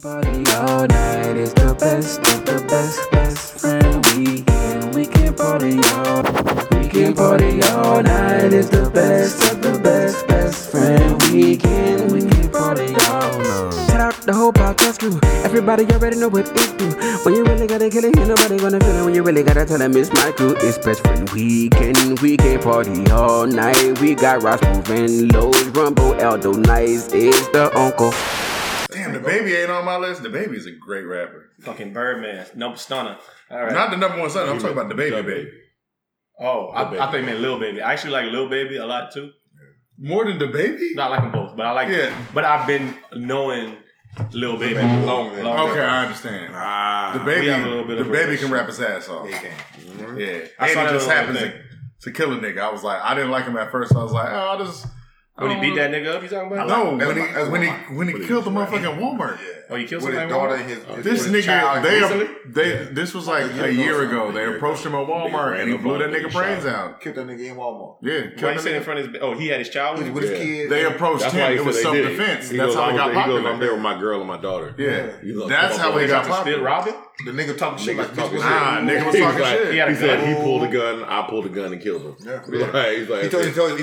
Party all night is the best, of the best friend we in. We can party all night is the best, of the best friend we can. We can party all night. Shout out the whole podcast crew. Everybody already know what it do. When you really gotta kill it, ain't nobody gonna feel it. When you really gotta tell them it's my crew, it's best friend weekend. We can party all night. We got Ross moving, Lowe's, Rumble, Eldo, Nice. It's the uncle. Damn, DaBaby ain't on my list. DaBaby is a great rapper. Fucking Birdman. Nope, stunner. All right. Not the number one stunner. I'm talking about DaBaby. Oh, I think meant Lil Baby. I actually like Lil Baby a lot too. More than DaBaby? No, I like them both, but I like but I've been knowing Lil Baby long okay, I understand. DaBaby can rap his ass off. Yeah, he can. Mm-hmm. Yeah. And it just happens to kill a nigga. I was like, I didn't like him at first. So I was like, oh, this. When he beat that nigga up, you talking about? No, when he killed the motherfucking Walmart. Yeah. Oh, he killed somebody. With his daughter, this was like a year ago. They approached him at Walmart and he blew that nigga brains out. Killed that nigga in Walmart. Yeah, killed him in front of his. Oh, he had his child with his kid. They approached him. It was self defense. That's how he got popped. He goes, I'm there with my girl and my daughter. Yeah, that's how he got popped. Robin, the nigga talking shit. Nah, nigga was talking shit. He said he pulled a gun. I pulled a gun and killed him. He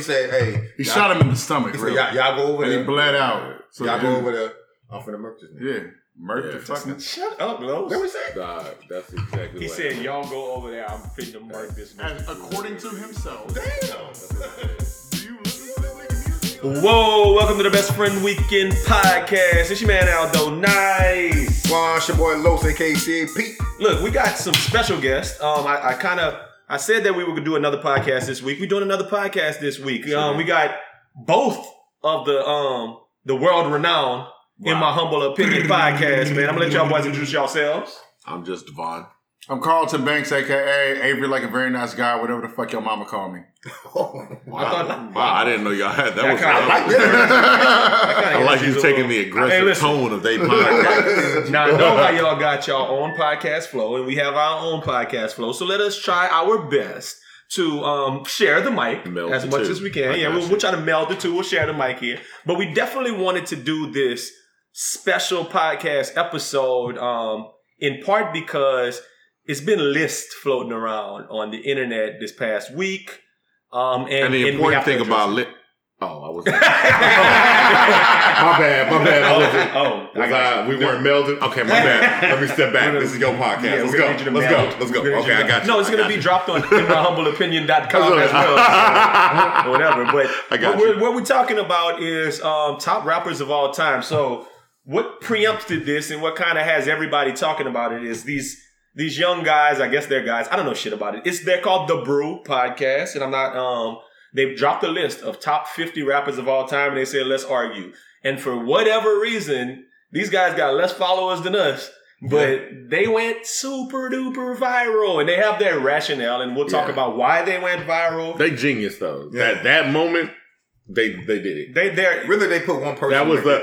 said, "Hey," he shot him in the stomach. He said, y'all go over there. He bled out. So y'all go over there. I'm finna murk this nigga. Yeah. Murk the fucking. Shut up, Lowe's. What was that? That's exactly what he said. Y'all go over there. I'm finna murk this nigga. According to himself. Damn. Do you listen to that music? Whoa. Welcome to the Best Friend Weekend Podcast. It's your man Eldo Nice. Well, it's your boy Lowe's, aka CAP. Look, we got some special guests. I said that we were gonna do another podcast this week. We're doing another podcast this week. Sure. We got both of the world renowned. Wow. In my humble opinion podcast, man. I'm going to let y'all boys introduce yourselves. I'm just Devon. I'm Carlton Banks, a.k.a. Avery, like a very nice guy, whatever the fuck your mama called me. I didn't know y'all had that. I like you taking the aggressive tone of they podcast. Now, I know how y'all got y'all own podcast flow, and we have our own podcast flow. So let us try our best to share the mic as much as we can. We'll try to meld the two. We'll share the mic here. But we definitely wanted to do this special podcast episode in part because it's been lists floating around on the internet this past week. And the important thing about lit. Oh, I was. My bad. We weren't melding. Okay, my bad. Let me step back. This is your podcast. Yeah, Let's go. Okay, I got you. No, it's going to be dropped on inmyhumbleopinion.com as well. So, whatever. But I got what we're talking about is top rappers of all time. So what preempted this and what kind of has everybody talking about it is these young guys. I guess they're guys. I don't know shit about it. They're called The Brew Podcast, and I'm not – they've dropped a list of top 50 rappers of all time, and they said, let's argue. And for whatever reason, these guys got less followers than us, but they went super duper viral, and they have their rationale, and we'll talk about why they went viral. They genius, though. Yeah. That moment, they did it. They put one person. That was the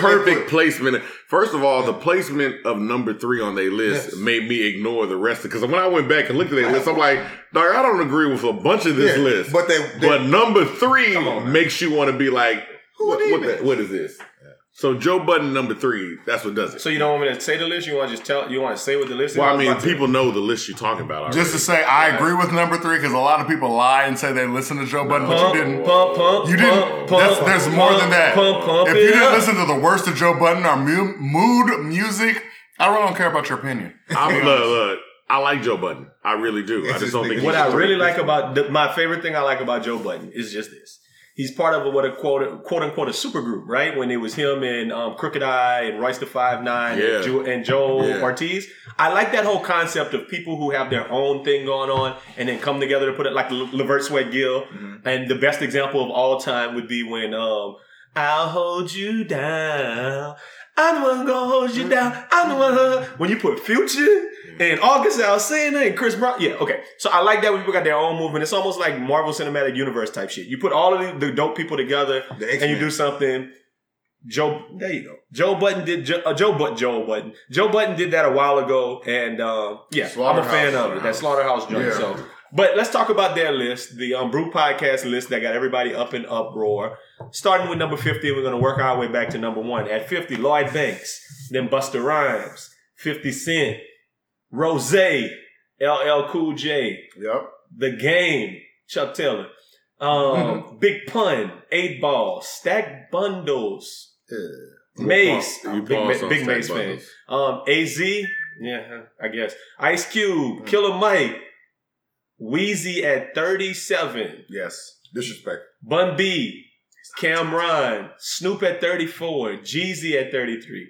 perfect placement. First of all, the placement of number 3 on their list made me ignore the rest of it. Because when I went back and looked at their list, I'm like, dog, I don't agree with a bunch of this list. But but number 3 makes you want to be like, what is this? Yeah. So Joe Budden number 3, that's what does it. So you don't want me to say the list? You want to just you want to say what the list is? Well, I mean, people know the list you're talking about already. Just to say, I agree with number 3 because a lot of people lie and say they listen to Joe Budden, but you didn't. You didn't. There's more than that. If you didn't listen to the worst of Joe Budden or mood music, I really don't care about your opinion. Look. I like Joe Budden. I really do. I just don't think. What I really like my favorite thing I like about Joe Budden is just this. He's part of a quote unquote a super group, right? When it was him and Crooked Eye and Royce the 5'9" and Joe Ortiz. I like that whole concept of people who have their own thing going on and then come together to put it like LeVert Sweat Gill. Mm-hmm. And the best example of all time would be when I'll hold you down. I'm the one gonna hold you down. I'm the one when you put Future and August Alsina and Chris Brown. Yeah, okay. So I like that when people got their own movement. It's almost like Marvel Cinematic Universe type shit. You put all of the dope people together and you do something. There you go. Joe Budden did that a while ago, and I'm a fan of it. That Slaughterhouse joint. Yeah. So, but let's talk about their list, the Brew Podcast list that got everybody up in uproar. Starting with number 50, we're going to work our way back to number one. At 50, Lloyd Banks, then Busta Rhymes, 50 Cent, Rosé, LL Cool J, yep. The Game, Chuck Taylor, Big Pun, 8 Ball, Stack Bundles, Mace, big Mace fan, AZ, yeah, I guess, Ice Cube, Killer Mike, Wheezy at 37. Yes, disrespect. Bun B, Cam'ron, Snoop at 34, Jeezy at 33,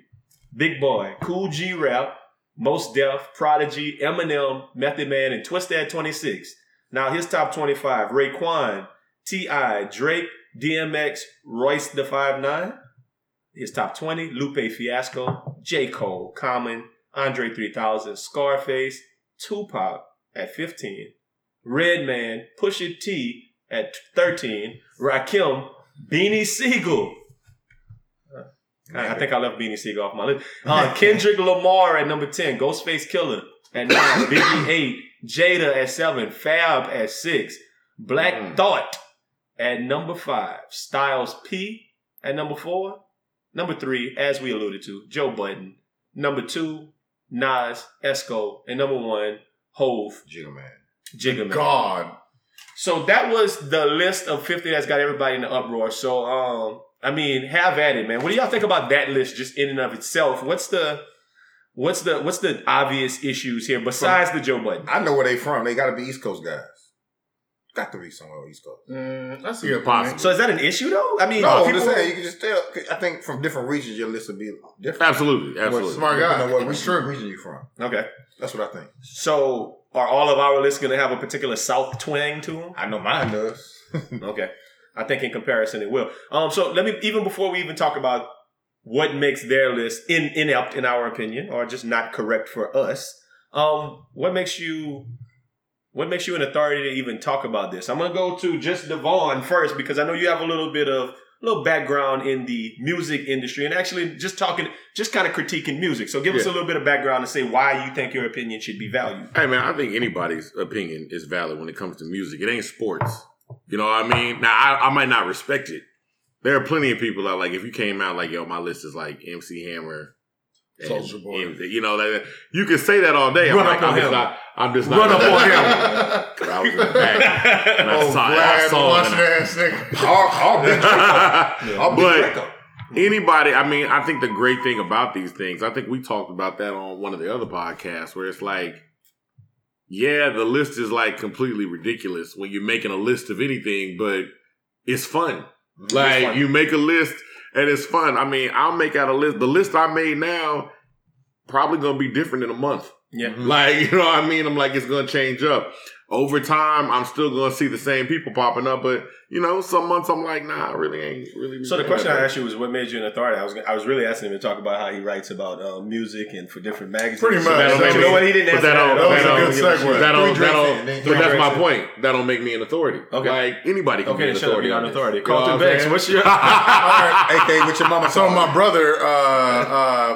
Big Boy, Cool G Rap, Mos Def, Prodigy, Eminem, Method Man, and Twista at 26. Now his top 25, Raekwon, T.I., Drake, DMX, Royce the 5'9". His top 20, Lupe Fiasco, J. Cole, Common, Andre 3000, Scarface, Tupac at 15, Redman, Pusha T at 13, Rakim, Beanie Siegel. I think I left Beanie Siegel off my list. Kendrick Lamar at number 10, Ghostface Killer at 9, Biggie 8, Jada at 7, Fab at 6, Black Thought at number 5, Styles P at number 4, number 3, as we alluded to, Joe Budden, number 2, Nas, Esco, and number 1, Hove. Jigga Man. God. So that was the list of 50 that's got everybody in the uproar. So, have at it, man. What do y'all think about that list just in and of itself? What's the obvious issues here besides the Joe Budden? I know where they from. They got to be East Coast guys. Got to be somewhere on the East Coast. That's impossible. So is that an issue though? No, I'm just saying you can just tell. I think from different regions your list will be different. Absolutely. Well, smart guy. Know what region you from? Okay, that's what I think. So are all of our lists going to have a particular South twang to them? I know mine does. Okay, I think in comparison it will. So let me even before we even talk about what makes their list inept in our opinion or just not correct for us, What makes you an authority to even talk about this? I'm gonna go to just Devon first because I know you have a little background in the music industry and actually just kind of critiquing music. So give us a little bit of background and say why you think your opinion should be valued. Hey man, I think anybody's opinion is valid when it comes to music. It ain't sports. You know what I mean? Now I might not respect it. There are plenty of people that if you came out my list is like MC Hammer. Soulja Boy. You know, you can say that all day. I'm just not. Run up on him. I was in the back. And I saw him. Anybody, I think the great thing about these things, I think we talked about that on one of the other podcasts where it's the list is completely ridiculous when you're making a list of anything, but it's fun. You make a list and it's fun. I'll make out a list. The list I made now probably going to be different in a month. Yeah. You know what I mean? I'm it's going to change up. Over time, I'm still going to see the same people popping up. But, some months I'm nah, I really ain't really. So the question I asked you was what made you an authority? I was really asking him to talk about how he writes about music and for different magazines. Pretty much. But you know what? He didn't ask that. That was a good segue. That's my point. That don't make me an authority. Okay. Anybody can be an authority. Okay, an authority. Carlton Banks, what's your... AK, with your mama. So my brother,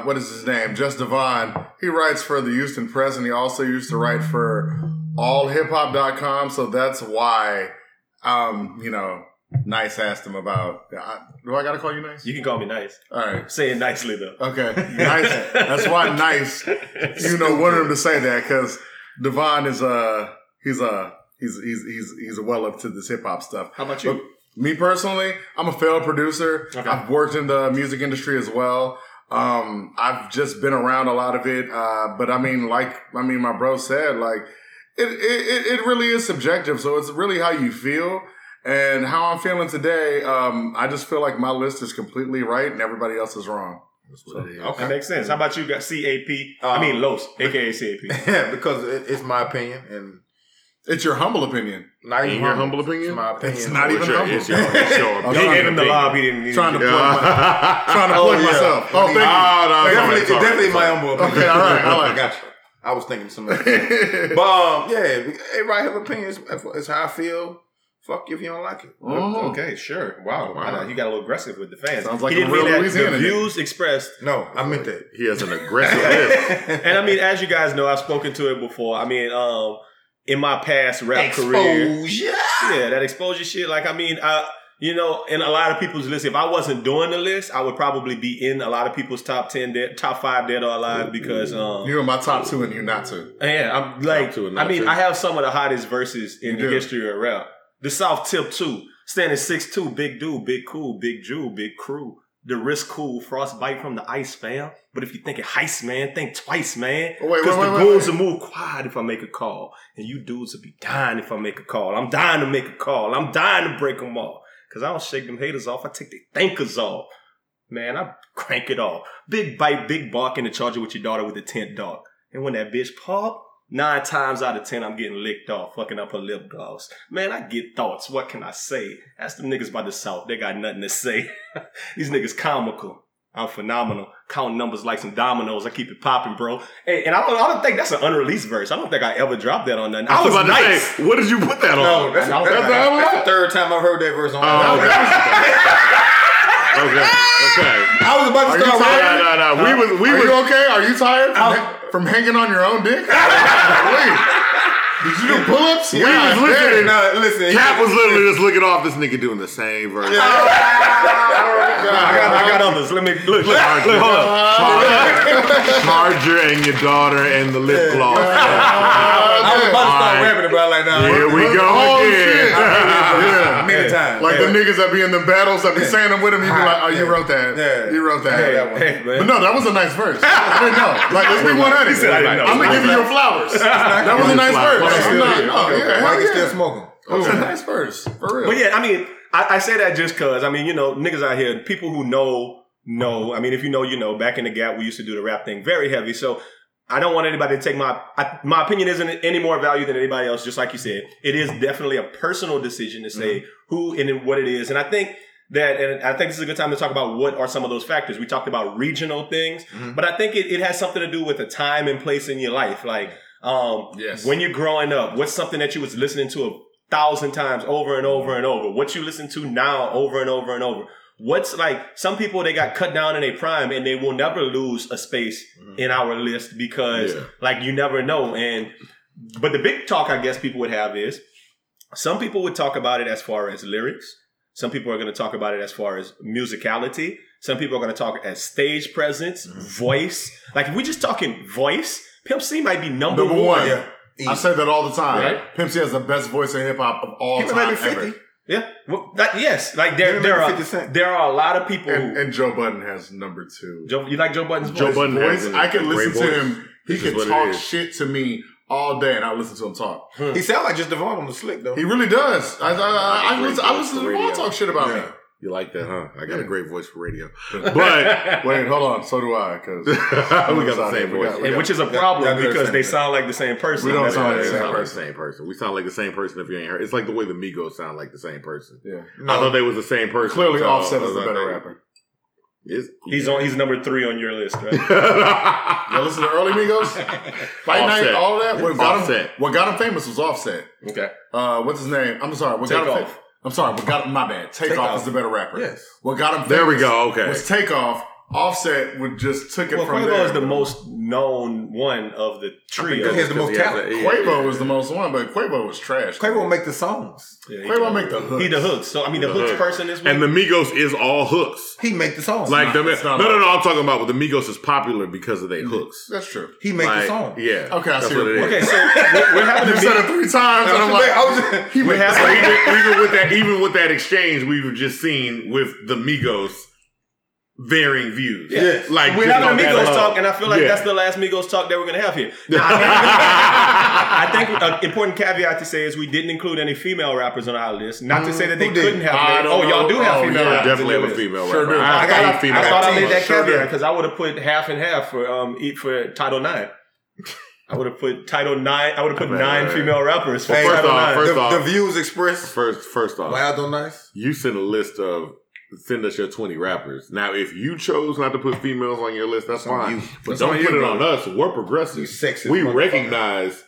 what is his name? Just Devon. He writes for the Houston Press and he also used to write for... allhiphop.com, so that's why, Nice asked him about... Do I got to call you Nice? You can call me Nice. All right. Say it nicely, though. Okay. Nice. That's why Nice, wanted him to say that, because Devon is he's well up to this hip-hop stuff. How about you? But me, personally, I'm a failed producer. Okay. I've worked in the music industry as well. I've just been around a lot of it, but my bro said, It really is subjective, so it's really how you feel. And how I'm feeling today, I just feel my list is completely right and everybody else is wrong. That's what it is. Okay. That makes sense. How about you got CAP? Los, a.k.a. CAP. Yeah, because it's my opinion. And it's your humble opinion. Not even your humble opinion? It's my opinion. It's not even humble. It's your opinion. He gave him the lob. He didn't need to plug myself. Oh, thank you. Definitely my humble opinion. Okay, all right. I got you. I was thinking some of that. But, everybody have opinions. It's how I feel. Fuck you if you don't like it. Oh. Okay, sure. Wow. You got a little aggressive with the fans. Sounds like he didn't mean that. The views expressed. No, I meant that. He has an aggressive list. And, as you guys know, I've spoken to it before. In my past rap career. Exposure. Yeah, that exposure shit. you know, in a lot of people's list. If I wasn't doing the list, I would probably be in a lot of people's top 10, top 5 dead or alive, because you're in my top 2 and you're not 2. Yeah, I'm like, I mean, I have some of the hottest verses in the history of rap. The South Tip 2, standing 6'2", big dude, big cool, big Jew, big crew. The wrist cool, frostbite from the ice, fam. But if you're thinking heist, man, think twice, man. Because the goons will move quiet if I make a call. And you dudes will be dying if I make a call. I'm dying to make a call. I'm dying to break them off. Because I don't shake them haters off. I take the thinkers off. Man, I crank it off. Big bite, big bark in the charger with your daughter with a tent dog. And when that bitch pop, 9 times out of 10, I'm getting licked off, fucking up her lip gloss. Man, I get thoughts. What can I say? Ask them niggas by the South. They got nothing to say. These niggas comical. I'm phenomenal. Count numbers like some dominoes. I keep it popping, bro. Hey, and I don't think that's an unreleased verse. I don't think I ever dropped that on nothing. I was about nice. To say, what did you put that on? No, that's the third time I've heard that verse on. Oh, okay. Okay. I was about to start writing. No. We were. You okay? Are you tired from hanging on your own dick? Did you do pull-ups? Yeah, we was looking. Listen, Cap was literally just looking off this nigga doing the same verse. Yeah. I got others. Let me look. Charger and your daughter and the lip gloss. I was about to start rapping about like now. Here we go again. Many times. Like the niggas that be in the battles that be saying them with him, you be like, oh, you wrote that. Yeah. You wrote that. Yeah, that one. Hey, but no, that was a nice verse. I didn't know. Like, let's be 100. He said, I'm going to give you your flowers. That was a nice verse. Mike is still smoking. That was a nice verse. For real. But yeah, I mean, I say that just because, I mean, you know, niggas out here, people who know. I mean, if you know, you know. Back in the Gap, we used to do the rap thing very heavy. So I don't want anybody to take my opinion isn't any more value than anybody else. Just like you said, it is definitely a personal decision to say who and what it is. And I think that, and I think this is a good time to talk about what are some of those factors. We talked about regional things, but I think it has something to do with the time and place in your life. Like, when you're growing up, what's something that you was listening to 1,000 times over and over and over? What you listen to now over and over and over? What's like, some people, they got cut down in their prime and they will never lose a space in our list because like, you never know. But the big talk I guess people would have is, some people would talk about it as far as lyrics. Some people are going to talk about it as far as musicality. Some people are going to talk as stage presence, voice. Like if we're just talking voice, Pimp C might be number one. Yeah. I say that all the time. Right? Pimp C has the best voice in hip hop of all time ever. Yeah. Well, like there are a lot of people and Joe Budden has number 2. You like Joe Budden's voice? Joe Budden voice. I can listen to him. He can talk shit to me all day, and I listen to him talk. He sounds like just Devon on the slick though. He really does. I listen to Devon talk shit about me. You like that, huh? I got a great voice for radio. But wait, hold on. So do I, because we got the same voice, which is a problem because they sound like the same person. We don't sound like the same person. We sound like the same person if you ain't heard. It's like the way the Migos sound like the same person. Yeah, no, I thought they was the same person. Clearly, Offset is a better rapper. He's number 3 on your list, right? You listen to early Migos, Fight Night, all that. What got him famous was Offset. Okay, what's his name? Takeoff is the better rapper. Yes. What got him famous was Takeoff. Offset just took it from Quavo there. Quavo is the most known one of the trio. He has the most talent. Quavo is the most one, but Quavo was trash. Quavo make the songs. Yeah, Quavo make the hooks. He the hooks. So, I mean, the hooks person is... And the Migos is all hooks. He make the songs. Like No. I'm talking about the Migos is popular because of their hooks. That's true. He make the songs. Yeah. Okay, I see what it is. Okay, so we're having to... You said it 3 times, and I'm like... Even with that exchange, we've just seen with the Migos... varying views. Yeah. Like, we have a Migos talk, and I feel like that's the last Migos talk that we're going to have here. Now, I think an important caveat to say is we didn't include any female rappers on our list. Not to say that they couldn't have. Y'all do have female rappers. I definitely have a female rapper. Sure do. I thought I made that caveat because I would have put half and half for Title IX. I would have put Title IX. I would have put 9 female rappers for Title IX. First off, the views expressed. First off, wild on nice. You sent a list of. Send us your 20 rappers. Now, if you chose not to put females on your list, that's fine. But don't put it on us. We're progressive. We recognize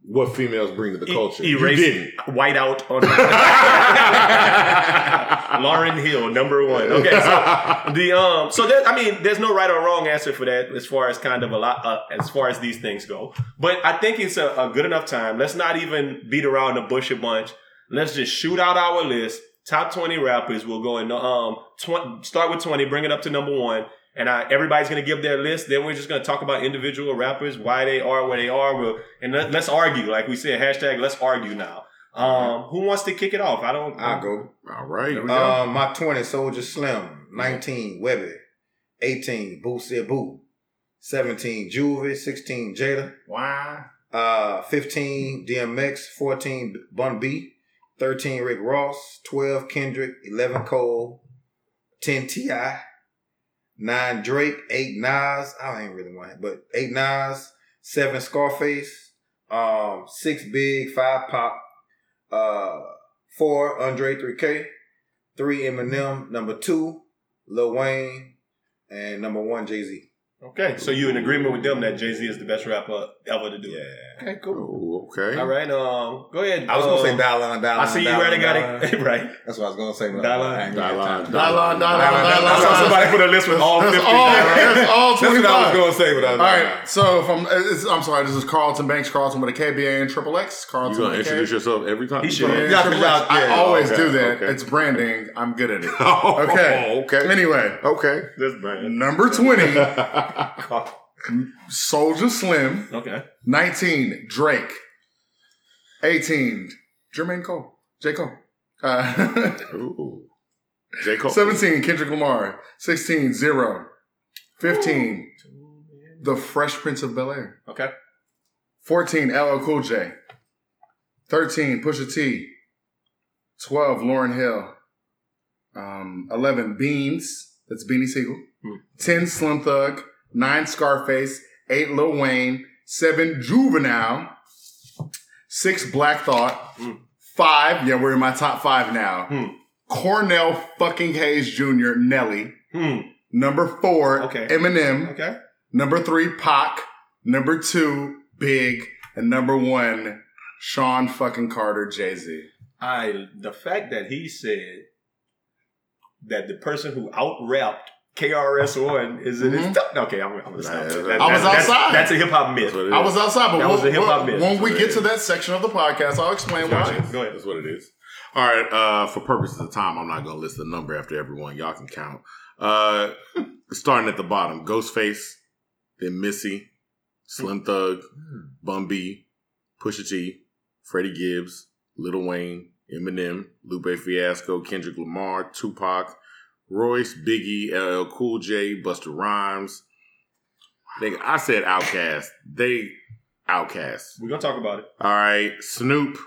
what females bring to the culture. Erase you didn't. White out on Lauryn Hill, number 1. Okay, so there's no right or wrong answer for that as far as kind of a lot as far as these things go. But I think it's a good enough time. Let's not even beat around the bush a bunch. Let's just shoot out our list. top 20 rappers. We'll go in start with 20, bring it up to number one. And everybody's going to give their list. Then we're just going to talk about individual rappers, why they are where they are. Let's argue. Like we said, hashtag let's argue now. Who wants to kick it off? I'll go. All right. My 20, Soulja Slim. 19, Webby. 18, Boosie Boo. 17, Juvie. 16, Jada. Why? 15, DMX. 14, Bun B. 13, Rick Ross. 12, Kendrick. 11, Cole. 10, T.I. 9, Drake. 8, Nas. I ain't really want it, but 8, Nas. 7, Scarface. 6, Big. 5, Pop. 4, Andre 3K. 3, Eminem. Number 2, Lil Wayne. And number 1, Jay-Z. Okay, so you in agreement with them that Jay-Z is the best rapper ever to do it? Yeah. Okay, cool. Oh, okay. All right, go ahead. I was going to say Dylan. I see you already got it. Right. That's what I was going to say. Dylan. I saw somebody put a list with all 50. That's all 25. That's what I was going to say. All right, so I'm sorry, this is Carlton Banks, Carlton with a K, B, A, and Triple X. Carlton. You're going to introduce yourself every time? He should. I always do that. It's branding. I'm good at it. Okay. Anyway. Okay. This brand. Number 20. Soulja Slim. Okay. 19, Drake. 18, Jermaine Cole. J. Cole. Ooh. J. Cole. 17, Kendrick Lamar. 16, Zero. 15, ooh, The Fresh Prince of Bel-Air. Okay. 14, LL Cool J. 13, Pusha T. 12, Lauryn Hill. 11, Beans. That's Beanie Siegel. 10, Slim Thug. 9, Scarface. 8, Lil Wayne. 7, Juvenile. 6, Black Thought. 5, we're in my top 5 now. Cornell fucking Hayes Jr., Nelly. Number 4, Eminem. Okay. Number 3, Pac. Number 2, Big. And number 1, Sean fucking Carter, Jay-Z. The fact that he said that the person who out-rapped KRS-One is in his top. Okay, I'm going to stop. I was outside. That's a hip-hop myth. I was outside, but that was a hip-hop myth. When we get to that section of the podcast, I'll explain why. Go ahead. That's what it is. All right, for purposes of time, I'm not going to list the number after everyone. Y'all can count. Starting at the bottom, Ghostface, then Missy, Slim Thug, Bun B, Pusha T, Freddie Gibbs, Lil Wayne, Eminem, Lupe Fiasco, Kendrick Lamar, Tupac, Royce, Biggie, LL Cool J, Busta Rhymes. Nigga, I said Outkast. They Outkast. We're going to talk about it. All right. Snoop.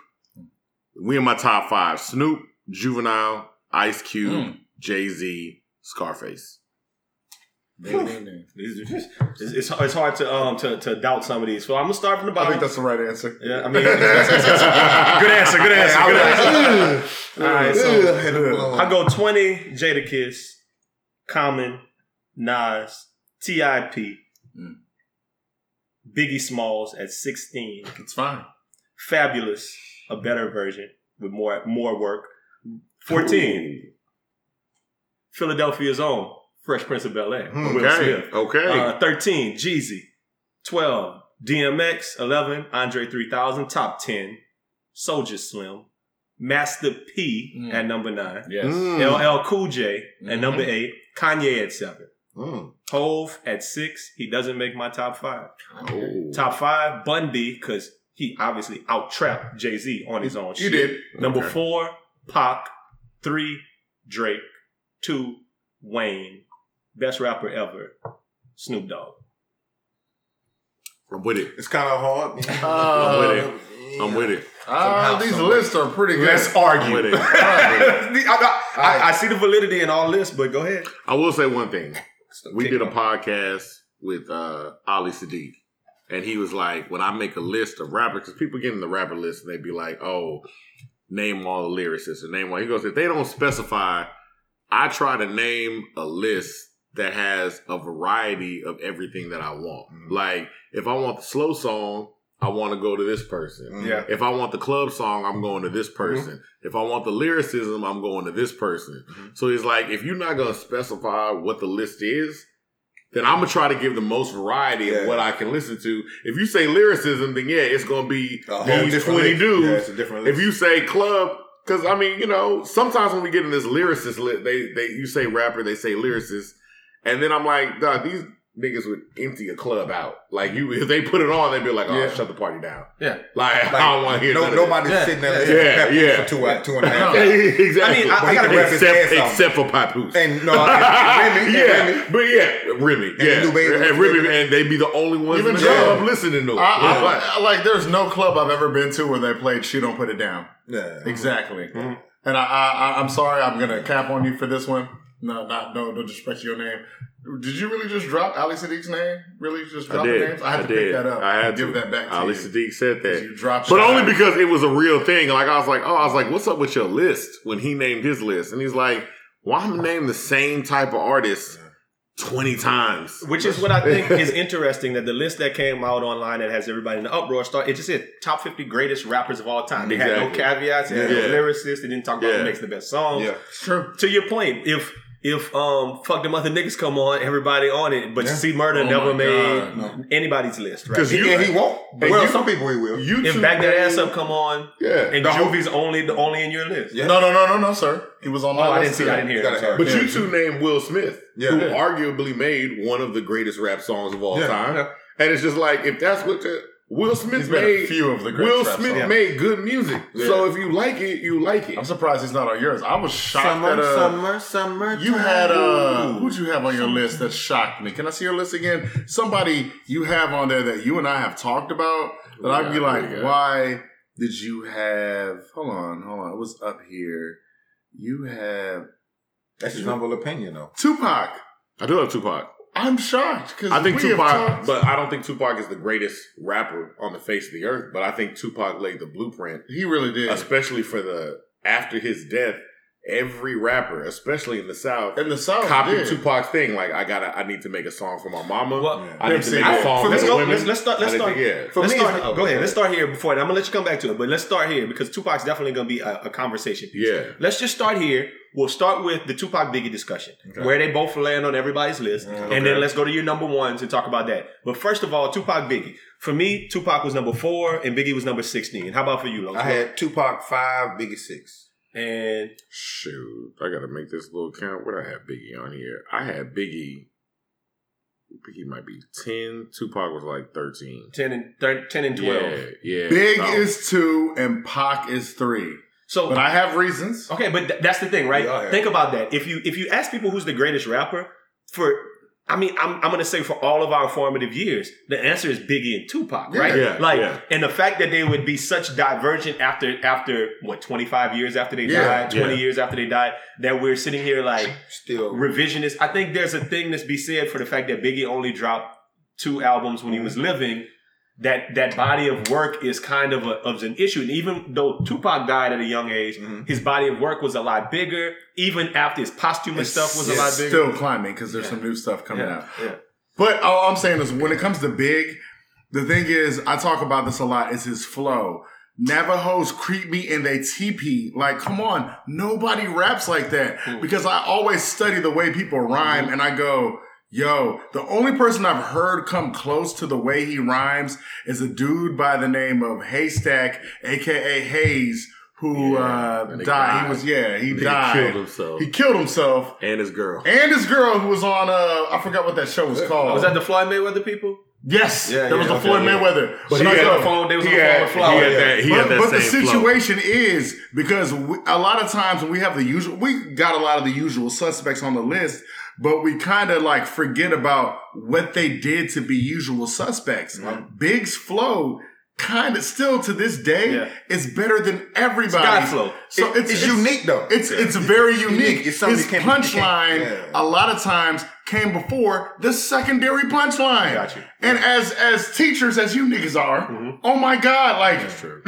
We in my top 5. Snoop, Juvenile, Ice Cube, Jay-Z, Scarface. It's hard to doubt some of these. So I'm gonna start from the bottom. I think that's the right answer. Yeah, I mean, good answer. All right, so I go 20, Jadakiss, Common, Nas, T.I.P., Biggie Smalls at 16. It's fine. Fabulous, a better version with more work. 14, Philadelphia's own Fresh Prince of Bel-Air. Okay. 13, Jeezy. 12, DMX. 11, Andre 3000. Top 10, Soulja Slim. Master P at number 9. Yes. LL Cool J at number 8. Kanye at 7. Hove at 6. He doesn't make my top 5. Oh. Top 5, Bun B, because he obviously out-trapped Jay-Z on his own shit. He did. Number 4, Pac. 3, Drake. 2, Wayne. Best rapper ever, Snoop Dogg. I'm with it. It's kind of hard. I'm with it. These lists are pretty good. Let's argue. With it. I see the validity in all this, but go ahead. I will say one thing. We did a podcast with Ali Sadiq, and he was like, when I make a list of rappers, because people get in the rapper list, and they'd be like, oh, name all the lyricists. And name all. He goes, if they don't specify, I try to name a list that has a variety of everything that I want. Like, if I want the slow song, I want to go to this person. Yeah. If I want the club song, I'm going to this person. If I want the lyricism, I'm going to this person. So he's like, if you're not going to specify what the list is, then I'm going to try to give the most variety of what I can listen to. If you say lyricism, then it's going to be these 20 dudes. It's a different list. If you say club, Because, I mean, you know, sometimes when we get in this lyricist, you say rapper, they say lyricist. And then I'm like, dog, these niggas would empty a club out. Like, you, if they put it on, they'd be like, oh, shut the party down. Yeah. Like I don't want to hear that. Nobody's sitting there for 2.5 hours. Exactly. I mean, I got to wrap his ass off. Except for Papoose. And no, Remy. Yeah. But Remy. Yeah. And Remy, and they'd be the only ones in the club listening to it. Like, there's no club I've ever been to where they played She Don't Put It Down. Yeah. Exactly. Mm-hmm. And I'm sorry, I'm going to cap on you for this one. No, disrespect your name. Did you really just drop Ali Sadiq's name? Really just drop the names? I had to pick that up. I had to give that back to Ali Sadiq said that. You dropped but only because it was a real thing. Like, I was like, what's up with your list when he named his list? And he's like, why am I name the same type of artist 20 times? Which is what I think is interesting, that the list that came out online that has everybody in the uproar, it just said top 50 greatest rappers of all time. They had no caveats. They had no lyricists. They didn't talk about who makes the best songs. Yeah. Sure. To your point, If Fuck Them Other Niggas come on, everybody on it. But See Murder never made anybody's list, right? Because he won't. But some people he will. If Back That Ass Up come on, and Juvie's only in your list. Yeah. No, sir. He was on my list. I didn't hear it. But you two named Will Smith, who arguably made one of the greatest rap songs of all time. Yeah. And it's just like, if that's what Will Smith made a few of the great Will Smith songs. Made good music. Yeah. So if you like it, you like it. I'm surprised it's not on yours. I was shocked that summer. You had who'd you have on your list that shocked me? Can I see your list again? Somebody you have on there that you and I have talked about that I'd be like, why did you have? Hold on. It was up here. You have. That's your humble opinion, though. Tupac. I do have Tupac. I'm shocked because I think Tupac, but I don't think Tupac is the greatest rapper on the face of the earth. But I think Tupac laid the blueprint. He really did, especially for after his death. Every rapper, especially in the South, copied Tupac's thing. Like I need to make a song for my mama. Well, I need to make a song for women. Let's start. Go ahead. Let's start here before that. I'm gonna let you come back to it, but let's start here because Tupac's definitely gonna be a conversation piece. Yeah. Let's just start here. We'll start with the Tupac Biggie discussion, where they both land on everybody's list, and then let's go to your number ones and talk about that. But first of all, Tupac Biggie. For me, Tupac was number 4 and Biggie was number 16. How about for you, Lo? I had Tupac 5, Biggie 6. And shoot, I gotta make this little count. What I have Biggie on here? I had Biggie. Biggie might be 10. Tupac was like 13. 10 and 12. Yeah. Big is 2 and Pac is 3. So, but I have reasons. Okay, but that's the thing, right? Yeah. Think about that. If you ask people who's the greatest rapper I'm going to say for all of our formative years, the answer is Biggie and Tupac, right? And the fact that they would be such divergent after 25 years after they died, 20 years after they died, that we're sitting here like still revisionist. I think there's a thing that's be said for the fact that Biggie only dropped 2 albums when he was living. That body of work is kind of an issue. And even though Tupac died at a young age, his body of work was a lot bigger. Even after his posthumous stuff was a lot bigger. Still climbing because there's some new stuff coming out. Yeah. But all I'm saying is when it comes to Big, the thing is, I talk about this a lot, is his flow. Navajos creep me and they TP. Like, come on. Nobody raps like that. Ooh. Because I always study the way people rhyme and I go... Yo, the only person I've heard come close to the way he rhymes is a dude by the name of Haystack, a.k.a. Hayes, who died. He died. He killed himself. And his girl. Who was on, I forgot what that show was called. Was that the Floyd Mayweather people? Yes. Yeah, there was the Floyd Mayweather. But he had on the phone. They was on the phone with Floyd. But the situation is, because a lot of times when we got a lot of the usual suspects on the list, but we kind of like forget about what they did to be usual suspects. Mm-hmm. Big's flow kind of still to this day is better than everybody's. God's flow. So it's unique though. It's very unique. His punchline a lot of times came before the secondary punchline. Got you. And as teachers, as you niggas are, oh my God, like that's true.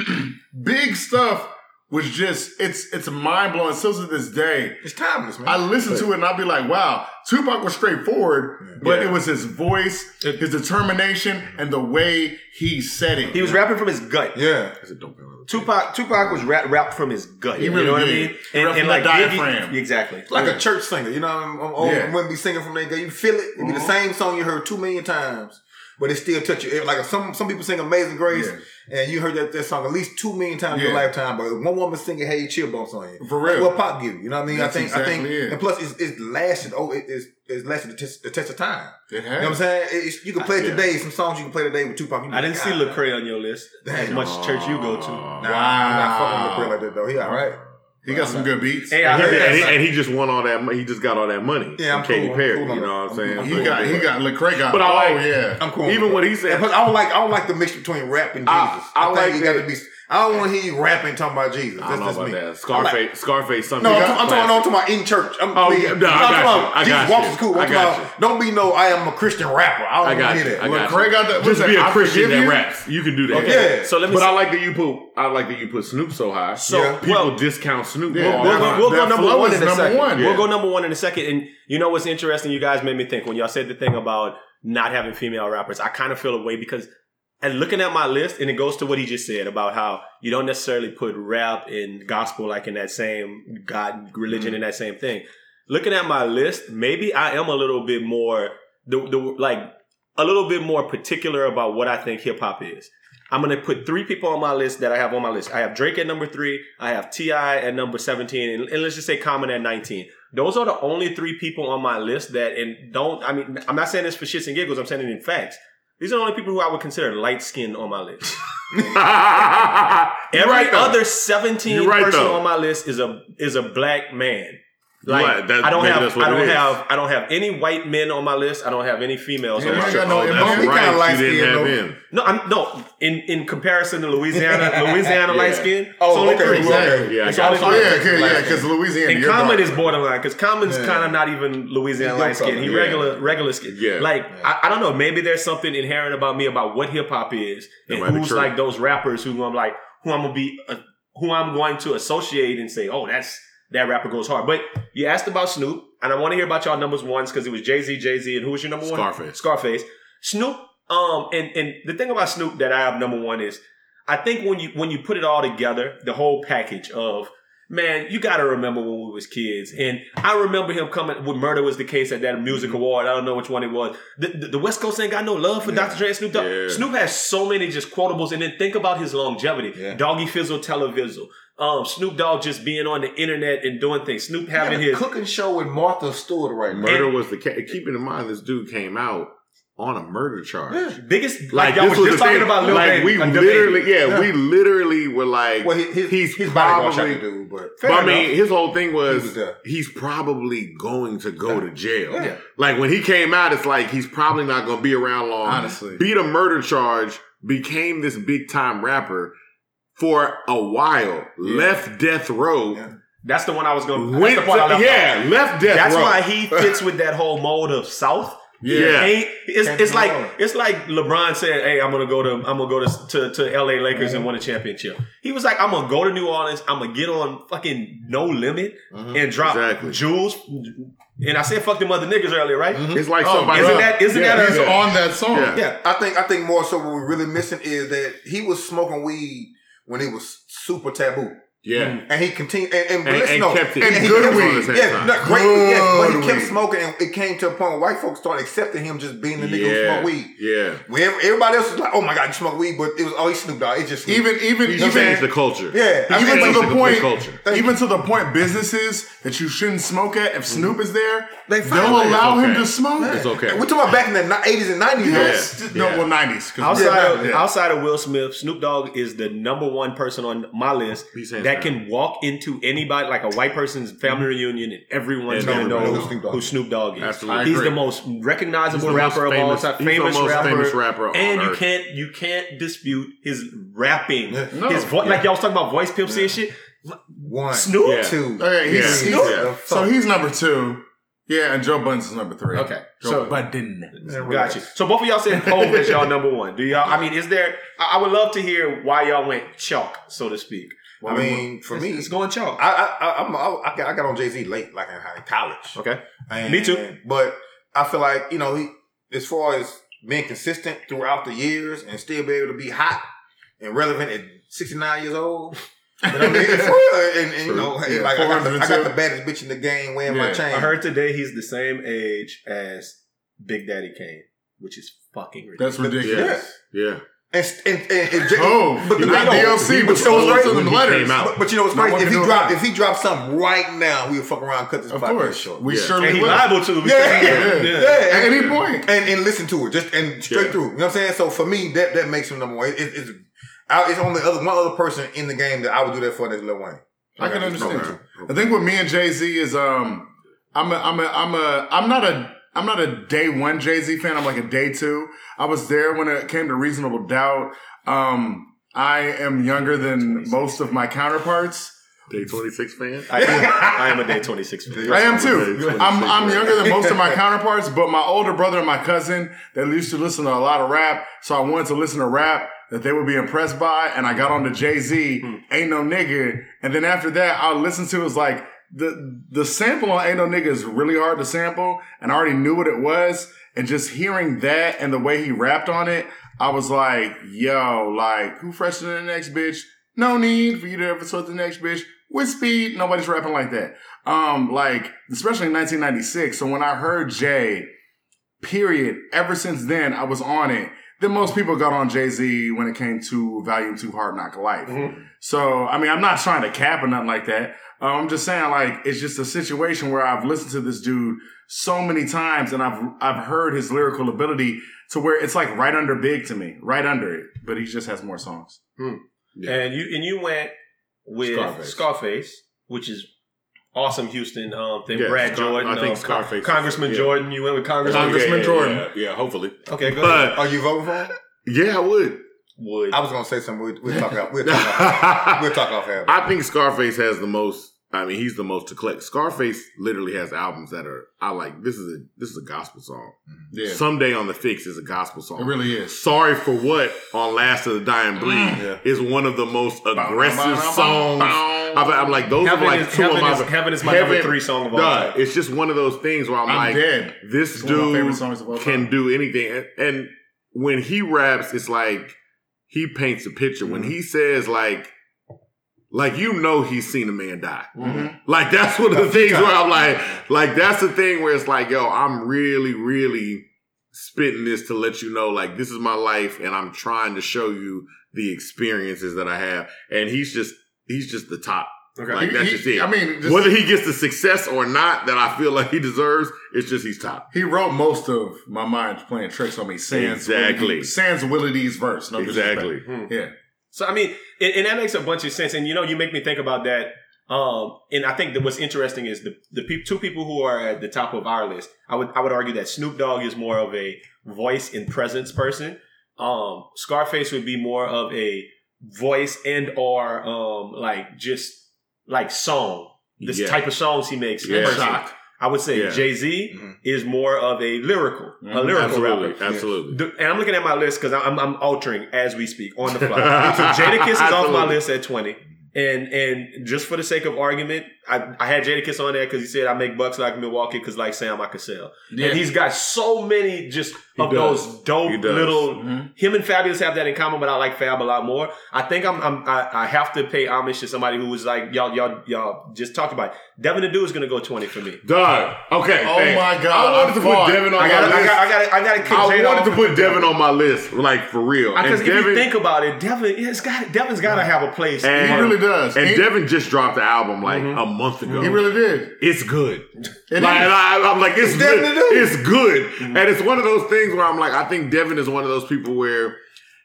Big stuff was just, it's mind-blowing. Still to this day. It's timeless, man. I listen to it and I'll be like, wow, Tupac was straightforward, but it was his voice, his determination, and the way he said it. He was rapping from his gut. Yeah. Tupac was rapped from his gut. He really did. You know what I mean? And like diaphragm. Exactly. Like a church singer. You know what I mean? When we singing from their gut, you feel it. It'd be the same song you heard 2 million times. but it still touch you. Like some people sing Amazing Grace, and you heard that song at least 2 million times in your lifetime. But one woman singing Hey Chill Bumps on you, for real. Well, pop give you. You know what I mean? That's I think, and plus it's lasted. Oh, it's lasted the test of time. It has. You know what I'm saying? You can play today some songs you can play today with Tupac. I didn't see Lecrae on your list. As much church you go to. Nah, I'm not fucking Lecrae like that though. He all right. He got some good beats. Hey, he just won all that. He just got all that money from Katy Perry. Cool, you know what I'm saying? He got Lecrae got. But I'm cool. Even what he said. Plus, I don't like the mix between rap and Jesus. I don't want to hear you rapping talking about Jesus. That's just me. Scarface. No, I'm talking about in church. I got you. Jesus Walks is cool. Don't be no I am a Christian rapper. I don't want to hear that. Lecrae got that. Just be a Christian that raps. You can do that. Yeah. So let me. But I like that you put Snoop so high. So people discount Snoop. We'll go number one in a second. We'll go number one in a second. And you know what's interesting? You guys made me think when y'all said the thing about not having female rappers. I kind of feel a way because. And looking at my list, and it goes to what he just said about how you don't necessarily put rap and gospel like in that same God religion in that same thing. Looking at my list, maybe I am a little bit more a little bit more particular about what I think hip hop is. I'm gonna put three people on my list that I have on my list. I have Drake at number 3, I have T.I. at number 17, and let's just say Common at 19. Those are the only three people on my list I'm not saying this for shits and giggles, I'm saying it in facts. These are the only people who I would consider light-skinned on my list. Every other 17 person on my list is a black man. Like that, I don't have any white men on my list. I don't have any females on my list. Light-skinned. No. In comparison to Louisiana light-skinned. Because Louisiana. And Common is borderline because Common's kind of not even Louisiana light-skinned. He regular skin. Yeah. Like I don't know. Maybe there's something inherent about me about what hip hop is and who's like those rappers who I'm going to associate and say, oh, that's. That rapper goes hard. But you asked about Snoop, and I want to hear about y'all numbers ones because it was Jay-Z, and who was your number one? Scarface. Snoop, and the thing about Snoop that I have number one is I think when you put it all together, the whole package of, man, you got to remember when we was kids. And I remember him coming when Murder Was the Case at that music award. I don't know which one it was. The West Coast ain't got no love for Dr. Dre and Snoop Dogg. Yeah. Snoop has so many just quotables. And then think about his longevity. Yeah. Doggy Fizzle, Televizzle. Snoop Dogg just being on the internet and doing things. Snoop having his cooking show with Martha Stewart right now. Murder Was the Case. Keeping in mind, this dude came out on a murder charge. Yeah. Biggest, like this was just talking about Lil Baby. We literally were like, well, he's probably, dude, but I mean, his whole thing was he's probably going to go to jail. Yeah. Like when he came out, it's like he's probably not going to be around long. Honestly, beat a murder charge, became this big time rapper. For a while, left Death Row. Yeah. That's the one I was going to... left Death Row. That's why he fits with that whole mold of South. Yeah. It's like LeBron said, hey, I'm gonna go to LA Lakers and win a championship. He was like, I'm gonna go to New Orleans, I'm gonna get on fucking No Limit and drop jewels. And I said fuck them other niggas earlier, right? Mm-hmm. It's like somebody isn't that he's on that song. Yeah. I think more so what we're really missing is that he was smoking weed when it was super taboo. Yeah. And he continued and kept it. And good weed. Yeah, no, great weed. Yeah, but he kept smoking and it came to a point where white folks started accepting him just being the nigga who smoked weed. Yeah. When everybody else was like, oh my God, you smoke weed, but it was always Snoop Dogg. It's just Snoop. He changed the culture. Yeah. Even to the point businesses that you shouldn't smoke at, if Snoop is there, they'll allow him to smoke. It's okay. We're talking about back in the 80s and 90s. No, well, 90s. Outside of Will Smith, Snoop Dogg is the number one person on my list that can walk into anybody, like a white person's family reunion, and everyone's going to know who Snoop Dogg is. Absolutely. He's the most recognizable rapper of all time. Famous rapper. And you can't dispute his rapping. No. His voice, like y'all was talking about voice pimp and shit. One. Snoop? Yeah. Two. Okay, Snoop. So he's number 2. Yeah, and Joe Budden's number 3. Okay. Joe Budden. Got you. So both of y'all said Hov is y'all number 1. Do y'all, I mean, is there, I would love to hear why y'all went chalk, so to speak. Well, I mean, for me, it's going chalk. I got on Jay-Z late, like in college. Okay, me too. But I feel like as far as being consistent throughout the years and still be able to be hot and relevant at 69 years old. You know what I mean? And like I got the baddest bitch in the game wearing my chain. I heard today he's the same age as Big Daddy Kane, which is fucking ridiculous. That's ridiculous. Yeah. But the DLC, but you know what's crazy? But you know what's crazy? If he dropped something right now, we would fuck around and cut this podcast short. We surely would. And he's liable to the at any point. And listen to it. Just straight through. You know what I'm saying? So for me, that makes him number one. It's only one other person in the game that I would do that for, that's Lil Wayne. I can understand you. I think with me and Jay-Z is I'm not a day one Jay-Z fan. I'm like a day two. I was there when it came to Reasonable Doubt. I am younger than most of my counterparts. Day 26 fan? I am a day 26 fan. I am too. I'm younger than most of my counterparts, but my older brother and my cousin, they used to listen to a lot of rap, so I wanted to listen to rap that they would be impressed by, and I got on to Jay-Z, Ain't No Nigga, and then after that, I listened to it was like, the sample on Ain't No Nigga is really hard to sample, and I already knew what it was, and just hearing that and the way he rapped on it, I was like, yo, like, who fresher than the next bitch? No need for you to ever sort the next bitch. With speed, nobody's rapping like that. Especially in 1996, so when I heard Jay, period, ever since then, I was on it. Then most people got on Jay-Z when it came to Volume 2 Hard Knock Life. Mm-hmm. So, I mean, I'm not trying to cap or nothing like that. I'm just saying, like, it's just a situation where I've listened to this dude so many times and I've heard his lyrical ability to where it's like right under Big to me, right under it. But he just has more songs. Mm. Yeah. And you went with Scarface, which is awesome Houston thing. Yeah, Brad Jordan. I think Scarface. Congressman Jordan. You went with Congressman Jordan. Yeah, hopefully. Okay, go ahead. Are you voting for him? Yeah, I would. I was going to say something. We'll talk off air. I think Scarface has the most. I mean, he's the most to collect. Scarface literally has albums that are, I like, this is a gospel song. Yeah. Someday on the Fix is a gospel song. It really is. Sorry for What on Last of the Dying Breed is one of the most aggressive songs. I'm like, those are like two of my... Heaven is my number 3 song of all time. It's just one of those things where I'm like, dead. This dude can do anything. And when he raps, it's like, he paints a picture. When he says like you know he's seen a man die. Mm-hmm. Like that's one of the things where I'm like that's the thing where it's like, yo, I'm really, really spitting this to let you know, like this is my life, and I'm trying to show you the experiences that I have. And he's just the top. Okay. Like that's just it. I mean, whether he gets the success or not that I feel like he deserves, it's just he's top. He wrote most of My Mind's Playing Tricks on Me. Sans Willidee's verse. No exactly. Hmm. Yeah. So, I mean, and that makes a bunch of sense. And, you know, you make me think about that. And I think that what's interesting is the two people who are at the top of our list. I would argue that Snoop Dogg is more of a voice and presence person. Scarface would be more of a voice and or song. This type of songs he makes. Yeah. I would say Jay-Z is more of a lyrical rapper. Absolutely. And I'm looking at my list because I'm altering as we speak on the fly. So Jadakiss is off my list at 20. And just for the sake of argument, I had Jadakiss on there because he said I make bucks like Milwaukee because like Sam I could sell. Yeah. And he's got so many those dope little. Mm-hmm. Him and Fabulous have that in common, but I like Fab a lot more. I think I have to pay homage to somebody who was like y'all just talked about it. Devin the Dude is gonna go 20 for me. Dog. Okay. Oh thanks. My god. I wanted to put Devin on my list. Like for real. Because if you think about it, Devin's gotta have a place. And he really does. And Devin just dropped the album like a month ago. He really did. It's good. It's good. Mm-hmm. And it's one of those things where I'm like, I think Devin is one of those people where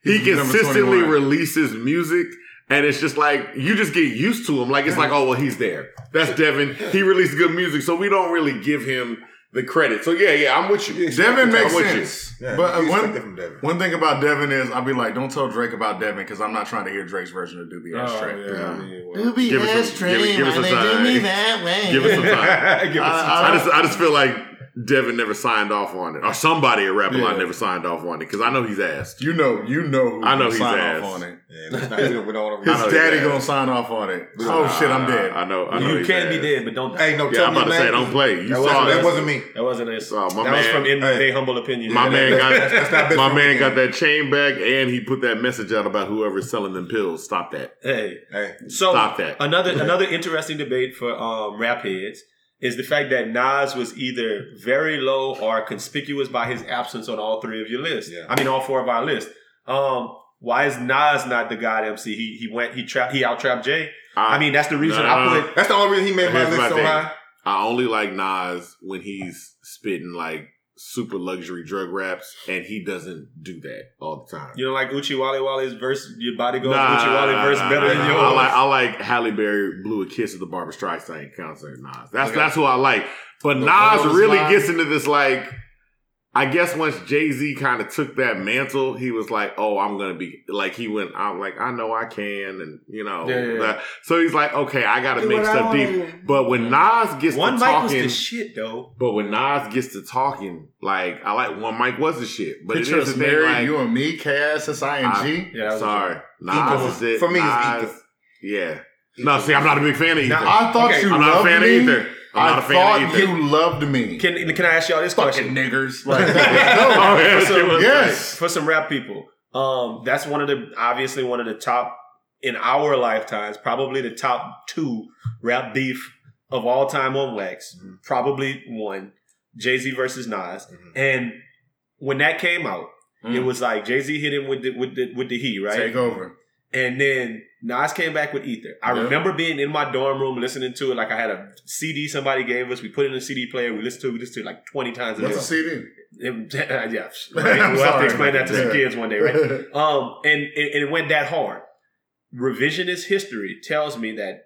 he consistently releases music and it's just like, you just get used to him. Like, it's like, oh, well, he's there. That's Devin. He released good music. So we don't really give him the credit. So yeah, I'm with you. Devin makes sense. Yeah, but one thing about Devin is I'll be like, don't tell Drake about Devin because I'm not trying to hear Drake's version of Doobie Ass Train. Doobie Ass Train, give us time. Do me that way. Give us some time. I just feel like Devin never signed off on it, or somebody at Rap A Lot never signed off on it because I know he's asked. You know, I know he's asked. Off on it. Yeah, his daddy gonna sign off on it. Shit, I'm dead. I know. You can be dead, but don't. Hey, no, tell me. I'm about to say, don't play. That wasn't me. That wasn't us. That was from NBA Humble Opinion. My man got that chain back, and he put that message out about whoever's selling them pills. Stop that. Hey, stop that. Another interesting debate for rap heads. is the fact that Nas was either very low or conspicuous by his absence on all three of your lists. Yeah. I mean, all four of our lists. Why is Nas not the God MC? He out-trapped Jay. I mean, that's the reason that's the only reason he made my list so high. I only like Nas when he's spitting like super luxury drug raps, and he doesn't do that all the time. You don't like Uchi Wale Wale's verse, Your Body Goes Uchi Wale verse better than yours? I like Halle Berry blew a kiss at the Barbra Streisand concert. Nas, that's who I like. But Nas really gets into this, like, I guess once Jay-Z kind of took that mantle, he was like, oh, I'm going to be, like, he went, I'm like, I know I can, and, you know. Yeah. So he's like, okay, I got to make stuff deep. But when Nas gets to talking. One Mic was the shit, though. But when Nas gets to talking, like, I like One Mic was the shit. But it is a thing, like, You and Me, KSSING. Yeah, sorry. Nas is it. For me, it's Ether. Yeah. No, see, I'm not a big fan of Ether. I thought you loved me. I'm not a fan of Ether. I thought you loved me. Can I ask y'all this question? Fucking niggers. Like, for some rap people, that's one of the top, in our lifetimes, probably the top two rap beef of all time on Wax. Mm-hmm. Probably one, Jay-Z versus Nas. Mm-hmm. And when that came out, it was like Jay-Z hit him with the heat, right? Take over. And then Nas came back with Ether. I remember being in my dorm room listening to it. Like, I had a CD somebody gave us. We put it in a CD player. We listened to it like 20 times a day. What's a CD? Yeah. Right? We'll have to explain that to some kids one day, right? And it went that hard. Revisionist history tells me that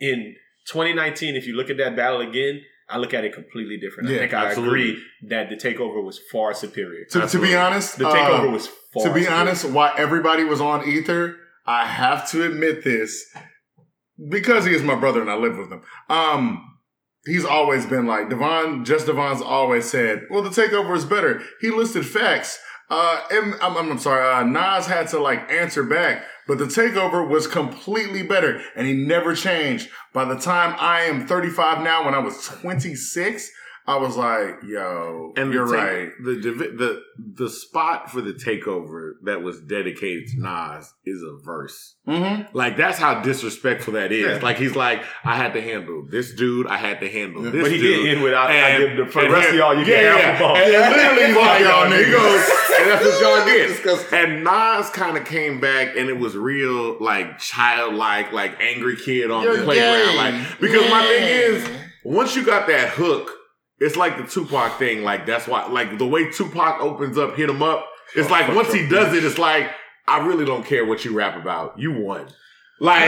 in 2019, if you look at that battle again, I look at it completely different. Yeah, I think I agree that the takeover was far superior. To be honest, the takeover was far superior. To be honest, why everybody was on Ether... I have to admit this because he is my brother and I live with him. He's always been like, Devon's always said, well, the takeover is better. He listed facts. Nas had to like answer back, but the takeover was completely better and he never changed. By the time I am 35 now, when I was 26, I was like, yo, and you're right. The spot for the takeover that was dedicated to Nas is a verse. Mm-hmm. Like, that's how disrespectful that is. Yeah. Like, he's like, I had to handle this dude. I had to handle this dude. But he did end without, I give the rest of y'all, you can't have the ball. And literally, like, y'all niggas. And that's what y'all did. And Nas kind of came back, and it was real, like, childlike, like, angry kid on the playground. Like, because my thing is, once you got that hook, it's like the Tupac thing. Like, that's why, like, the way Tupac opens up, Hit 'Em Up. It's like, once he does it, it's like, I really don't care what you rap about. You won. Like,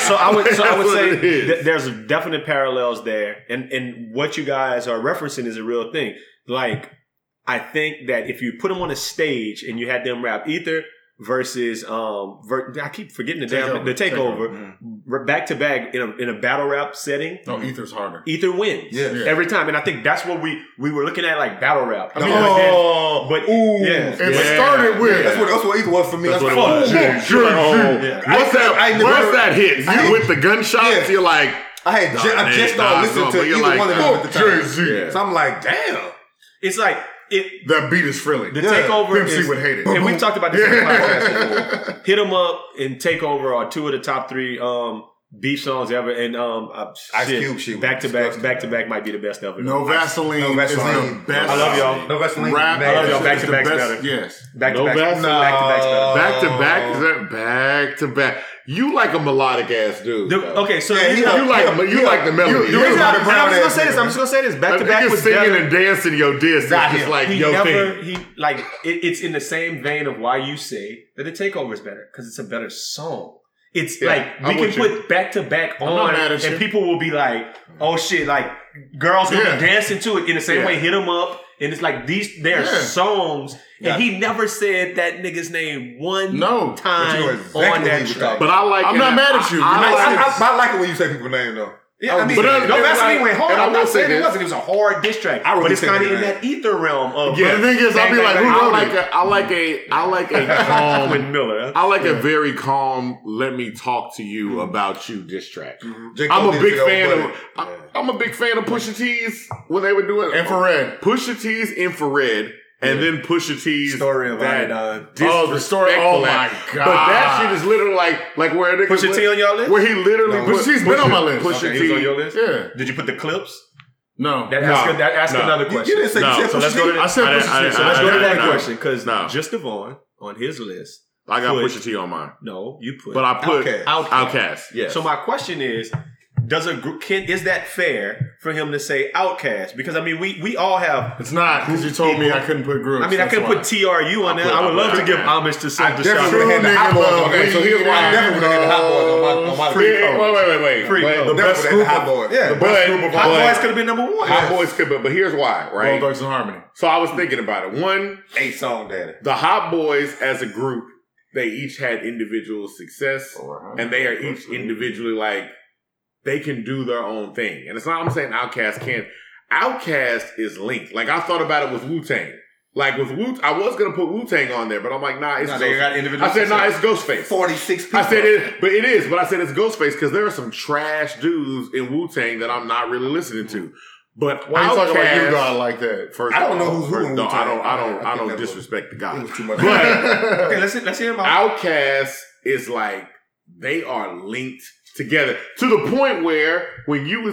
so I would say there's definite parallels there. And what you guys are referencing is a real thing. Like, I think that if you put them on a stage and you had them rap Ether versus, I keep forgetting the takeover. Back to back in a battle rap setting. No, Ether's harder. Ether wins every time, and I think that's what we were looking at, like battle rap. Started with that's what Ether was for me. Once that hits you with the gunshots, you're like, I just started listening to either one of them at the time, so I'm like, damn, it's like. That beat is frilling. The takeover is... MC would hate it. And we've talked about this in the podcast before. Hit 'Em Up and Takeover are two of the top three beef songs ever. And Ice Cube, Back to Back might be the best ever. No Vaseline. Is the best. I love y'all. No Vaseline. Rap, I love y'all. Back to Back's better. Yes. Back to Back's better. Back to Back. You like a melodic ass dude. You like the melody. I'm just gonna say this. Back to Back was singing and dancing your diss. It's like your thing. It's in the same vein of why you say that the takeover is better because it's a better song. It's like we can put Back to Back on and people will be like, oh shit, like girls will be dancing to it in the same way. Hit 'Em Up. And it's like they're songs, and he never said that nigga's name one time on that track. But I like. I'm not mad at you. I like it when you say people's name though. Yeah, I mean, Vaseline went hard. I'm not saying it wasn't. It was a hard diss track, but it's kind of in that Ether realm of. Yeah, the thing is, I'll be like, I like a very calm. Let me talk to you about you diss track. I'm a big fan of Pusha T's when they were doing Infrared. Pusha T's Infrared And then Pusha T's story of Iodine. Oh, the story. Oh my God! But that shit is literally like where they Pusha T on your list. Where he literally Pusha T's been on my list. Pusha T on your list. Yeah. Did you put the clips? No. That asks another question. You didn't say Pusha T. So let's go to that. I said Pusha T. So let's go to that question because just Devon on his list. I got Pusha T on mine. No, you put. But I put Outkast. Yeah. So my question is. Does a group kid is that fair for him to say Outkast? Because I mean, we all have. It's not because you told me I couldn't put groups. I mean, I couldn't put TRU on there. I would love to give homage to some. I definitely had the hot boys. Okay, so here's why I definitely would have had the hot boys on my free. Wait. The best group, hot boys. Yeah, the best group of hot boys could have been #1. Hot boys could be, but here's why, right? Bulldogs and Harmony. So I was thinking about it. One, a song, daddy. The hot boys as a group, they each had individual success, and they are each individually like. They can do their own thing. And it's not I'm saying Outkast can't. Outkast is linked. Like, I thought about it with Wu-Tang. Like, with I was going to put Wu-Tang on there, but I'm like, nah, it's Ghostface. I said, nah, it's Ghostface. 46 people. I said it, but it is. But I said it's Ghostface because there are some trash dudes in Wu-Tang that I'm not really listening to. But why are you talking about your God like that? First, I don't know who's who. No, I don't disrespect the guy. Too much. But, okay, let's hear him out. Outkast is like, they are linked together to the point where when you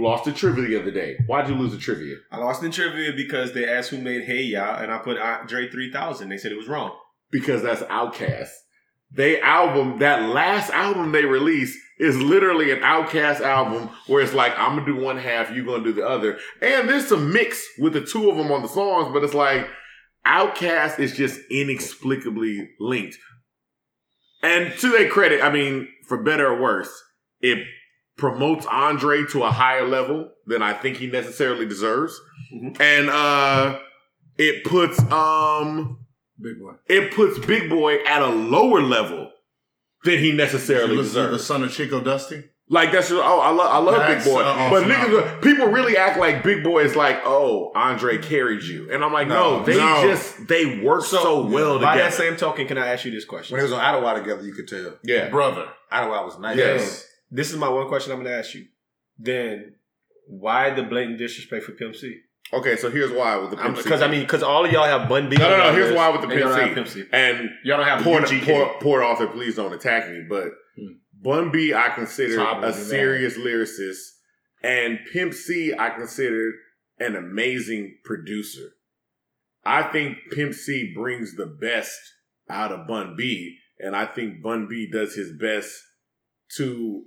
lost the trivia the other day. Why'd you lose the trivia? I lost the trivia because they asked who made Hey Ya, and I put Dre 3000. They said it was wrong because that's Outkast. That last album they released is literally an Outkast album where it's like I'm gonna do one half, you gonna do the other, and there's some mix with the two of them on the songs, but it's like Outkast is just inexplicably linked. And to their credit, I mean, for better or worse, it promotes Andre to a higher level than I think he necessarily deserves. Mm-hmm. And it puts Big Boy. It puts Big Boy at a lower level than he necessarily deserves. The son of Chico Dusty? Like, that's just, I love Big Boy. But niggas, people really act like Big Boy is like, oh, Andre carried you. And I'm like, they work so well together. By that same token, can I ask you this question? When it was on Ottawa together, you could tell. Yeah. Brother. Ottawa was nice. Yes. This is my one question I'm going to ask you. Then, why the blatant disrespect for Pimp C? Okay, so here's why with the Pimp C. Because all of y'all have Bun B. No, here's why with the Pimp C. And y'all don't have poor author, please don't attack me, but... Bun B, I consider a serious lyricist, and Pimp C, I considered an amazing producer. I think Pimp C brings the best out of Bun B, and I think Bun B does his best to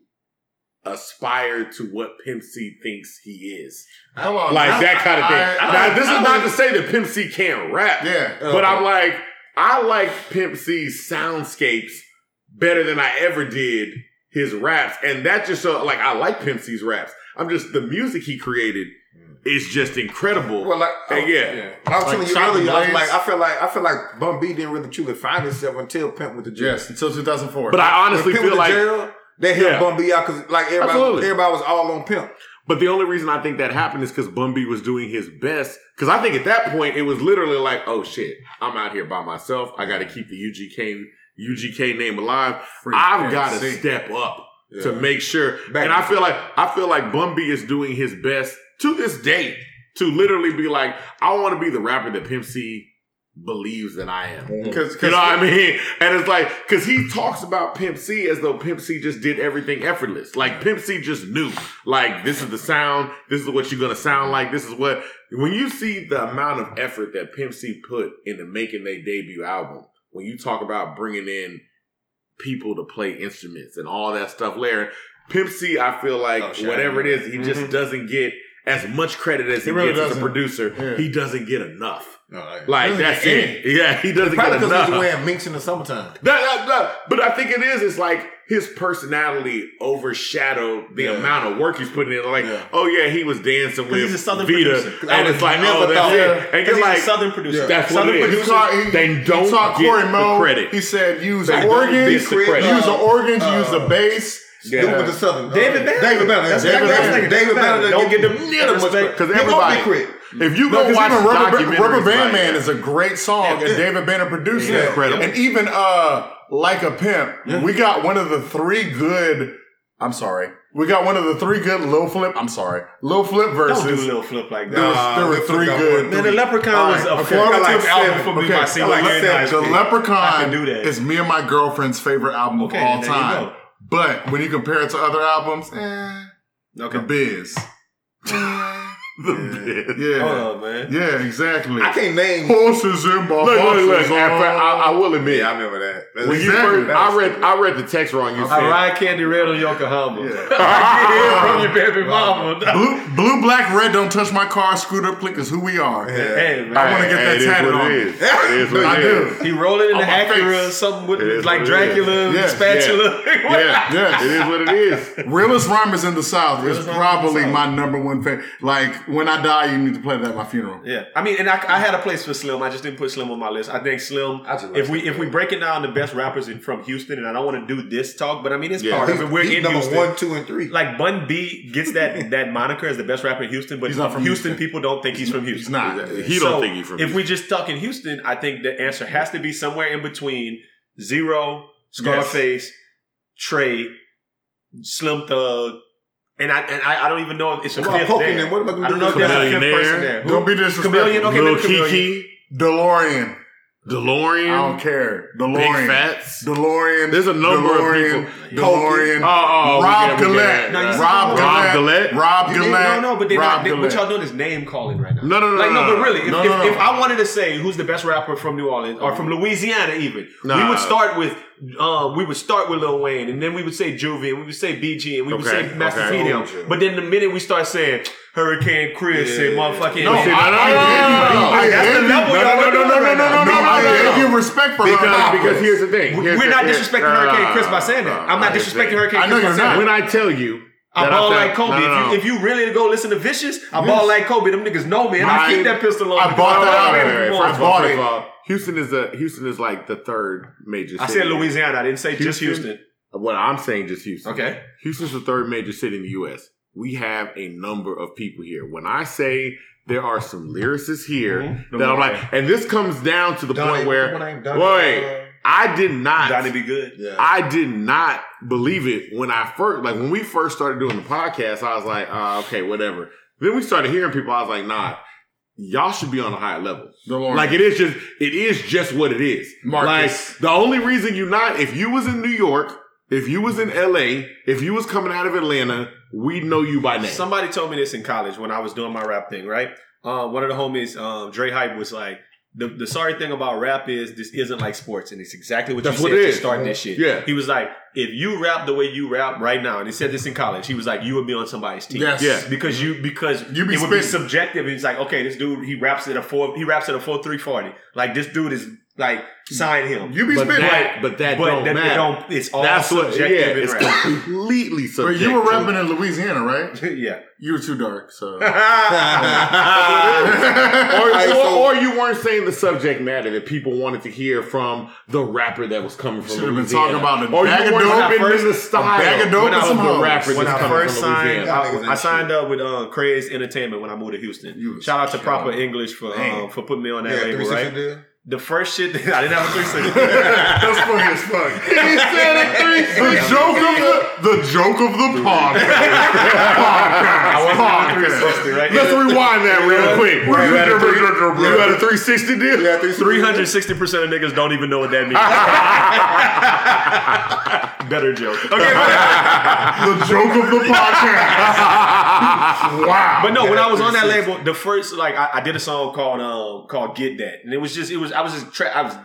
aspire to what Pimp C thinks he is. Come on, like that kind of thing. Now, this is not to say that Pimp C can't rap, but I'm like, I like Pimp C's soundscapes better than I ever did his raps. And that just like, I like Pimp C's raps. I'm just, the music he created is just incredible. Well, like, I was telling you earlier, I feel like Bun B didn't really truly find himself until Pimp went to jail. Yes, until 2004. But I honestly feel like... jail, they helped Bun B out because like everybody was all on Pimp. But the only reason I think that happened is because Bun B was doing his best. Because I think at that point, it was literally like, oh shit, I'm out here by myself. I got to keep the UGK name alive. I've got to step up to make sure. And I feel like Bun B is doing his best to this day to literally be like, I want to be the rapper that Pimp C believes that I am. Cause, you know what I mean? And it's like, because he talks about Pimp C as though Pimp C just did everything effortless. Like Pimp C just knew, like, this is the sound. This is what you're going to sound like. This is what, when you see the amount of effort that Pimp C put into making their debut album, when you talk about bringing in people to play instruments and all that stuff, Larry, Pimp C, I feel like whatever it is, he just doesn't get as much credit as he really gets as a producer. Yeah. He doesn't get enough. Like, that's it. Yeah, he doesn't get enough. Probably because he's wearing minks in the summertime. But I think it's like his personality overshadowed the amount of work he's putting in. Like, he was dancing with he's a Southern producer. And it's like, that's it. And it's like, Southern producer. That's what it is. They don't get the credit. He said, use an organ, use the bass. Yeah. With the Southern. David Banner. David Banner don't get them near the much because everybody. If you go watch Rubber Band Man is a great song, and David Banner produced it. Incredible. And even Like a Pimp, we got one of the three good I'm sorry. We got one of the three good Lil Flip. I'm sorry. Lil Flip versus. Don't do Lil Flip like that. There were three good. Man, the Leprechaun was a formative album for me. The Leprechaun is me and my girlfriend's favorite album of all time. But when you compare it to other albums, The Biz. The Biz. Yeah. Hold on, man. Yeah, exactly. I can't name horses in my horses. I will admit, I remember that. I read the text wrong. You said I ride candy red on Yokohama. Yeah. I get it from your baby mama. Blue, black, red. Don't touch my car. Screwed up, click is who we are. Yeah. Hey, man. I want to get that tatted on. It is what it is. He rolling in the Acura, something with like Dracula, spatula. Yeah, it is what it is. Realest Rhymers in the South is probably my number one fan. Like. When I die, you need to play that at my funeral. Yeah, I mean, and I had a place for Slim. I just didn't put Slim on my list. I think Slim. If we break it down, the best rappers from Houston, and I don't want to do this talk, but I mean, it's part of it. We're in number Houston, 1, 2, and 3. Like Bun B gets that moniker as the best rapper in Houston, but he's not from Houston. People don't think he's from Houston. He's not. Exactly. He don't think he's from. If we just talk in Houston, I think the answer has to be somewhere in between Zero, Scarface, Trey, Slim Thug. And I don't even know if it's a fifth there. What about I don't know if there's a fifth person there. Don't be disrespectful. Chameleon, okay, Lil Kiki, DeLorean. I don't care. DeLorean. Big Fats. DeLorean. There's a number of people. DeLorean. Rob Gillette. Rob Gillette. No, but what y'all doing is name calling right now. No, but really, if I wanted to say who's the best rapper from New Orleans or from Louisiana even, we would start with Lil Wayne, and then we would say Juvie, and we would say BG, and we would say Master P. But then the minute we start saying Hurricane Chris and motherfucking... No, I give respect for Hurricane Chris. Because here's the thing. We're not disrespecting Hurricane Chris by saying that. I'm not disrespecting Hurricane Chris by saying that. When I tell you... I ball like Kobe. No. If you really go listen to Vicious, I ball like Kobe. Them niggas know me, and I keep that pistol on. I bought that out. I bought it. Houston is like the third major city. I said Louisiana. I didn't say Houston, just Houston. Well, I'm saying just Houston. Okay. Houston's the third major city in the U.S. We have a number of people here. When I say there are some lyricists here that I'm like, and this comes down to the point where, I did not. Johnny be good. Yeah. I did not believe it when we first started doing the podcast. I was like, okay, whatever. Then we started hearing people. I was like, nah, y'all should be on a higher level. Like it is just what it is. Marcus. Like the only reason you're not, if you was in New York, if you was in LA, if you was coming out of Atlanta, we'd know you by name. Somebody told me this in college when I was doing my rap thing. Right, one of the homies, Dre Hype, was like, The sorry thing about rap is this isn't like sports, and it's exactly what you said to start this shit. Yeah. He was like, if you rap the way you rap right now, and he said this in college, he was like, you would be on somebody's team. Yes. Yeah. Because it would be subjective. He's like, okay, this dude, he raps at a 340. Like this dude is like, sign him. You be spitting. But that don't matter. It's all subjective. Yeah, it's completely subjective. But you were rapping in Louisiana, right? Yeah. You were too dark, so. or you weren't saying the subject matter that people wanted to hear from the rapper that was coming from Louisiana. Should have been talking about the bag of dope in business style. Bag of dope and some hoes. When I first signed, I signed up with Craze Entertainment when I moved to Houston. Shout out to Proper English for putting me on that label, right? The first shit that I didn't have a 360. That's funny as fuck. He said a 360. The joke of the podcast. I wasn't a 360, right? Let's rewind that real quick. You had a 360 deal? Yeah, 360% of niggas don't even know what that means. Better joke. Okay, the joke of the podcast. Wow. But no, when I was on that label, the first I did a song called "Get That," and I was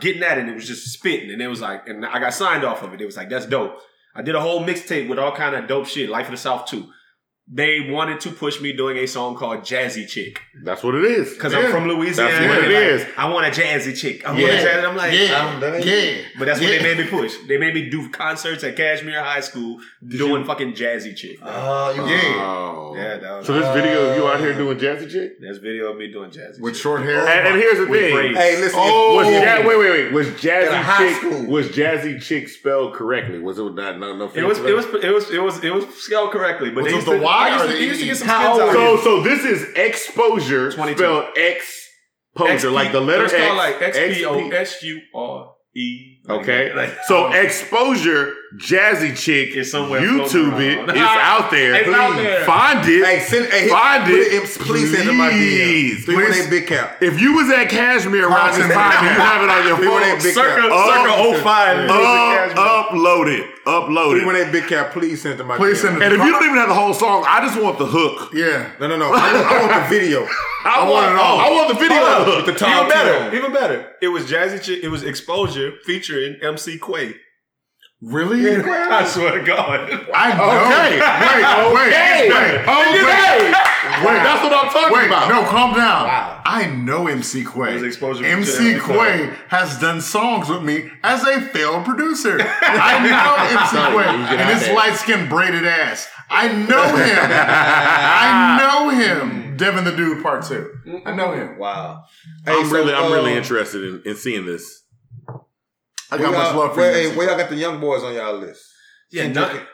getting at it, and it was just spitting, and it was like, and I got signed off of it. It was like, that's dope. I did a whole mixtape with all kind of dope shit. Life of the South 2. They wanted to push me doing a song called Jazzy Chick. That's what it is. Because I'm from Louisiana. That's what it is. I want a jazzy chick. I want a jazzy. I'm like, But that's what they made me push. They made me do concerts at Cashmere High School doing fucking Jazzy Chick. So this video of you out here doing Jazzy Chick? There's video of me doing Jazzy Chick. With short hair. And here's the thing. Braids. Hey, listen. Wait. Was Jazzy Chick spelled correctly? Was it not? No. It was spelled correctly. But was the Y? I used to get some so this is exposure, spelled exposure, like the letter X. It's spelled like X-P-O-S-U-R. E. Okay. Like, so exposure, Jazzy Chick is somewhere. YouTube it. It's out there. It's out there. Find it. Hey, find it. Please send it my DMs. Please. Big Cap. If you was at Cashmere around this time and you have it on your phone, circa 05. Upload it. When that Big Cap, please send it to my DMs. And if you don't even have the whole song, I just want the hook. Yeah. No. I want the video. I want the video. With the top even better. It was Jazzy Chick. It was Exposure featuring MC Quay. Really? Yeah, I swear to God. Wait. That's what I'm talking about. No, calm down. Wow. I know MC Quay. MC Quay has done songs with me as a failed producer. I know MC Quay and his light-skinned braided ass. I know him. Devin the Dude Part 2. I know him. Wow. I'm really interested in seeing this. I got much love for you. Where y'all got the young boys on y'all list? Yeah,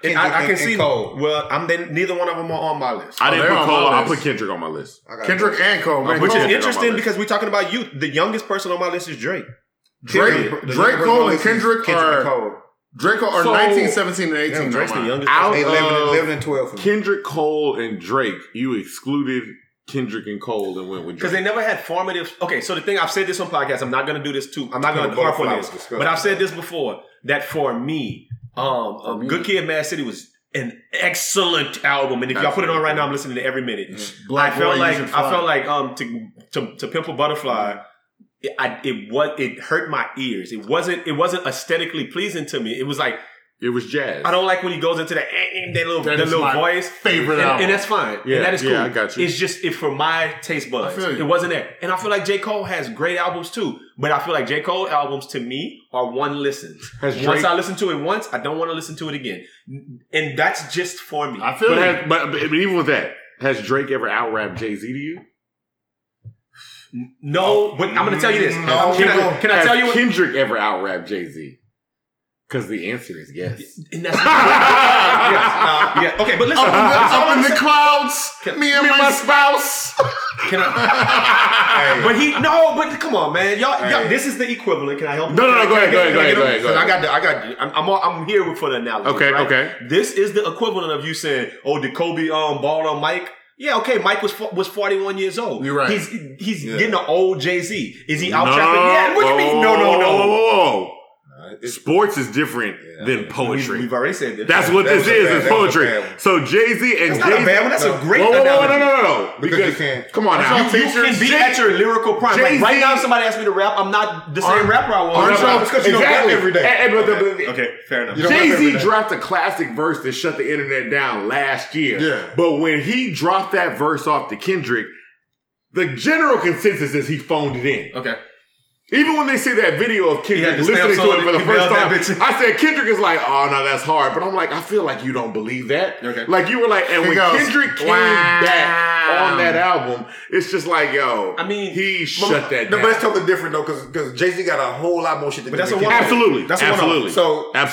I can see Cole. Well, neither one of them are on my list. I didn't put Cole. I put Kendrick on my list. Kendrick and Cole. Which is interesting because we're talking about youth. The youngest person on my list is Drake. Drake, Cole, and Kendrick are... Draco are 19, 17, and 18. Drake's the youngest. Out of 11 and 12. Kendrick, Cole, and Drake, you excluded... Kendrick and Cole and went with Drake. Because they never had formative... Okay, so the thing... I've said this on podcasts. I'm not going to do this too. I'm not going to harp on this. But I've said this before. That for me, Good Kid, Mad City was an excellent album. And if y'all put it on right now, I'm listening to every minute. Mm-hmm. I felt like to Pimp a Butterfly... Mm-hmm. It hurt my ears. It wasn't aesthetically pleasing to me. It was like... It was jazz. I don't like when he goes into that little voice. Favorite album. And that's fine. Yeah, and that is cool. Yeah, I got you. It's just for my taste buds. It wasn't that. And I feel like J. Cole has great albums too. But I feel like J. Cole albums to me are one listen. Once I listen to it once, I don't want to listen to it again. And that's just for me. I feel like... But even with that, has Drake ever out-rapped Jay-Z to you? No, but I'm going to tell you this. No, can I tell you? Has Kendrick ever out-rapped Jay-Z? Because the answer is yes. And that's yes. Okay, but listen. Up in the clouds, me and my spouse. Hey. But come on, man, y'all. This is the equivalent. Can I help? No. Go ahead. I got. I'm here for the analogy. Okay, right? Okay. This is the equivalent of you saying, "Oh, did Kobe ball on Mike?" Yeah, okay. Mike was 41 years old. You're right. He's getting an old Jay-Z. Is he out trapping? Yeah. What do you mean? No. Sports is different than poetry. We've already said this. That's what this is poetry. So Jay-Z and Jay-Z. That's not a bad one. That's a great one. No. Because you can. Come on now. You can be at your lyrical prime. Like right now, if somebody asks me to rap, I'm not the same rapper I was. It's because you don't rap every day. Okay, fair enough. Jay-Z dropped a classic verse that shut the internet down last year. Yeah. But when he dropped that verse off to Kendrick, the general consensus is he phoned it in. Okay. Even when they see that video of Kendrick listening to it for the first time, I said Kendrick is like, oh no, that's hard. But I'm like, I feel like you don't believe that. Okay. Like you were like, and when Kendrick came back on that album, it's just like, yo, I mean, he shut that down. But it's totally different though, because Jay-Z got a whole lot more shit to do. That's a one-off. So I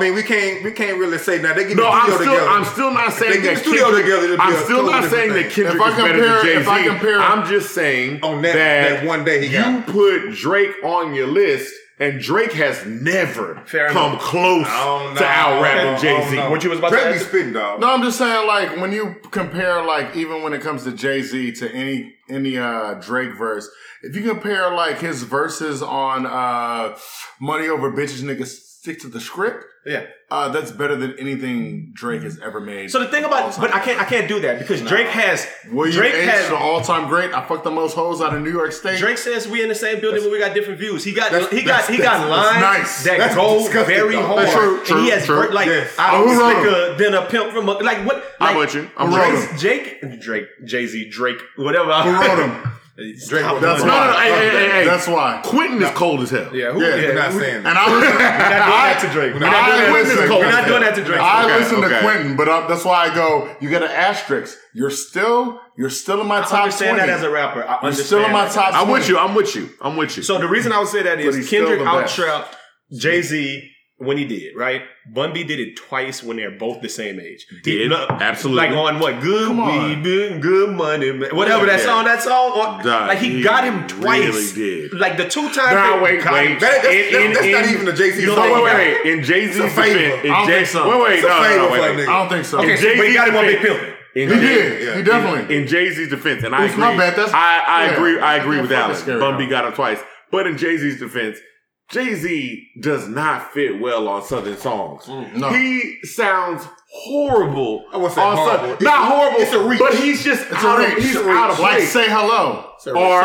mean, we can't really say now they get the studio together. I'm still not saying that Kendrick. I'm still not saying that Kendrick is better than Jay-Z. I'm just saying on that one day he got put Drake on your list, and Drake has never come close to out-rapping Jay-Z. What you was about Drake to be spitting, dog. No, I'm just saying, like when you compare, like even when it comes to Jay-Z to any Drake verse, if you compare like his verses on "Money Over Bitches, Niggas Stick to the Script," yeah, that's better than anything Drake has ever made. So the thing about, but I can't do that because Drake has the all-time great. I fucked the most hoes out of New York State. Drake says we in the same building, but we got different views. He got lines that go very hard. True, and he has I'm sicker than a pimp from like what? I'm with you. I'm wrong. Drake, Jay-Z, Drake, whatever. Who wrote him? That's why. Quentin is cold as hell. Yeah, we're not saying that. We're not doing that to Drake. I listen to Quentin, but that's why I go, you got an asterisk. You're still in my top 20. I understand that as a rapper. You're still in my top 20. I'm with you. So the reason I would say that is Kendrick out-trapped Jay-Z when he did, right? Bun B did it twice when they're both the same age. Did no, absolutely. Like on what? Good weed, good money, man. Whatever that song, that song. Or, nah, like he got him twice. Really did. Like the two times. Nah, wait. That's not even a Jay-Z song. Wait. In Jay-Z's defense. I don't think so. Wait. I don't think so. Okay, but he got him on Big Pimpin'. He did. He definitely. In Jay-Z's defense. And I agree. My bad. I agree with Alex. Bun B got him twice. But in Jay-Z's defense, Jay-Z does not fit well on Southern songs. No. He sounds horrible. I wouldn't say horrible. Not horrible. It's a reach. But he's just out of place. Like Say Hello. Or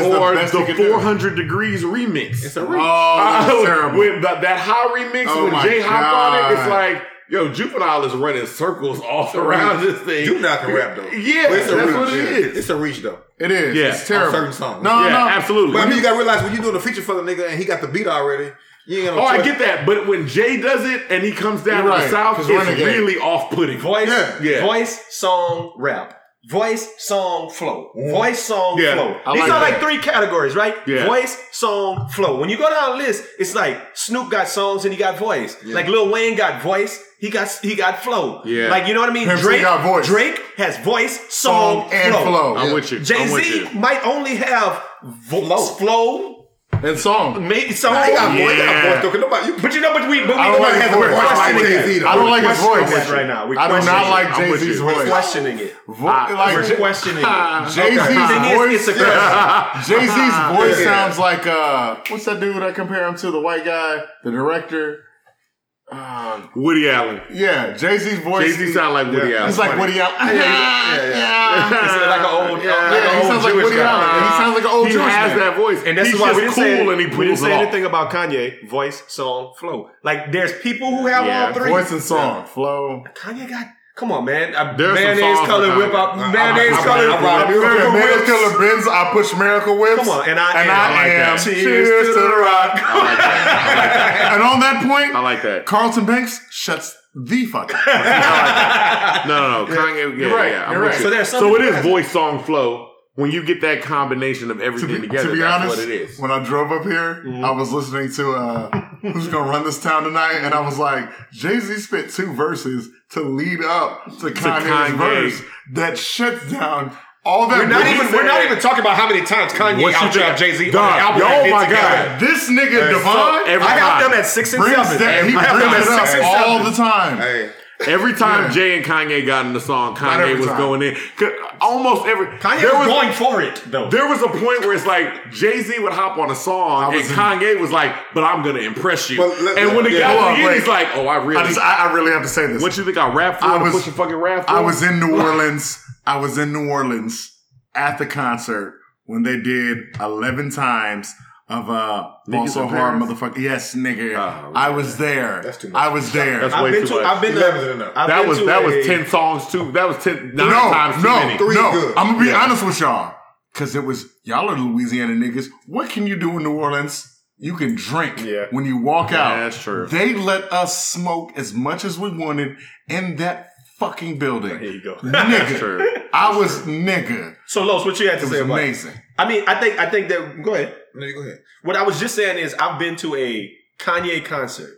the 400 Degrees remix. It's a reach. Oh, terrible. With that high remix with J-Hop on it, it's like, yo, Juvenile is running circles all around this thing. Juvenile can rap, though. Yeah, that's what it is. It's a reach, though. It is. Yeah. It's terrible. On certain songs. No, absolutely. But I mean, you got to realize when you're doing a feature for the nigga and he got the beat already, you ain't got no choice. I get that. But when Jay does it and he comes down to the South, it's really off-putting. Voice, song, rap. Voice, song, flow. Voice, song, flow. These are like three categories, right? Yeah. Voice, song, flow. When you go down the list, it's like Snoop got songs and he got voice. Yeah. Like Lil Wayne got voice. He got flow. Yeah. Like, you know what I mean? Drake has voice, song, and flow. I'm with you. Jay-Z might only have flow. And song. Maybe song. Nah, he got voice though. But we don't have a voice. I don't like his voice right now. I do not like Jay-Z's voice. We're questioning it. We're questioning it. Jay-Z's voice. Jay-Z's voice sounds like, what's that dude I compare him to? The white guy, the director. Woody Allen. Yeah, Jay-Z's voice. Jay-Z sounds like Woody Allen. He's like Woody Allen. He's like an old he sounds like Woody Allen. He sounds like an old Jewish guy. He has that voice. And that's why we didn't say anything about Kanye. Voice, song, flow. Like, there's people who have all three. Voice and song, flow. Kanye got... Come on, man. Mayonnaise Color Benz. I push Miracle Whips. Come on. And I am. Cheers to the rock. And on that point, I like that. Carlton Banks shuts the fuck up. No. Kanye. Yeah, you're right. So it is voice, song, flow. When you get that combination of everything together, to be honest, that's what it is. When I drove up here, I was listening to Who's Gonna Run This Town Tonight? And I was like, Jay-Z spent two verses to lead up to Kanye's verse that shuts down all that. We're not even talking about how many times Kanye outdropped Jay-Z on the album. Oh my God. This nigga, Devon, I got them at 6 and 7. He brings it up all the time. Hey. Every time Jay and Kanye got in the song, Kanye was going in. Almost every... Kanye was going for it, though. There was a point where it's like, Jay-Z would hop on a song, and Kanye was like, but I'm going to impress you. And when he got in, he's like, oh, I really have to say this. What you think I rap for? Push a fucking rap for? I was in New Orleans at the concert when they did 11 times of also hard motherfucker. Yes, nigga. Oh, I was there. That's too much. That's way too much. That was 10 songs too. That was 9 times too many. No. Good. I'm gonna be honest with y'all, because it was y'all are Louisiana niggas. What can you do in New Orleans? You can drink when you walk out. That's true. They let us smoke as much as we wanted in that fucking building. There you go. Nigga. Nigga. So Los, what you had to say about it? Amazing. I mean, I think that... Go ahead. No, go ahead. What I was just saying is I've been to a Kanye concert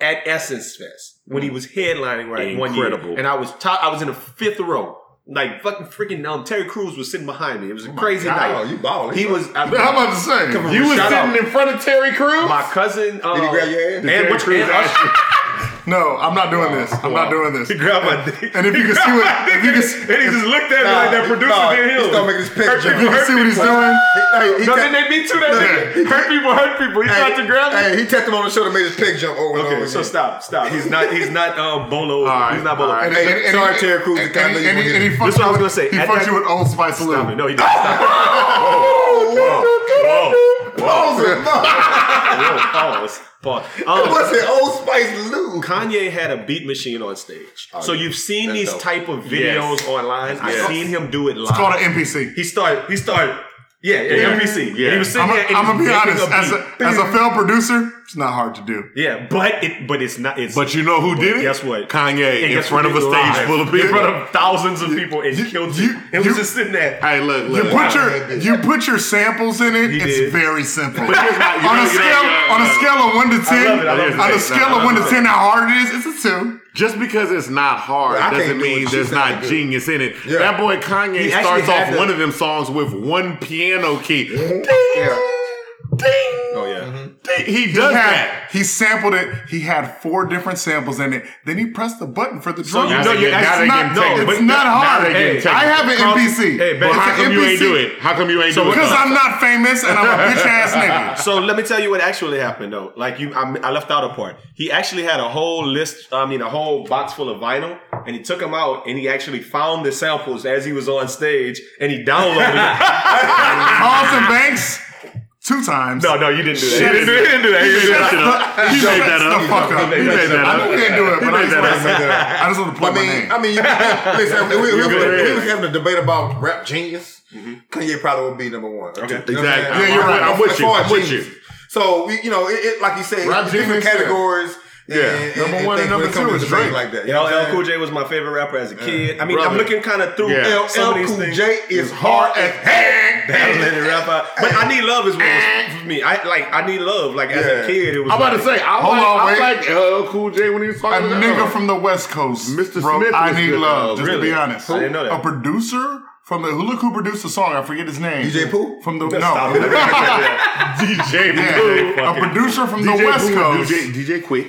at Essence Fest when he was headlining one year. And I was in the 5th row. Like, fucking freaking... Terry Crews was sitting behind me. It was a crazy night. Oh, you balling. He was... I'm about to say. You was sitting in front of Terry Crews? My cousin... Did he grab your ass? And no, I'm not doing this. I'm not doing this. He grabbed my dick. And if you can see what... and he just looked at me like that producer did him. He's going to make this picture. If you can see what he's doing... then they beat you that nigga. Hurt people. He's about to grab me. Hey, he tapped him on the shoulder and made his pig jump over and over. Okay, so stop. He's not Bolo. He's not Bolo. Sorry, Terry Crews. And he fucked you with Old Spice a little. No, he didn't. Pause. It wasn't Old Spice Lou. Kanye had a beat machine on stage. So you've seen these type of videos online. I've seen him do it live. It's called an MPC. He started Yeah, MPC. Yeah. He was sitting there. I'm gonna be honest. As a film producer, it's not hard to do. Yeah, but it's not. But you know who did it? Guess what? Kanye in front of a stage full of people, in front of thousands of people, and killed you. It was just sitting there. Hey, look. You put your samples in it. It's very simple. On a scale of one to ten, how hard it is? It's a 2. Just because it's not hard doesn't mean there's not genius in it. Yeah. That boy Kanye starts off one of them songs with one piano key. Yeah. Ding! Yeah. Ding! Oh, yeah. Mm-hmm. Ding. He does that. He sampled it. He had 4 different samples in it. Then he pressed the button for the drum. It's not hard. I have an MPC. Hey, well, how come you ain't do it? Because I'm not famous and I'm a bitch-ass nigga. So let me tell you what actually happened, though. Like, I left out a part. He actually had a whole box full of vinyl, and he took them out, and he actually found the samples as he was on stage, and he downloaded it. Carlton Banks. 2 times. No, you didn't do that. He didn't do that. He made that up. I didn't do it, but I just want to plug my name. I mean, we were having a debate about rap genius. Mm-hmm. Kanye probably would be number 1. Okay. Exactly. Yeah, you're right. I'm with you. So, it like you said, different categories. Yeah, number 1 and number 2 is Drake like that. LL Cool J was my favorite rapper as a kid. I mean, I'm looking kind of through LL Cool J is hard as heck. But I Need Love is what for me. I Need Love. Like as a kid, it was. I'm about to say, I like LL Cool J when he was talking about a nigga from the West Coast, Mr. Smith. I Need Love. Just to be honest, I didn't know that. A producer. From the Hula Who produced the song, I forget his name. DJ Pooh? DJ Pooh. A producer from the West Coast. DJ Quick.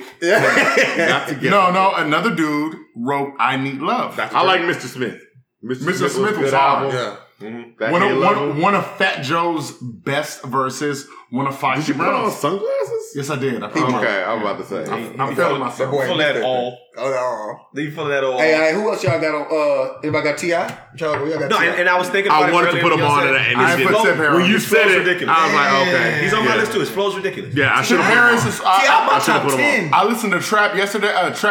Another dude wrote I Need Love. I like Mr. Smith. Mr. Smith was hard. Yeah. Mm-hmm. One of Fat Joe's best verses. One of Foxy Brown's. Did you put on sunglasses? Yes, I did. I was about to say. I'm feeling myself. You feeling that all? You feeling that all? Hey, who else y'all got on? Anybody got T.I.? And I was thinking about it. I wanted to put him on to that. When you said it, ridiculous. I was like, okay. He's on my list too. It flows ridiculous. Yeah, I should have put him on. I listened to trap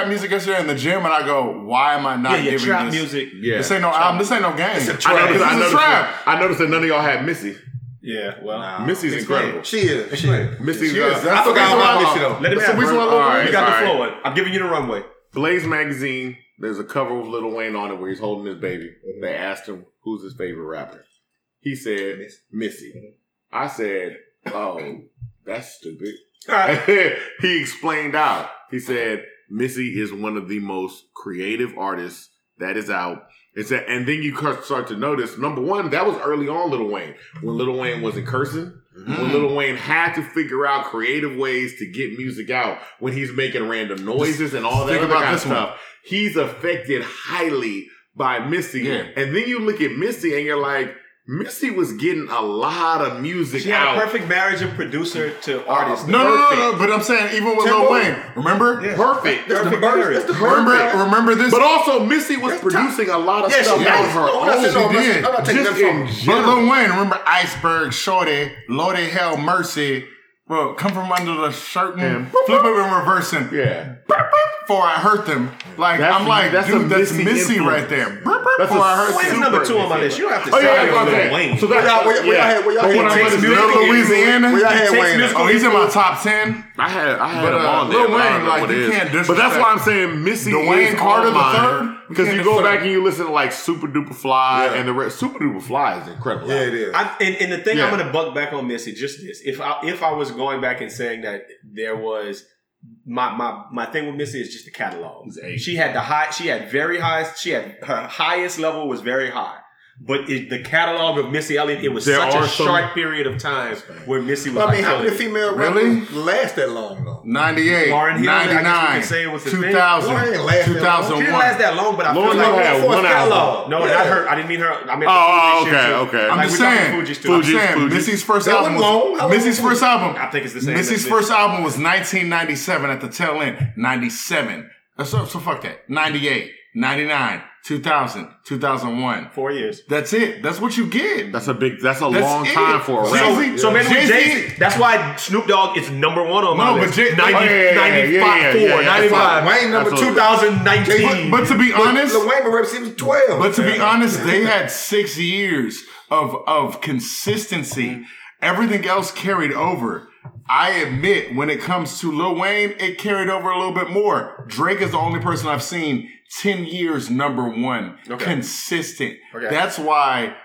music yesterday in the gym, and I go, why am I not giving this? Yeah, trap music. This ain't no album. This ain't no game. It's a trap. I noticed that none of y'all had Missy. Yeah, well, Missy's incredible. She is. Missy's incredible. I forgot about Missy though. Let him have her. You got the floor. I'm giving you the runway. Blaze magazine. There's a cover with Lil Wayne on it where he's holding his baby. Mm-hmm. They asked him who's his favorite rapper. He said Missy. Mm-hmm. I said, oh, that's stupid. He explained out. He said Missy is one of the most creative artists that is out. And then you start to notice, number 1, that was early on Lil Wayne. When Lil Wayne wasn't cursing, when Lil Wayne had to figure out creative ways to get music out, when he's making random noises and all that kind of stuff, he's affected highly by Missy. Yeah. And then you look at Missy and you're like, Missy was getting a lot of music out. She had a perfect marriage of producer to artist. No. But I'm saying even with Lil Wayne, remember? Yeah. Perfect. Remember this. But also Missy was producing a lot of stuff out of her own. She did. But Lil Wayne, remember Iceberg, Shorty, Lordy, Hell, Mercy. Bro, come from under the shirt and flip it and reverse him. Yeah. Before I hurt them. Like, that's Missy right there. Before I hurt them. Number 2 on my list. You don't have to say Wayne. So that's Louisiana. Oh, he's in my top 10. I had him on there. Lil Wayne, like, you can't disrespect. But that's why I'm saying Missy Dwayne Carter III. Because you go back and you listen to like Super Duper Fly and the rest. Super Duper Fly is incredible. Yeah, it is. And the thing I'm going to buck back on Missy, just this. If I was going back and saying that there was my thing with Missy is just the catalog. Her highest level was very high. But the catalog of Missy Elliott, it was such a short period of time where Missy was. How many female rappers last that long though? 98, 99, 2000, 2001. She didn't last that long, but I feel like for a catalog. No, not her. I didn't mean her. I meant okay. I'm just saying. Fuji's. Missy's first album. I think it's the same. Missy's first album was 1997 at the tail end. 97. So fuck that. 98. 99, 2000, 2001. 4 years. That's it. That's what you get. That's a long time for a rapper. So maybe Jay-Z. That's why Snoop Dogg is number one on my list. 95. Wayne number 2019. But to be honest, Lil Wayne rap since 12. But to be honest, they had 6 years of consistency. Everything else carried over. I admit, when it comes to Lil Wayne, it carried over a little bit more. Drake is the only person I've seen 10 years number one. Okay. Consistent. Okay. That's why,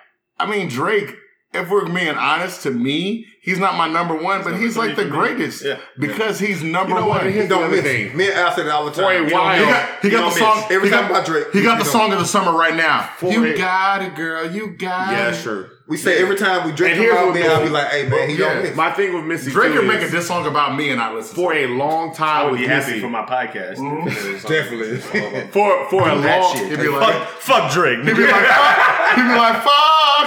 Drake, if we're being honest, to me, he's not my number one, but he's like the greatest. Yeah. Because he's number one. He don't miss. Me and Al said it all the time. He got the song. Every time about Drake. He got the song of the summer right now. You got it, girl. You got it. Yeah, sure. We say every time we drink about me, I'll be like, hey, man, he don't miss. My thing with Missy Drake can make a diss song about me and I listen to it. For a long time, I would be happy for my podcast. Mm-hmm. Definitely. For a long time. He'd be like, fuck Drake. He'd be like, fuck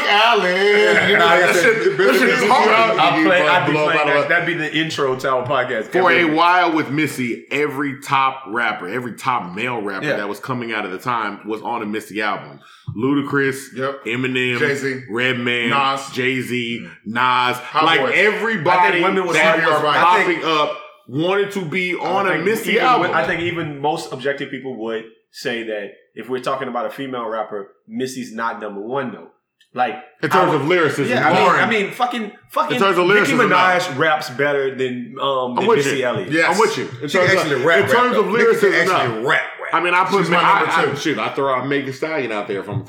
Allen. You know, that shit is hard. I'd be playing that'd be the intro to our podcast. For a while with Missy, every top male rapper that was coming out at the time was on a Missy album. Ludacris, Eminem, Jay-Z, Redman, Nas, Jay-Z, Nas. Everybody that was popping up wanted to be on a Missy album. I think even most objective people would say that if we're talking about a female rapper, Missy's not number one though. Like in terms of lyricism, fucking. In terms of lyricism, Nicki Minaj raps better than Missy Elliott. Yes. I'm with you. In terms of lyricism, Nicki can actually rap. I throw out Megan Stallion out there from. Are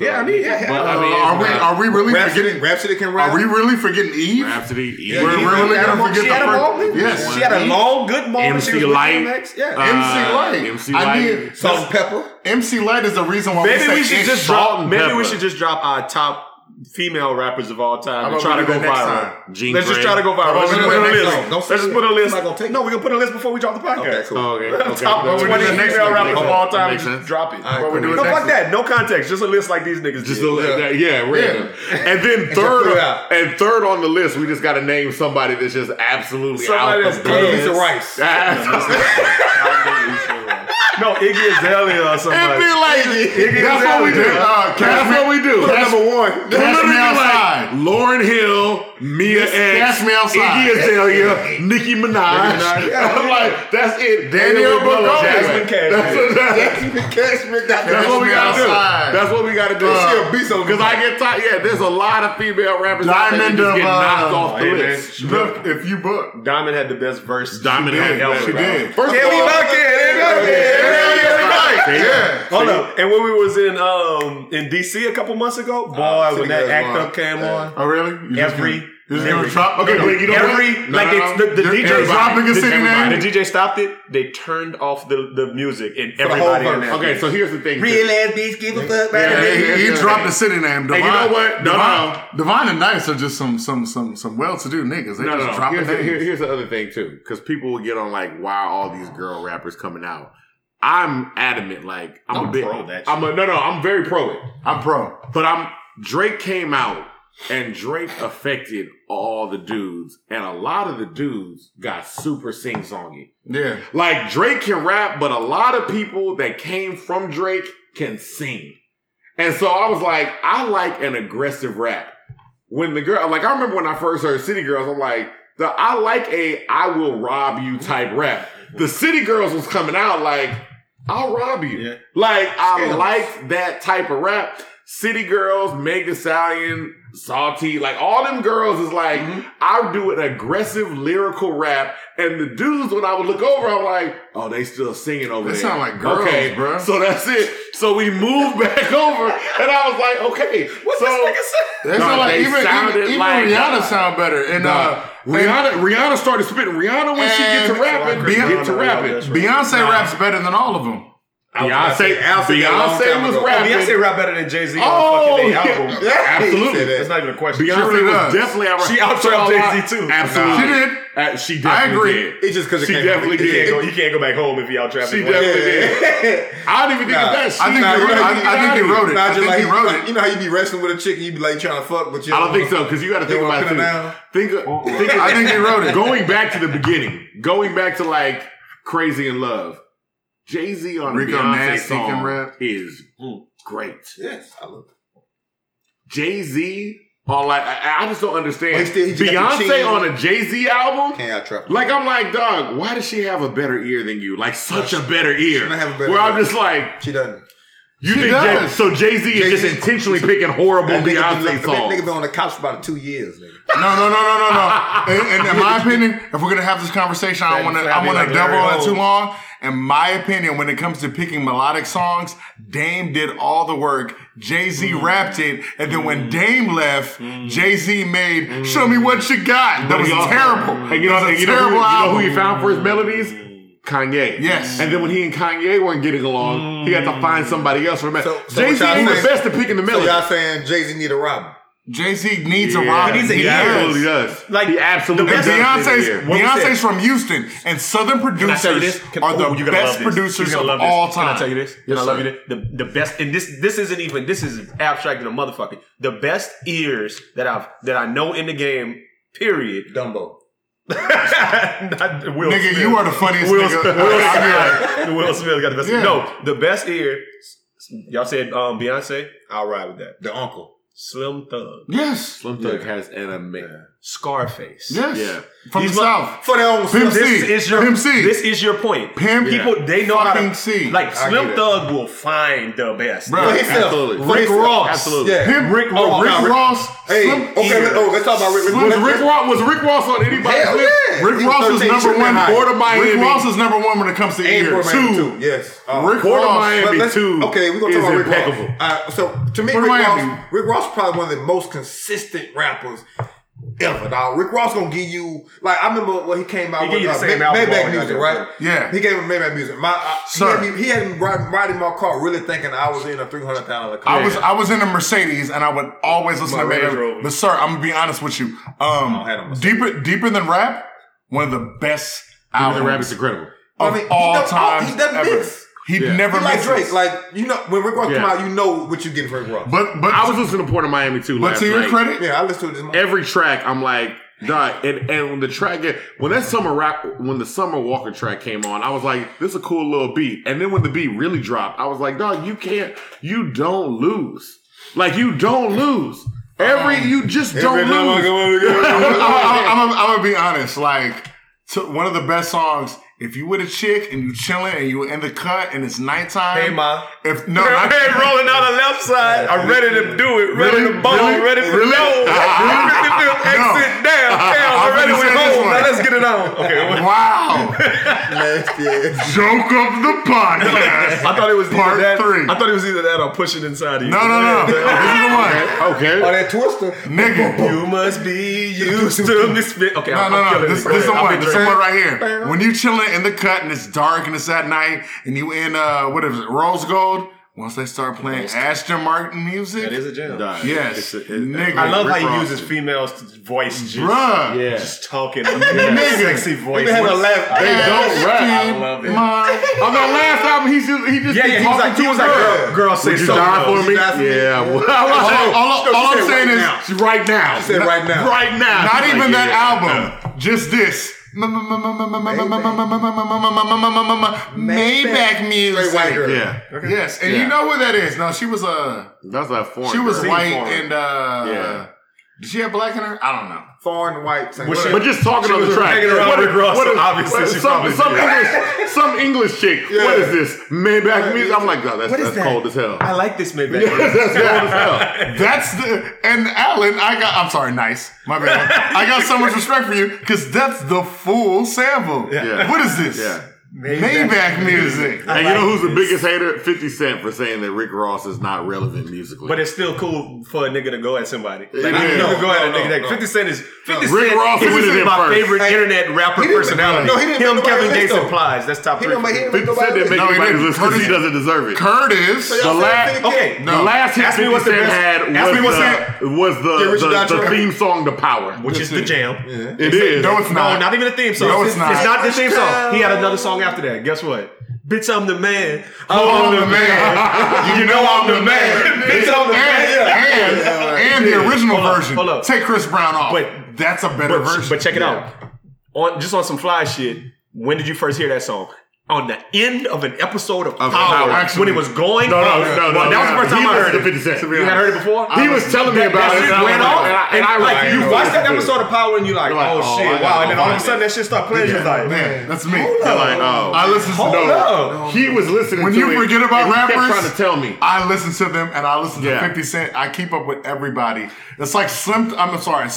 we really forgetting Rhapsody can rap? Are we really forgetting Eve? Rhapsody, Eve. We're really gonna forget the moment. Yes, she had a long good moment. MC Lyte, MC Lyte, Salt and Pepper. MC Lyte is the reason why we should just drop our top female rappers of all time and try to go viral. Let's just try to go viral. Let's just put a list. No, we're going to put a list before we drop the podcast. Okay, cool. Top 20 female rappers of all time. Just drop it. No, fuck that. No context. Just a list like these niggas. Just a list. Yeah, random. And then third on the list, we just got to name somebody that's just absolutely out of the Lisa Rice. No, Iggy Azalea or somebody. That's what we do. That's number one. Cash Me Outside. Like Lauryn Hill, Mia X, Cash Me Outside, Iggy Azalea, Nicki Minaj. I'm like, that's it. Daniel Bugova. Jasmine Cashmere. Jasmine Cashmere. That's what we gotta do. That's what we gotta do. She'll be so good. Because I get tired. Yeah, there's a lot of female rappers that just get knocked off the list. Look, if you book. Diamond had the best verse. Diamond had the best verse. First of all, Hold up. And when we was in DC a couple months ago, boy, when that Act Up came on. Oh, really? The DJ stopped it. They turned off the music and everybody. Okay, so here's the thing. Real ass bitch, give a fuck. He dropped the city name. Divine, and you know what? Divine and Nice are just some well-to-do niggas. They just drop it. Here's the other thing too, because people will get on like, why are all these girl rappers coming out? I'm adamant. Like I'm very pro it. I'm pro, but Drake came out. And Drake affected all the dudes, and a lot of the dudes got super sing-songy. Yeah. Like, Drake can rap, but a lot of people that came from Drake can sing. And so I was like, I like an aggressive rap. When the girl, like, I remember when I first heard City Girls, I'm like, I like a I will rob you type rap. The City Girls was coming out like, I'll rob you. Yeah. Like, I like that type of rap. City Girls, Megan Thee Stallion, Salty, like all them girls is like, I'll do an aggressive lyrical rap, and the dudes when I would look over, I'm like, oh, they still singing over there. They sound like girls, okay, bro. So that's it. So we moved back over, and I was like, okay, what's so, this nigga saying? No, like, even like Rihanna sound better, and Rihanna started spitting. Rihanna when she gets to rapping, Beyonce raps better than all of them. Beyonce was rapping. Beyonce rap better than Jay-Z on fucking album. Yeah, absolutely. That's not even a question. Beyonce was definitely out. She outtrapped Jay-Z too. Absolutely. She did. She definitely did. It's just because she definitely did. You can't go back home if y'all trapped. She definitely did. I don't even think of that. I think he wrote it. I think he wrote it. You know how you be wrestling with a chick and you be like trying to fuck, but you. I don't think so because you got to think about it too. I think he wrote it. Going back to the beginning. Going back to like Crazy in Love. Jay-Z on Rico Nasty can rap is great. Yes, I love it. Jay-Z on like I just don't understand. Beyonce on a Jay-Z album? Like I'm like, dog, why does she have a better ear than you? Like such a better ear. She doesn't have a better ear. Where I'm just like, she doesn't. So Jay-Z is just intentionally picking horrible Beyonce songs. That nigga been on the couch for about 2 years, nigga. No. And in my opinion, if we're gonna have this conversation, I want to double on it too long. In my opinion, when it comes to picking melodic songs, Dame did all the work. Jay-Z rapped it, and then when Dame left, Jay-Z made "Show Me What You Got." That was terrible. And you know who he found for his melodies? Kanye. Yes. And then when he and Kanye weren't getting along, he had to find somebody else for him. So Jay-Z ain't the best at picking the melody. So y'all saying Jay-Z need a Robin? Jay-Z needs a Robin. He absolutely does. Like, he absolutely does. Beyonce's from Houston, and Southern producers are the best producers of all time. Can I tell you this? Yes, I love you. The best, and this isn't even, this is abstract and a motherfucker. The best ears that I know in the game, period. Dumbo. Nigga, you are the funniest nigga. Will Smith got the best ear. No, the best ear. Y'all said Beyonce. I'll ride with that. The uncle. Slim Thug. Yes. Slim Thug has an amazing Scarface. Yes. Yeah. From the South. For their own Pimp C. This is your point. Pimp people, they know how to C. Like Slim Thug will find the best. Bro, absolutely. Rick Ross. Absolutely. Yeah. Rick Ross. Hey, let's talk about Rick Ross. Was Rick Ross on anybody's list? Yeah. Rick Ross was number one. Rick Ross is number one when it comes to ears. Two. Yes. Rick Ross. Two. Okay, we're going to talk about Rick Ross. So to me, Rick Ross is probably one of the most consistent rappers ever, dog. Rick Ross gonna give you, like, I remember when he came out with Maybach Music, right? Yeah. He gave him Maybach Music. He had me riding my car really thinking I was in a $300,000 car. I was in a Mercedes and I would always listen to Maybach. But sir, I'm gonna be honest with you. Deeper Than Rap, one of the best albums. Deeper Than Rap is incredible. Of all time. He doesn't miss. He never missed. Drake, when Rick Ross come out, you know what you get from Rick Ross. But I was listening to Port of Miami too. But to your credit, I listened to this. Every track, I'm like, dog. And when the track, when the Summer Walker track came on, I was like, this is a cool little beat. And then when the beat really dropped, I was like, dog, you don't lose. Like you don't lose. You just don't lose. I'm gonna be honest. Like one of the best songs. If you with a chick and you chilling and you in the cut and it's nighttime, hey ma, rolling on the left side, I'm ready to do it, ready to bone, ready to go, ready to exit down, I'm ready to go. Now let's get it on. Okay, wow, joke of the podcast. I thought it was part three. I thought it was either that or push it inside of you. No. This is the one. Okay, or that twister, nigga. You must be used to this. Okay, no. This one right here. When you chilling in the cut and it's dark and it's at night and you in Rose Gold. Once they start playing Aston Martin music, that is a jam. Yes, nigga. I love how he uses females' voice, just, bruh. Yeah. Just talking, sexy voice. They don't rap. I love it. On the last album, he was like, "Girl, say something for me." Yeah. All I'm saying is right now. Right now. Not even that album. Just this. Maybach Music. Yeah. Okay. Yes. And you know who that is. No, she was that's a foreign. She was white and did she have black in her? I don't know. Foreign white. But just talking on the track. Obviously, some English chick. Yeah. What is this? Maybach Music. I'm like, God, that's cold as hell. I like this Maybach Music. That's cold as hell. And Alan, I'm sorry, nice. My bad. I got so much respect for you because that's the full sample. Yeah. Yeah. What is this? Yeah. Maybach Music. And you know who's the biggest hater? 50 Cent for saying that Rick Ross is not relevant musically. But it's still cool for a nigga to go at somebody. Like, I can go at a nigga. 50 Cent is... 50 Rick Cent is my favorite internet rapper personality. Him, Kevin Gates, and Plies. That's top 3. 50 Cent didn't make anybody listen because he doesn't deserve it. Curtis. The last hit 50 Cent had was the theme song to Power. Which is the jam. It is. No, it's not. No, not even a theme song. No, it's not. It's not the theme song. He had another song after that. Guess what? Bitch, I'm the man. I'm the man. You know I'm the man. Bitch, I'm the man. And the original version. Hold up. Take Chris Brown off. But that's a better version. But check it out. On some fly shit. When did you first hear that song? on the end of an episode of Power actually, when it was going. No, that was the first time I heard it. 50 Cent. You had heard it before? He was telling me about it. That shit went off. And you watched that episode of Power and you're like, oh shit, wow. And then all of a sudden that shit started playing. You're like, man, that's me. I listened to them. He was listening to it. When you forget about rappers, he kept trying to tell me. I listen to them and I listen to 50 Cent. I keep up with everybody. It's like Snoop Dogg dropped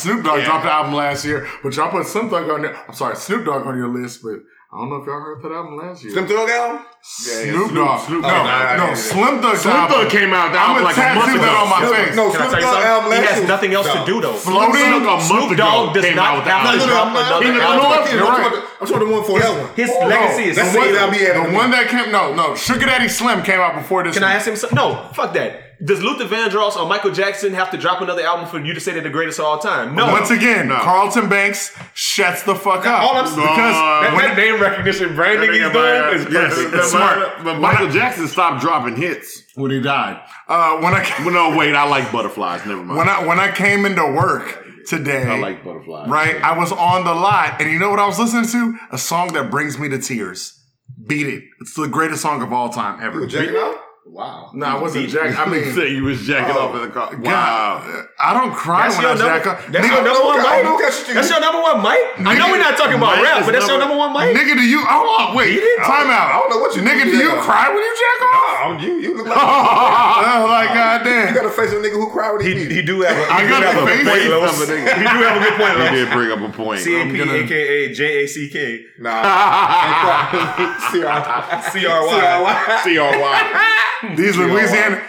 the album last year, but y'all put Snoop Dogg on there. I'm sorry, Snoop Dogg on your list, but I don't know if y'all heard that album last year. Slim Thug album? Snoop Dogg. Slim Thug album. Slim Thug came out. I'm going to tattoo that on my face. No, Snoop Dogg album last year. He has nothing else to do, though. Snoop Dogg does not have to drop another album. I'm talking the one for that one. His legacy is the one that came... No. Sugar Daddy Slim came out before this. Can I ask him something? No, fuck that. Does Luther Vandross or Michael Jackson have to drop another album for you to say they're the greatest of all time? No. Once again, Carlton Banks shuts the fuck up. All I'm saying because that name recognition branding he's doing is perfect. It's smart. But Michael Jackson stopped dropping hits when he died. I like butterflies. Never mind. When I came into work today, I like butterflies. Right, I was on the lot, and you know what I was listening to? A song that brings me to tears. Beat It. It's the greatest song of all time ever. Wow. No, I wasn't jacking. I mean, say you was jacking off in the car. Wow. God. I don't cry when I jack up. That's your number one mic? That's your number one mic? I know we're not talking about rap, but that's your number one mic? Nigga, do you... Hold on, wait. Time out. I don't know what you... Nigga, do you cry when you jack off? No, you look like... Oh, like, goddamn. You got a face of a nigga who cry when he do have a... I got a face of a nigga. He do have a good point. He did bring up a point. C-A-P, a.k.a. J-A-C-K. Nah. C-R-Y. C-R-Y. These Louisiana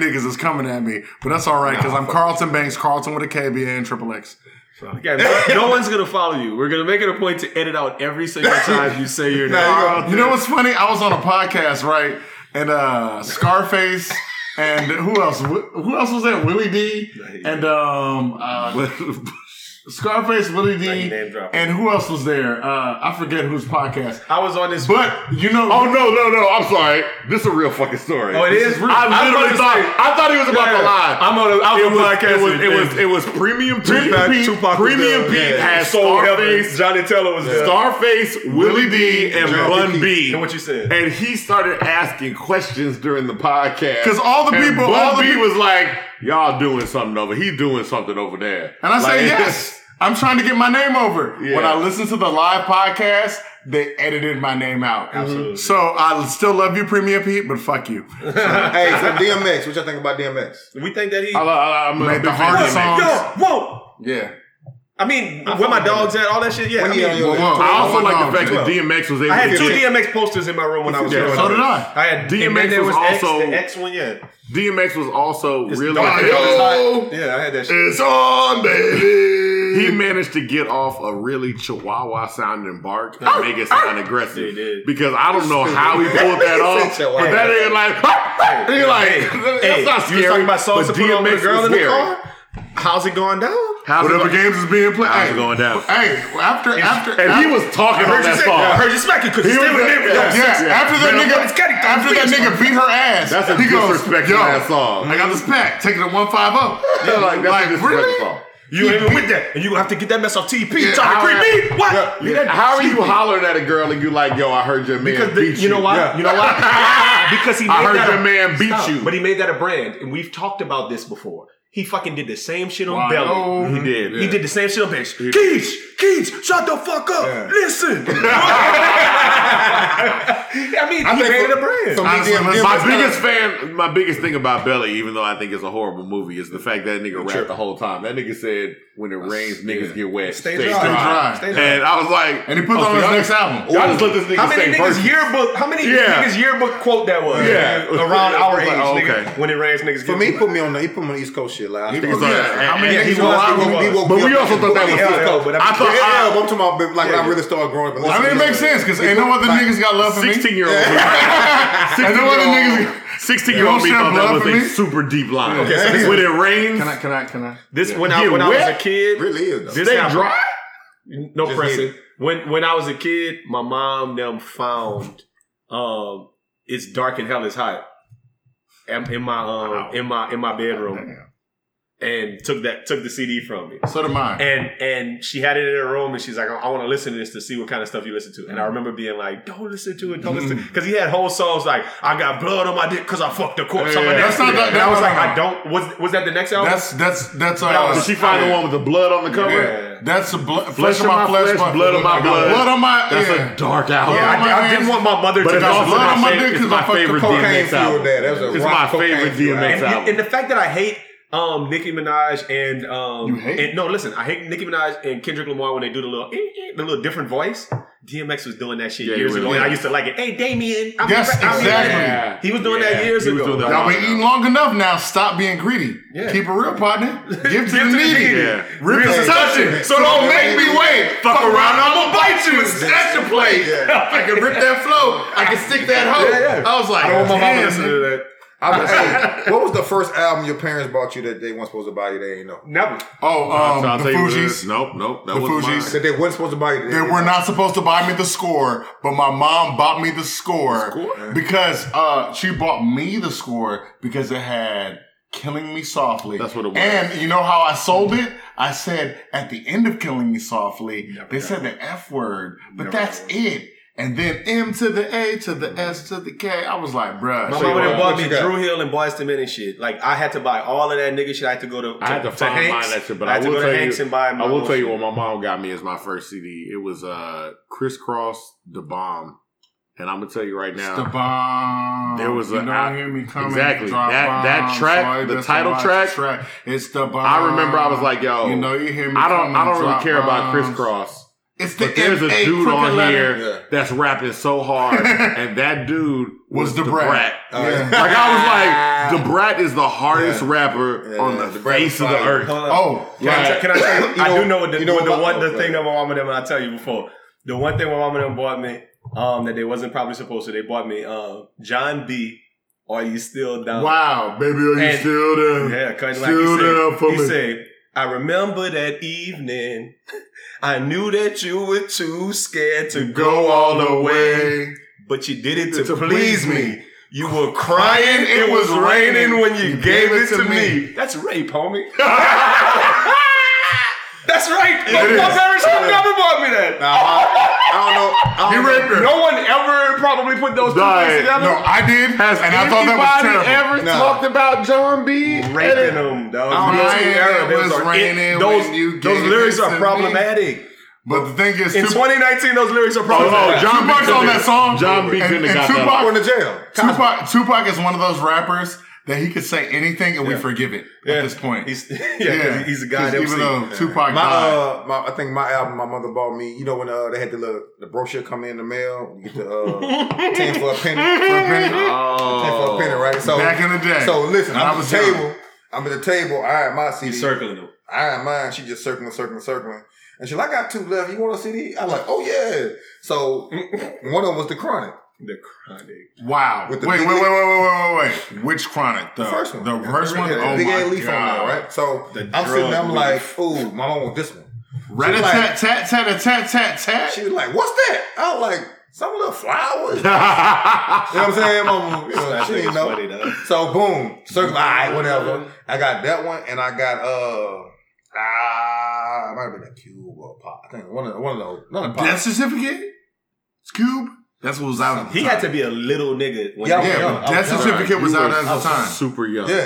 niggas is coming at me, but that's all right because I'm Carlton Banks, Carlton with a K, B, and triple X. Okay, no one's gonna follow you. We're gonna make it a point to edit out every single time you say your name. You know what's funny? I was on a podcast, right, and Scarface. And who else? Who else was that? Willie D and Scarface, Willie D, and who else was there? I forget whose podcast. I was on this, but you know. Oh no! I'm sorry. This is a real fucking story. Oh, it is. Real. I thought he was about to lie. I'm on a podcast. It was Premium Pete. Tupac Premium Pete had Scarface. Johnny Teller was there. Scarface, Willie D, and Bun B. And what you said? And he started asking questions during the podcast because Bun B was like, "Y'all doing something over? He doing something over there?" And I say, "Yes." I'm trying to get my name over. Yeah. When I listened to the live podcast, they edited my name out. Absolutely. So I still love you, Premier Pete, but fuck you. So. Hey, so DMX, what y'all think about DMX? We think that he made the hardest songs. Yo, whoa. Yeah. I mean, where my dogs at, all that shit, yeah. I also like the fact that DMX was able to... I had two DMX posters in my room when I was growing up. So did I. I had DMX was also... The X one, yeah. DMX was also really... Yeah, I had that shit. It's on, baby. He managed to get off a really Chihuahua sounding bark and make it sound aggressive. Because I don't know how he pulled that off, but that ain't like, that's not scary. You talking about songs to put on with a girl in the car? How's it going down? Whatever games is being played. How's it going down? Hey, after he was talking on that song. I heard you smacking because he was there. Yeah. After that nigga beat her ass, that's a disrespectful ass song. I got this pack, take it to 150. Yeah, that's really. You ain't even with that. And you gonna have to get that mess off TP. Yeah, trying to creep me? What? Yeah. How are you hollering at a girl and you like, yo, I heard your man beat you? You know why? Yeah. You know why? Because he made I heard that your man beat you. But he made that a brand. And we've talked about this before. He fucking did the same shit on Belly. Mm-hmm. He did. Yeah. He did the same shit on Belly. Keech, shut the fuck up. Yeah. Listen. I mean, he made it a brand. So my biggest thing about Belly, even though I think it's a horrible movie, is the fact that nigga rapped the whole time. That nigga said, when it rains, niggas get wet. Stay dry. And I was like... And he put on his next album. I just let this nigga How many niggas yearbook quote that was? Yeah. Around our age, nigga. When it rains, niggas get wet. For me, he put me on the East Coast shit. Like, But we also thought that was good. I'm talking about like I really started growing up. I mean, it makes sense because ain't no other niggas got love for me. 16-year-old. Ain't no other niggas... 16-year-old me thought that was a super deep line. Okay. So when it rains... Can I? When I was a kid... Really is. Did they dry? No pressing. When I was a kid, my mom found It's Dark and Hell is Hot in my bedroom. and took the CD from me. So did mine. And she had it in her room, and she's like, I want to listen to this to see what kind of stuff you listen to. And I remember being like, don't listen to it, don't listen to it. Because he had whole songs like, I got blood on my dick because I fucked the corpse on my dick. And I was like, I don't, was that the next album? That's did she find the one with the blood on the cover? Yeah. That's flesh on my flesh, blood on my blood. Blood on my, that's a dark album. Yeah, I didn't want my mother to know. But it's blood on my dick because I fucked the cocaine album. It's my favorite DMX album. And the fact that I hate Nicki Minaj and I hate Nicki Minaj and Kendrick Lamar when they do the little different voice. DMX was doing that shit years ago, and I used to like it. Hey, Damien, exactly. He was doing that years ago. Y'all been eating long enough now. Stop being greedy. Yeah. Keep it real, partner. Give to the needy. Yeah. Rip is touching, so don't make me wait. Fuck around, I'm gonna bite you. That's your plate. I can rip that flow. I can stick that hoe. Yeah. I was like, I don't want my mama listening to that. What was the first album your parents bought you that they weren't supposed to buy you? They ain't know. Never. The Fugees. Nope. The Fugees. That they weren't supposed to buy you. They were not supposed to buy me The Score, but my mom bought me The Score. Because she bought me The Score because it had Killing Me Softly. That's what it was. And you know how I sold it? I said at the end of Killing Me Softly, they said the F word, but that's it. And then M to the A to the S to the K. I was like, bruh. My mama done bought me Drew Hill and Boyz II Men and shit. Like, I had to buy all of that nigga shit. I had to go to Hanks. I had to find mine that shit, but I had to go to Hanks and buy my. I will tell you what my mom got me as my first CD. It was Criss Cross, Da Bomb. And I'm going to tell you right now. It's Da Bomb. There was you don't hear me coming. Exactly. That track, boy, the title track. It's Da Bomb. I remember I was like, yo. You know, you hear me coming. I don't really care about Criss Cross. It's but there's a dude on letter. Here that's rapping so hard, and that dude was the brat. Like, I was like, the brat is the hardest rapper on the face of the earth. Can I tell you? I do know what the thing that my mom and them, and I tell you before, the one thing my mom and them bought me that they wasn't probably supposed to, they bought me John B. Are You Still Down? Wow, baby, are you still there? Yeah, cause like still there for me. He said, I remember that evening. I knew that you were too scared to go all the way, but you did it to please me. You were crying, it was raining when you gave it to me. That's rape, homie. That's right. My parents never bought me that. I don't know. No one ever probably put those two things together. No, I did. And I thought that was terrible. Anybody ever talked about John B? Raping him, dog. Those lyrics are problematic. But the thing is, in 2019, those lyrics are problematic. Tupac's on that song. John B couldn't have got that. And Tupac went to jail. Tupac is one of those rappers that he could say anything and we forgive it at this point. He's a guy that even though Tupac died. I think my album my mother bought me, you know, when they had the brochure come in the mail, you get the 10 for a penny. 10 for a penny, right? So back in the day. So listen, I'm at the table. I had my CD. He's circling them. I had mine. She just circling. And she's like, I got two left. You want a CD? I'm like, oh yeah. So one of them was The Chronic. The Chronic. Wow. Wait. Which Chronic? The first one. The first one? Oh, big A Leaf on that, right? So I'm sitting there, I'm like, ooh, my mom wants this one. Rat-a-tat-tat-tat-tat-tat. She was like, what's that? I was like, some little flowers. You know what I'm saying? Mom, she didn't know. So boom. Circle, all right, whatever. I got that one, and I got, it might have been a Cube or a Pop. I think one of those. Not a Pop. Death Certificate? It's Cube? That's what was out at the time. He had to be a little nigga. That certificate was out at the time. Super young. Yeah,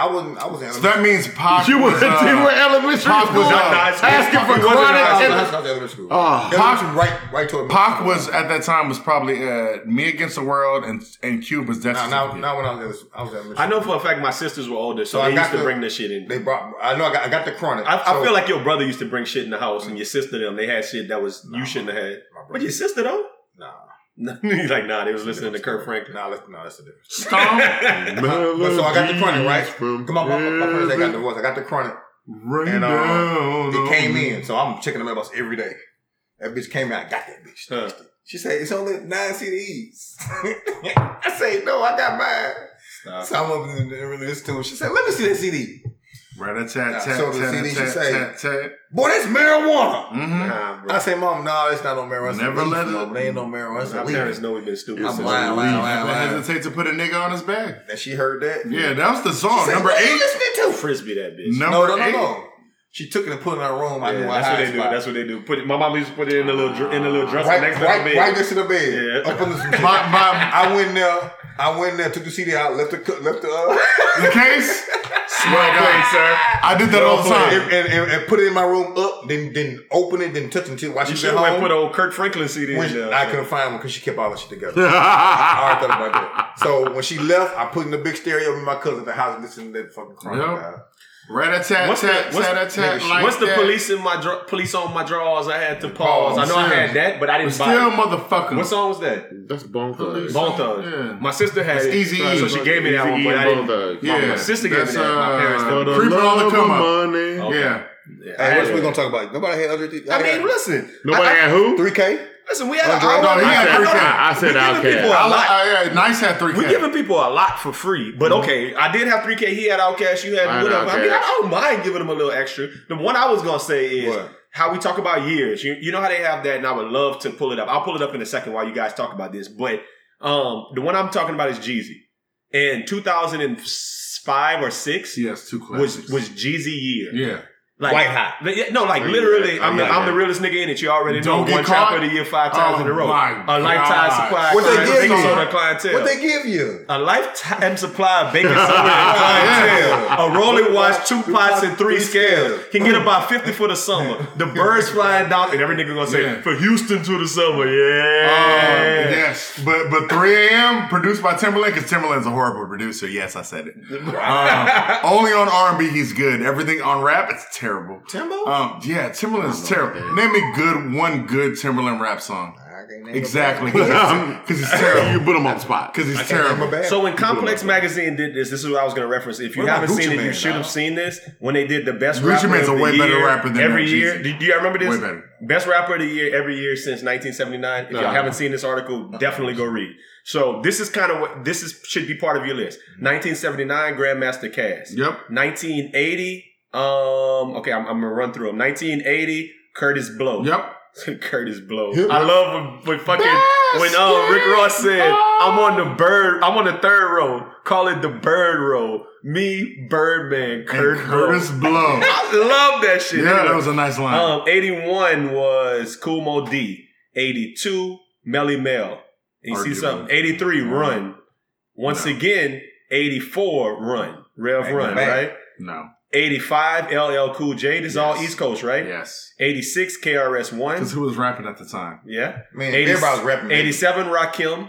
I was in. So that means Pop. You were elementary school. Pop was asking for credit. Pop was at that time was probably Me Against the World and Cube was definitely. Not when I was elementary school. I know for a fact my sisters were older, so they used to bring this shit in. They brought. I know I got The Chronic. I feel like your brother used to bring shit in the house, and your sister them they had shit that was you shouldn't have had. But your sister though. Nah. He's like, nah, they was listening to Kirk Franklin. Nah, that's the difference. Stop. So I got The Chronic, right? Come on, my friends, they got divorced. I got The Chronic. And it came in, so I'm checking the mailbox every day. That bitch came in, I got that bitch. She said, it's only 9 CDs. I said, no, I got mine. Stop. So I'm up and really listening to it. She said, let me see that CD. So the CDs should say, boy, that's marijuana. Mm-hmm. Nah, I say, Mom, no, it's not no marijuana. Never let it. They ain't no marijuana. My parents know we've been stupid. I'm lying. I hesitate to put a nigga on his back. And she heard that? Yeah, that was the song. Number 8. You listening to? Frisbee that bitch. No. She took it and put it in our room. Yeah, that's what they do. Put it, my mom used to put it in a little dresser next to the bed. Right next to the bed. Yeah. Up in the I went in there, took the CD out, left the case. Smart play, sir. I did that all the time. And put it in my room up, then open it, then touch it until while she was at home. You should put an old Kirk Franklin CD in there. I couldn't find one because she kept all that shit together. I already thought about that. So when she left, I put in the big stereo with my cousin at the house listening to that fucking crime. Yep. Once the police on my drawers, I had to pause. I know I had that, but I didn't buy it. Still motherfucker. What song was that? That's Bone Thugs. Yeah. My sister had it. Easy E. So she gave me that one, but I didn't. Yeah. My sister gave me that. My parents did. Creeping on the come up. Okay. Yeah. Hey, what we going to talk about? Nobody had Andre 3K. I mean, listen. Nobody had who? 3K. Listen, we had I said Nice had 3K. We're giving people a lot for free, but okay, I did have 3K. He had Outkast, you had whatever. I mean, I don't mind giving them a little extra. The one I was gonna say is how we talk about years. You know how they have that, and I would love to pull it up. I'll pull it up in a second while you guys talk about this. But the one I'm talking about is Jeezy. And 2005 or 6, yes, two classics, was Jeezy year. Yeah. Like, white hot. No, like literally, I'm the realest nigga in it. You already know. One trap of the year 5 times in a row. A lifetime supply of baking soda and clientele. What they give you? A lifetime supply of baking soda and clientele. A rolling watch, 2 pots, and 3 scales. Can get about 50 for the summer. The birds flying down, and every nigga gonna say, for Houston to the summer. Yeah. Yes. But 3 a.m. produced by Timberland, because Timberland's a horrible producer. Yes, I said it. Only on R&B he's good. Everything on rap, it's terrible. Timbo? Timberland's terrible. Man. Name me one good Timberland rap song. Exactly. Because he's terrible. You put him on the spot. Because he's terrible. So when Complex Magazine did this is what I was going to reference. If you haven't seen it, you should have seen this. When they did the best rapper of the year. Gucci Mane's a way better rapper than every year. Do you remember this? Way better. Best rapper of the year every year since 1979. If y'all haven't seen this article, definitely go read. So this is kind of what this is should be part of your list. 1979, Grandmaster Cass. Yep. 1980. I'm gonna run through them. 1980, Curtis Blow. Yep. Curtis Blow. Yep. I love when Rick Ross said, I'm on the third row. Call it the bird row. Me, Birdman, Curtis Blow. I love that shit. Yeah, that was a nice line. 81 was Kool Moe Dee. 82, Melly Mel. You see something? 83, Run. Once again, 84, Run. Rev Run, right? No. 85, LL Cool J. This is all East Coast, right? Yes. 86, KRS-One. Because who was rapping at the time? Yeah. Man, everybody was rapping. 87, Rakim.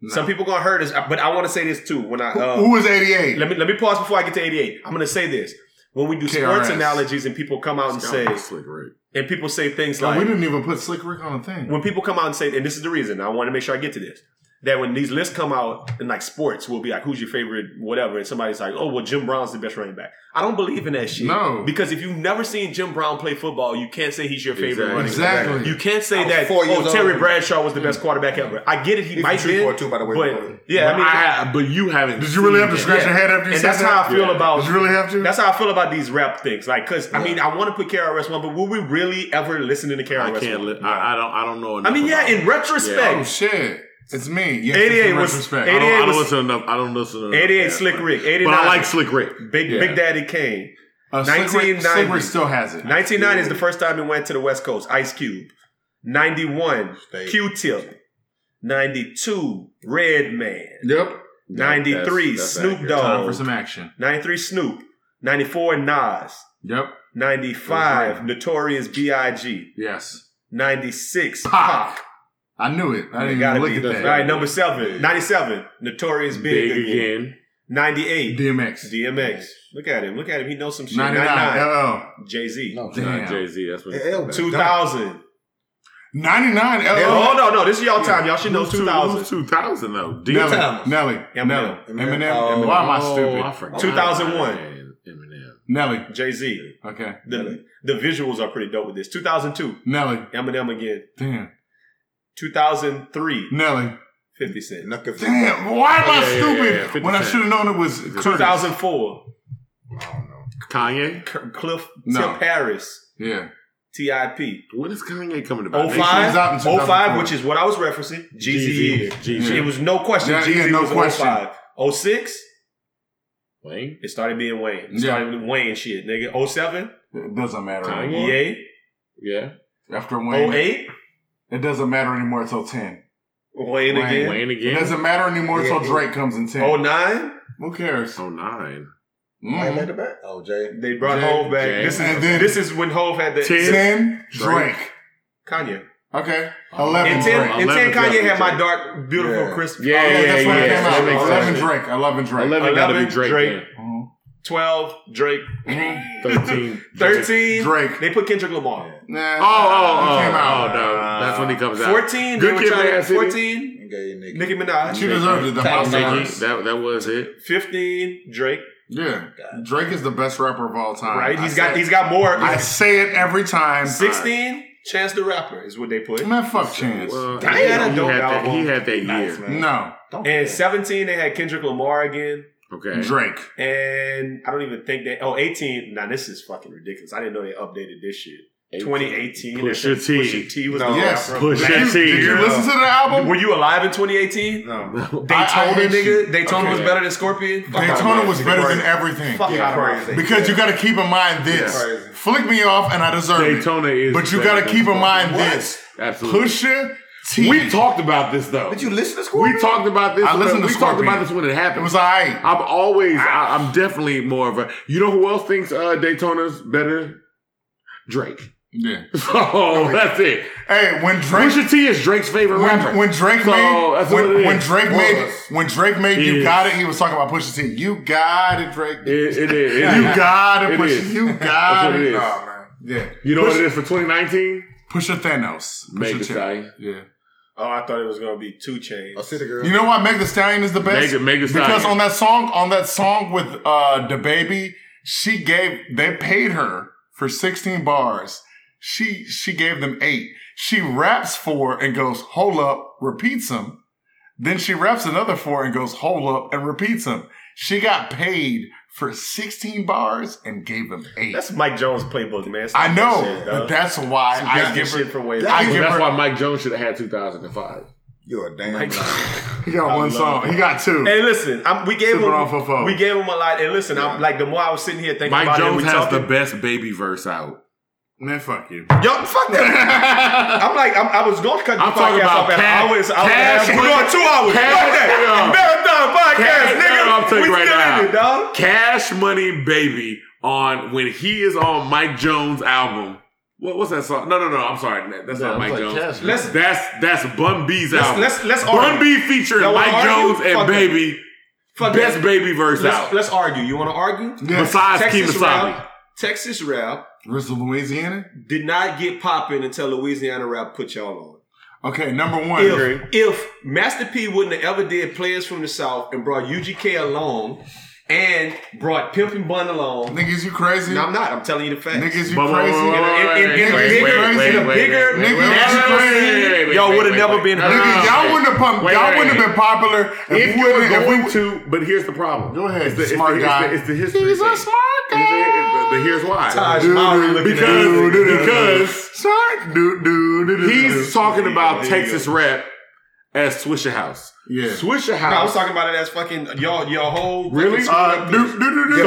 No. Some people gonna hurt us, but I want to say this too. When I who was 88? Let me pause before I get to 88. I'm gonna say this. When we do sports analogies and people come out and say Slick Rick. And people say things like, we didn't even put Slick Rick on a thing. When people come out and say, and this is the reason I want to make sure I get to this. That when these lists come out in like sports, we'll be like, who's your favorite, whatever. And somebody's like, Jim Brown's the best running back. I don't believe in that shit. No. Because if you've never seen Jim Brown play football, you can't say he's your favorite running back. Exactly. You can't say that, Terry Bradshaw was the best quarterback ever. I get it. He might be. Too, by the way. But, yeah, but you haven't. Did you really have to scratch your head after you said that? And that's how I feel about. Did you really have to? That's how I feel about these rap things. Like, because, I mean, I want to put KRS-One, but will we really ever listen to KRS-One? I can't. I don't know enough. I mean, in retrospect. Oh, shit. It's me. Yes, 88 was. I don't listen enough. 88 Slick Rick. 89. But I like Slick Rick. Big Daddy Kane. 1990. Slick Rick still has it. 1990 is the first time it went to the West Coast. Ice Cube. 91. Q-Tip. 92. Redman. Yep. 93. That's Snoop Dogg. Time for some action. 93. Snoop. 94. Nas. Yep. 95. Notorious B.I.G. Yes. 96. Pac. I knew it. I didn't even look at that. All right, number 7. 97. Notorious Big again. 98. DMX. Look at him. He knows some shit. 99. LL. Jay-Z. No, damn. Not Jay-Z. That's what it is. 2000. 99. LL. Oh, no. This is y'all time. Y'all should know 2000. Who's 2000, though? Nelly. Eminem. Why am I stupid? I forgot. 2001. Eminem. Nelly. Jay-Z. Okay. The visuals are pretty dope with this. 2002. Nelly. Eminem again. Damn. 2003. Nelly. 50 Cent. Damn, why am I stupid when I should have known it was Curtis? 2004. I don't know. Kanye? Cliff Harris. Yeah. T.I.P. What is Kanye coming about? 05, which is what I was referencing. Jeezy. It was no question. Jeezy was 05. 06? Wayne? It started being Wayne. It started with Wayne shit, nigga. 07? It doesn't matter anymore. Kanye? Yeah. After Wayne. 08? It doesn't matter anymore until 10. Wayne again. It doesn't matter anymore until Drake comes in 10. 09? Who cares? 09. Wayne had the back. Oh, Jay. They brought Hov back. This is when Hov had the 10 Drake. Kanye. Okay. 11 in 10, Drake. Kanye had My Dark Beautiful Christmas. Yeah, that's when it came out. 11 Drake. 11 gotta be Drake. 12 Drake. 13 Drake. They put Kendrick Lamar. Nah. Oh, came out. No. That's when he comes out. 14. Good kid. 14. Nicki Minaj. She deserved it. That was it. 15 Drake. Yeah, Drake is the best rapper of all time. Right, he's got more. I say it every time. 16, Chance the Rapper is what they put. Man, fuck Chance. Damn, he had that nice, year. Man. No, and 17 they had Kendrick Lamar again. Okay, Drake, and I don't even think they. 18. Now this is fucking ridiculous. I didn't know they updated this shit. 2018. Pusha T was the rapper. Pusha T. Did you listen to the album? Were you alive in 2018? No. Daytona, nigga. Daytona was better than Scorpion. Daytona was better than everything. Fuck crazy. Because you got to keep in mind this. Flick me off and I deserve it. Daytona is. But you got to keep in mind this. Absolutely. Pusha T. We talked about this though. Did you listen to Scorpion? We talked about this. I listened to Scorpion. We talked about this when it happened. It was all right. I'm definitely more of a. You know who else thinks Daytona's better? Drake. Yeah. So that's it. Hey, when Drake Pusha T is Drake's favorite rapper. When Drake made You Got It, he was talking about Pusha T. You got it, Drake. It is. You got it, Pusha. You got it. Oh, man. Yeah. You know what it is for 2019? Pusha Thanos. Make the Stallion. Yeah. Oh, I thought it was gonna be 2 Chainz. Oh, girl. You know why Meg Thee Stallion is the best? Meg Thee Stallion. Because on that song with DaBaby, they paid her for 16 bars. She gave them 8. She raps 4 and goes, hold up, repeats them. Then she raps another 4 and goes, hold up, and repeats them. She got paid for 16 bars and gave them 8. That's Mike Jones' playbook, man. I know. That's why I give her... That's why Mike Jones should have had 2005. You're a damn liar. He got one song. He got 2. Hey, listen, we gave him a lot. And listen, I'm like, the more I was sitting here thinking about it... Mike Jones has the best baby verse out. Man, fuck you. Yo, fuck that. I'm like, I was going to cut the podcast off at an hour. We're going 2 hours. Fuck that. Marathon podcast, nigga. We still in it, dog. Cash Money Baby when he is on Mike Jones' album. What's that song? No. I'm sorry. That's not Mike Jones. That's Bun B's album. Let's argue. Bun B featuring Mike Jones and Baby. Best Baby verse out. Let's argue. You want to argue? Besides Kemasami. Texas Rap. Rest of Louisiana did not get popping until Louisiana Rap put y'all on. Okay, number one. If Master P wouldn't have ever did Players from the South and brought UGK along and brought Pimpin' Bun along, niggas, you crazy? No, I'm not. I'm telling you the facts. Niggas, you crazy? In a bigger national scene, y'all would have never been. Niggas, y'all wouldn't have been popular if you were going to. But here's the problem. Go ahead, smart guy. It's the history. He's a smart guy. But here's why. Because he's talking about Texas Rap as Swisher House. Yeah. Swisher House. No, I was talking about it as fucking your whole really. So the Ghetto Boys.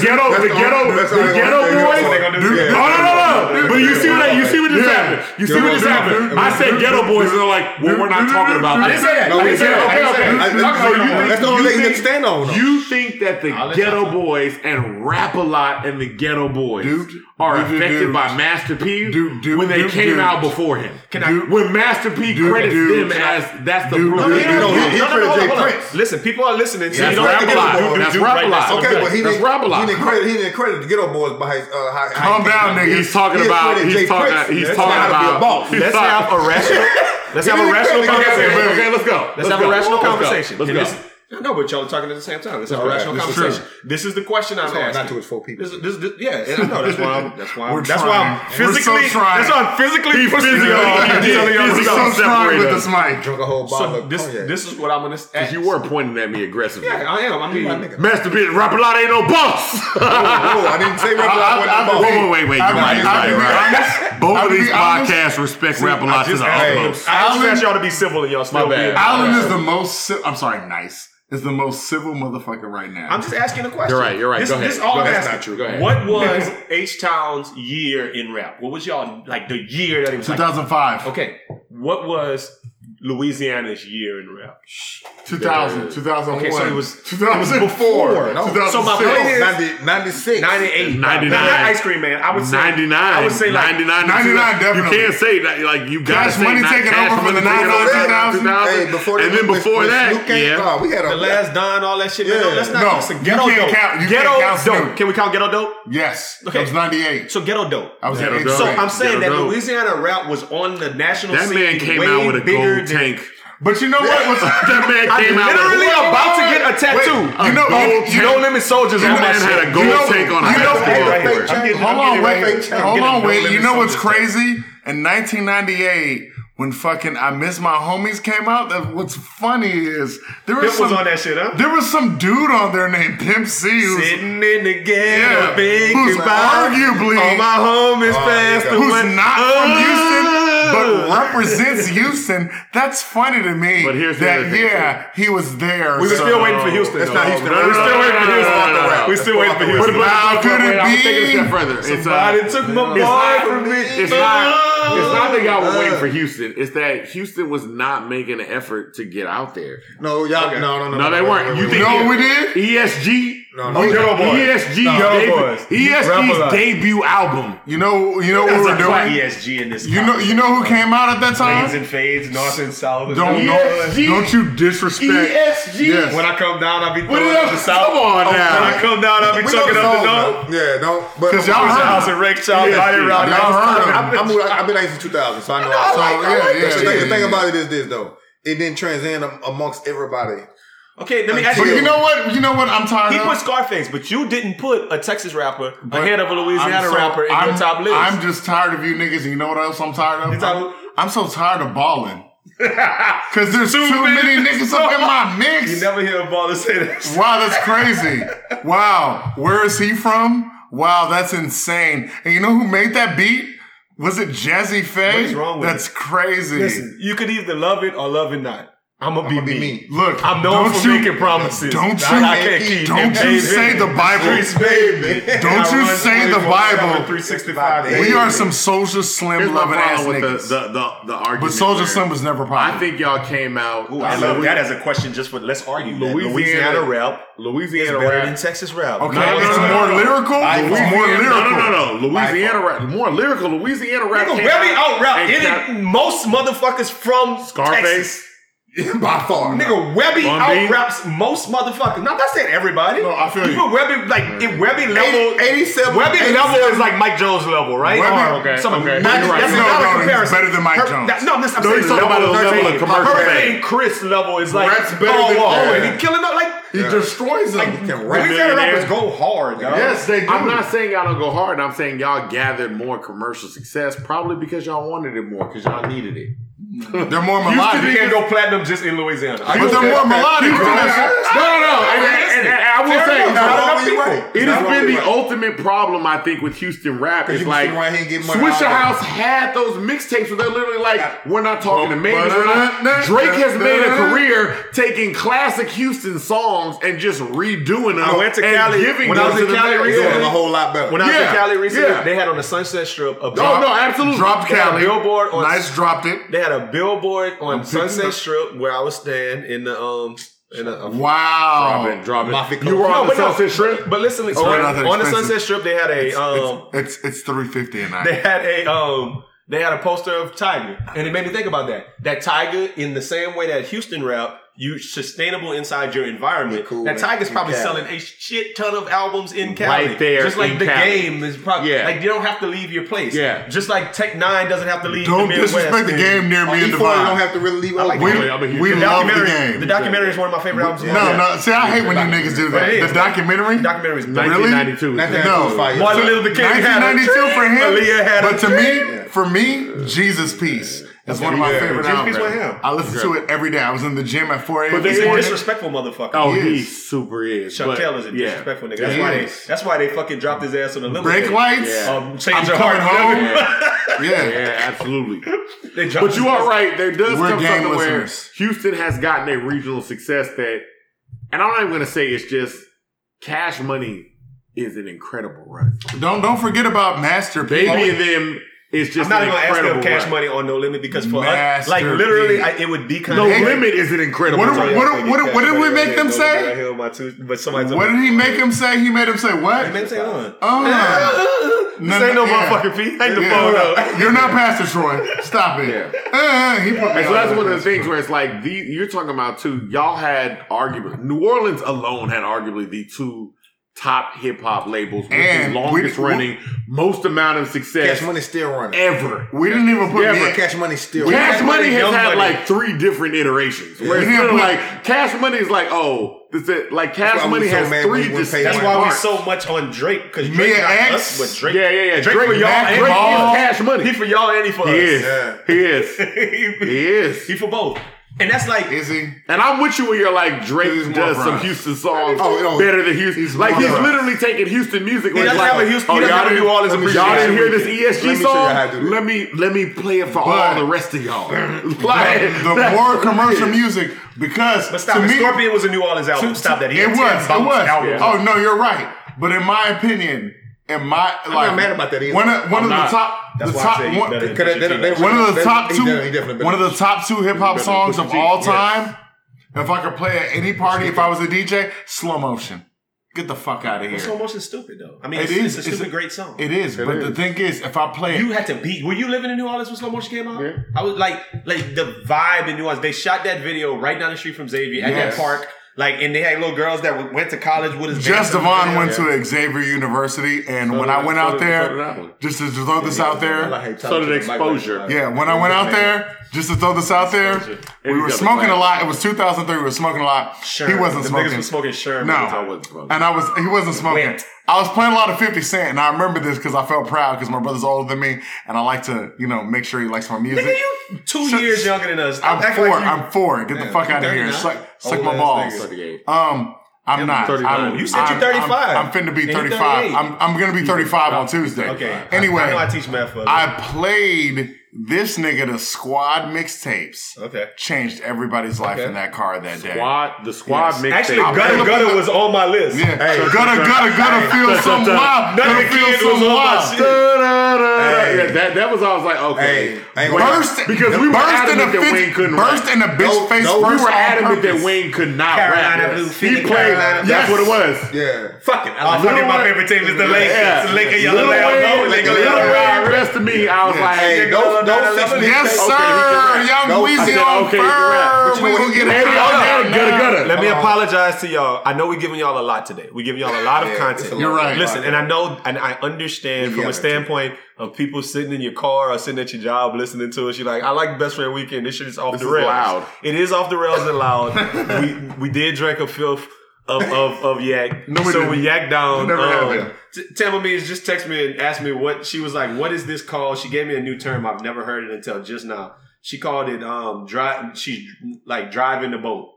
The Ghetto Boys. No. But you see what just happened. I said Ghetto Boys, and they're like, well, we're not talking about that. I didn't say that. Okay. That's the only thing you can stand on. You think that the Ghetto Boys and Rap-A-Lot and the Ghetto Boys are affected by Master P when they came out before him? When Master P credits them as that's the no. Listen, people are listening. That's Rap-A-Lot. That's Rap-A-Lot. Okay, but he didn't credit the Ghetto Boys by his high. Calm down, nigga. He's talking about. Let's have a rational conversation. Let's have a rational conversation. No, but y'all are talking at the same time. It's a rational conversation. This is the question I'm asking. Not to its full people. Yeah, I know. That's why I'm physically telling y'all with this mic. Drunk a whole bottle. So this is what I'm gonna ask. Because you were pointing at me aggressively. Yeah, I am. I mean, Master Bitch, Rapalot ain't no boss. Oh, I didn't say Rapalot wasn't no boss. Wait. You're right. Both of these podcasts respect Rapalot to the utmost. I just asked y'all to be civil in y'all small bad. Allen is the most. I'm sorry, nice. Is the most civil motherfucker right now. I'm just asking a question. You're right. Go ahead. This all that's not true. Go ahead. What was H-Town's year in rap? What was y'all, like the year that it was 2005. Okay. What was Louisiana's year in rap? 2000, 2001. Okay, so it was 2004. No. So my point is 96. 98. 99. Not Ice Cream Man. I would say 99. I would say like 99 definitely. You can't say that, like, you got to say Money taking over from the 99, 2000. And then before that, we had The Last Don, all that shit. Yeah. No, let's not listen. Ghetto Dope. Ghetto Dope. Can we count Ghetto Dope? Yes. Okay. It was 98. So Ghetto Dope. I was Ghetto Dope. So I'm saying that Louisiana rap was on the national scene. That man came out with a gold tank. But you know what? That man came out literally about to get a tattoo. No Limit Soldiers on that shit. Had a gold tank on a basketball. Hold on, wait. You know what's crazy? In 1998, when fucking I Miss My Homies came out, what's funny is there was some, on that shit, huh? There was some dude on there named Pimp C who's sitting in the ghetto, who's arguably all my homies passed away. Who's not from Houston? But represents Houston. That's funny to me. But here's he was there. We were still waiting for Houston. That's not Houston. We're still waiting for Houston. We're still waiting for Houston. But how could it be? Somebody took my boy from me. It's not that y'all were waiting for Houston. It's that Houston was not making an effort to get out there. No, y'all. Okay. No. No, they weren't. You think? No, we did. ESG. No, Ghetto Boys. ESG's debut album. You know what we're doing. ESG in this. You know who came out at that time? Blades and Fades, North and South. Don't you disrespect ESG? Yes. When I come down, I'll be throwing up the South. Come on now. When I come down, I'll be chucking up the North. Yeah, don't. Because y'all was in House and Rake Child. I didn't rock. Y'all heard. I've been in 2000, so I know. The thing about it is this though, it didn't transcend amongst everybody. Okay, let me ask you. But you know what I'm tired of? He put Scarface, but you didn't put a Texas rapper ahead of a Louisiana rapper in your top list. I'm just tired of you niggas, and you know what else I'm tired of? I'm so tired of balling. Because there's too many niggas up in my mix. You never hear a baller say that. Wow, that's crazy. Wow, where is he from? Wow, that's insane. And you know who made that beat? Was it Jazzy Faye? What is wrong with That's it? Crazy. Listen, you could either love it or love it not. I'm gonna be me. Look, I'm known for making promises. Don't you say the Bible. Don't you say the Bible. 365 days. We are some Soulja Slim loving ass niggas. The argument. But Soulja Slim was never popular. I think y'all came out. Ooh, I love that as a question just for let's argue. Louisiana rap. Louisiana rap. Better than Texas rap. Okay. It's more lyrical. No. Louisiana rap. More lyrical. Louisiana rap. You can really out rap most motherfuckers from Scarface. By far, nigga, Webby out-raps most motherfuckers. Not that saying everybody. No, I feel you. Even Webby, like in Webby level, 87. Webby level is like Mike Jones level, right? Webby, okay. That's not a comparison. Better than Mike Jones. Level of commercial. Hurricane Chris level is like and he killing up like. He destroys them. Like, Louisiana rappers go hard, y'all. Yes, they do. I'm not saying y'all don't go hard. I'm saying y'all gathered more commercial success, probably because y'all wanted it more, because y'all needed it. They're more melodic. You can't go platinum just in Louisiana. But they're more melodic. No. I will say, it has been the ultimate problem, I think, with Houston rap. It's like, Swisher House had those mixtapes where they're literally like, we're not talking to majors. Drake has made a career taking classic Houston songs and just redoing them. I went to Cali. When I was in Cali recently, a whole lot better. When I was in Cali recently, they had on the Sunset Strip. Oh, no, absolutely. Dropped Cali. Nice, dropped it. They had a billboard on Sunset Strip where I was staying in the Dropping. You were on the Sunset Strip, but listen, on the Sunset Strip they had a it's $350 a night. They had a They had a poster of Tiger. And it made me think about that. That Tiger, in the same way that Houston rap, you sustainable inside your environment. Cool, that Tiger's probably selling a shit ton of albums in Cali. Right there. Just like the Cali. Game is probably like you don't have to leave your place. Yeah. Just like Tech Nine doesn't have to leave the Midwest. Don't disrespect the Game near me in the Vine. You don't have to really leave. Like we love the Game. The documentary is one of my favorite albums. No. See, I hate when you niggas do that. The documentary? The documentary is 1992. No. Martin Luther King had a 1992 for him. But for me, Jesus Peace. That's one of my favorite albums. I listen to it every day. I was in the gym at 4 a.m. But he's a disrespectful motherfucker. Oh, he super is. Chuck Taylor's a disrespectful nigga. That's why they fucking dropped his ass on the limit. Brake lights. Yeah. Change your heart home. Yeah, absolutely. But you are right. There does come something where Houston has gotten a regional success that, and I'm not even going to say it's just Cash Money is an incredible run. Don't forget about Master Baby and them. It's just I'm not even gonna ask them Cash Money on No Limit because for us, like literally, it would be kind of No Limit is an incredible. What did we make them say? What did he make him say? He made him say what? He made him say what? Oh, this ain't no motherfucking feet. Hang the phone up. You're not Pastor Troy. Stop it. So that's one of the things where it's like you're talking about two. Y'all had arguably New Orleans alone had arguably the two top hip hop labels with the longest running, most amount of success. Cash Money still running ever. We didn't even put Cash Money still. Cash Money has had like three different iterations. Where it's still like Cash Money is like Cash Money has three distinct. That's why we so much on Drake because Drake got us, but Drake. Yeah. Drake for y'all and for Cash Money. He for y'all and he for us. He is. He for both. And that's like, is he? And I'm with you when you're like Drake does some Houston songs better than Houston. He's literally taking Houston music. He doesn't have a Houston. He doesn't do all this. Y'all didn't hear this ESG song? Let me play it for all the rest of y'all. Like the more commercial music because Scorpion was a New Orleans album. Stop that. It was. Oh no, you're right. But in my opinion, I'm not mad about that either. One of the top two hip hop songs of all time. If I could play at any party, if I was a DJ, Slow Motion. Get the fuck out of here. Slow Motion's stupid though. I mean, it's a great song. It is, but the thing is, if I play, you had to be. Were you living in New Orleans when Slow Motion came out? Yeah. I was like the vibe in New Orleans. They shot that video right down the street from Xavier at that park. Like, and they had little girls that went to college with his Just Devon went to Xavier University, and when I went out there, just to throw this out there, so did Exposure. Yeah, when I went out there, just to throw this out there, we were smoking a lot. It was 2003. We were smoking a lot. He wasn't smoking. The niggas were smoking Sherm. No, and he wasn't smoking. I was playing a lot of 50 Cent, and I remember this because I felt proud because my brother's older than me, and I like to, make sure he likes my music. Nigga, you 2 years younger than us. I'm four. Get the fuck out of here. Suck my balls. 38. I'm not. 39. You said you're 35. I'm finna be 35. I'm gonna be 35 on Tuesday. Okay. Anyway, I know I teach math. I played this nigga the Squad mixtapes. Okay. Changed everybody's life in that car that day. The Squad mixtapes. Actually, Gutter was on my list. Yeah. Hey. Gutter feel some wild. Gutter feel some wild. That was I was like, okay. Hey. Burst because we were adamant that Wayne couldn't rap. Burst in a bitch face. We were adamant that Wayne could not rap. He played. That's what it was. Yeah. Fuck it. I fucking my favorite team is the Lakers. The Lakers yellow loud. The rest of me, I was like, hey. Yes, sir. Okay, Young Weezy on fur. Let me apologize to y'all. I know we're giving y'all a lot today. We're giving y'all a lot of content. You're right. Listen, and I know and I understand from a standpoint of people sitting in your car or sitting at your job listening to us. You're like, I like Best Friend Weekend. This shit is off the rails. It is off the rails and loud. We did drink a filth of yak. We yak down. Never happened. Tamma Means just texted me and asked me what she was like. What is this called? She gave me a new term. I've never heard it until just now. She called it drive. She's like driving the boat.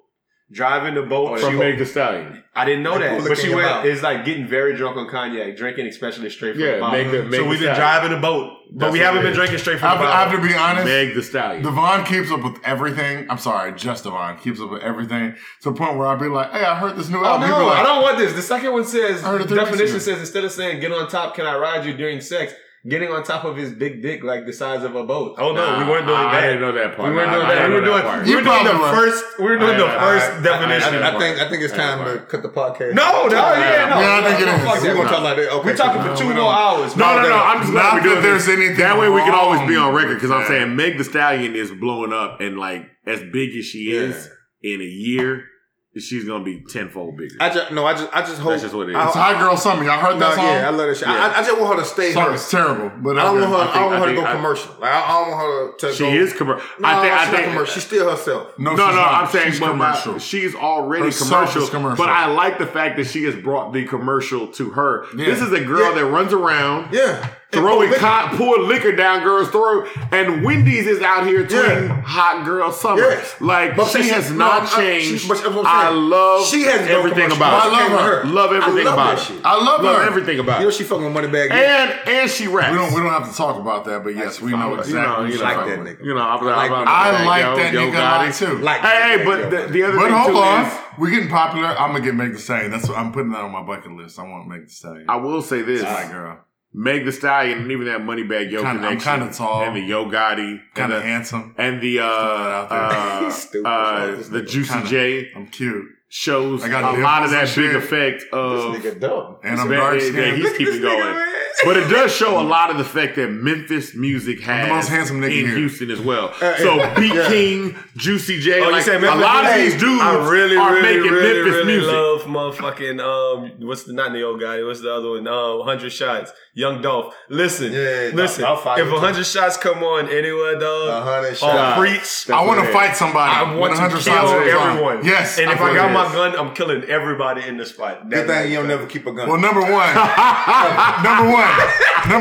Driving the boat. She made the stallion. I didn't know that, but she went. It's like getting very drunk on cognac, drinking especially straight from the bottle. So we've been driving the boat, but we haven't been drinking straight from the bottle. I have to be honest. Meg the Stallion. Devon keeps up with everything. I'm sorry, just Devon keeps up with everything to the point where I'd be like, "Hey, I heard this new album." No, I don't want this. The second one says the definition says instead of saying "get on top," can I ride you during sex? getting on top of his big dick like the size of a boat. Oh no, we weren't doing that. I didn't know that part. We were doing the first definition. I think it's time to cut the podcast. No, I think it is. We're gonna talk about that. Okay, we're talking for 2 more hours. No. I'm just glad we're doing this. That way we can always be on record, because I'm saying Meg Thee Stallion is blowing up, and like as big as she is in a year, she's gonna be tenfold bigger. I just hope that's just what it is. It's Hot Girl Summer. Y'all heard that song? Yeah, I love that shit. Yeah. I just want her to stay. Song's terrible, but I don't want her to go commercial. Like, I don't want her to. She is commercial. No, I think commercial. She's still herself. No. I'm saying she's commercial. She's already commercial. But I like the fact that she has brought the commercial to her. Yeah. This is a girl that runs around. Yeah. Throwing pour liquor down girls' throat, and Wendy's is out here doing Hot Girl Summer. Yes. Like, but she has not changed. I love everything about her. I love her. Love everything about her. I love everything about her. You know she fucking with Moneybagg. And she raps. We don't have to talk about that, but yes, we know exactly. You like that nigga. You know, I like that nigga a lot too. Hey, but the other thing too is, but hold on. We're getting popular. I'm gonna get Meg Thee Stallion. That's what I'm putting that on my bucket list. I want Meg Thee Stallion. I will say this, my girl. Meg Thee Stallion and even that Moneybagg Yo connection. I'm kind of tall. And the Yo Gotti. Kind of handsome. And the Juicy J. I'm cute. Shows a lot of that big effect of. This nigga dumb. And I'm dark skinned. Yeah, he's keeping going. But it does show a lot of the fact that Memphis music has the most handsome nigga in Houston as well. So Pete King, Juicy J, a lot of these dudes are making Memphis music. Love motherfucking what's the other one? 100 Shots, Young Dolph. Listen. If 100 Shots come on anywhere, dog, 100 Shots, preach. I want to fight somebody. I want to kill everyone. Yes, and if I got my gun, I'm killing everybody in this fight. Good thing you don't never keep a gun. Well, number one. Nice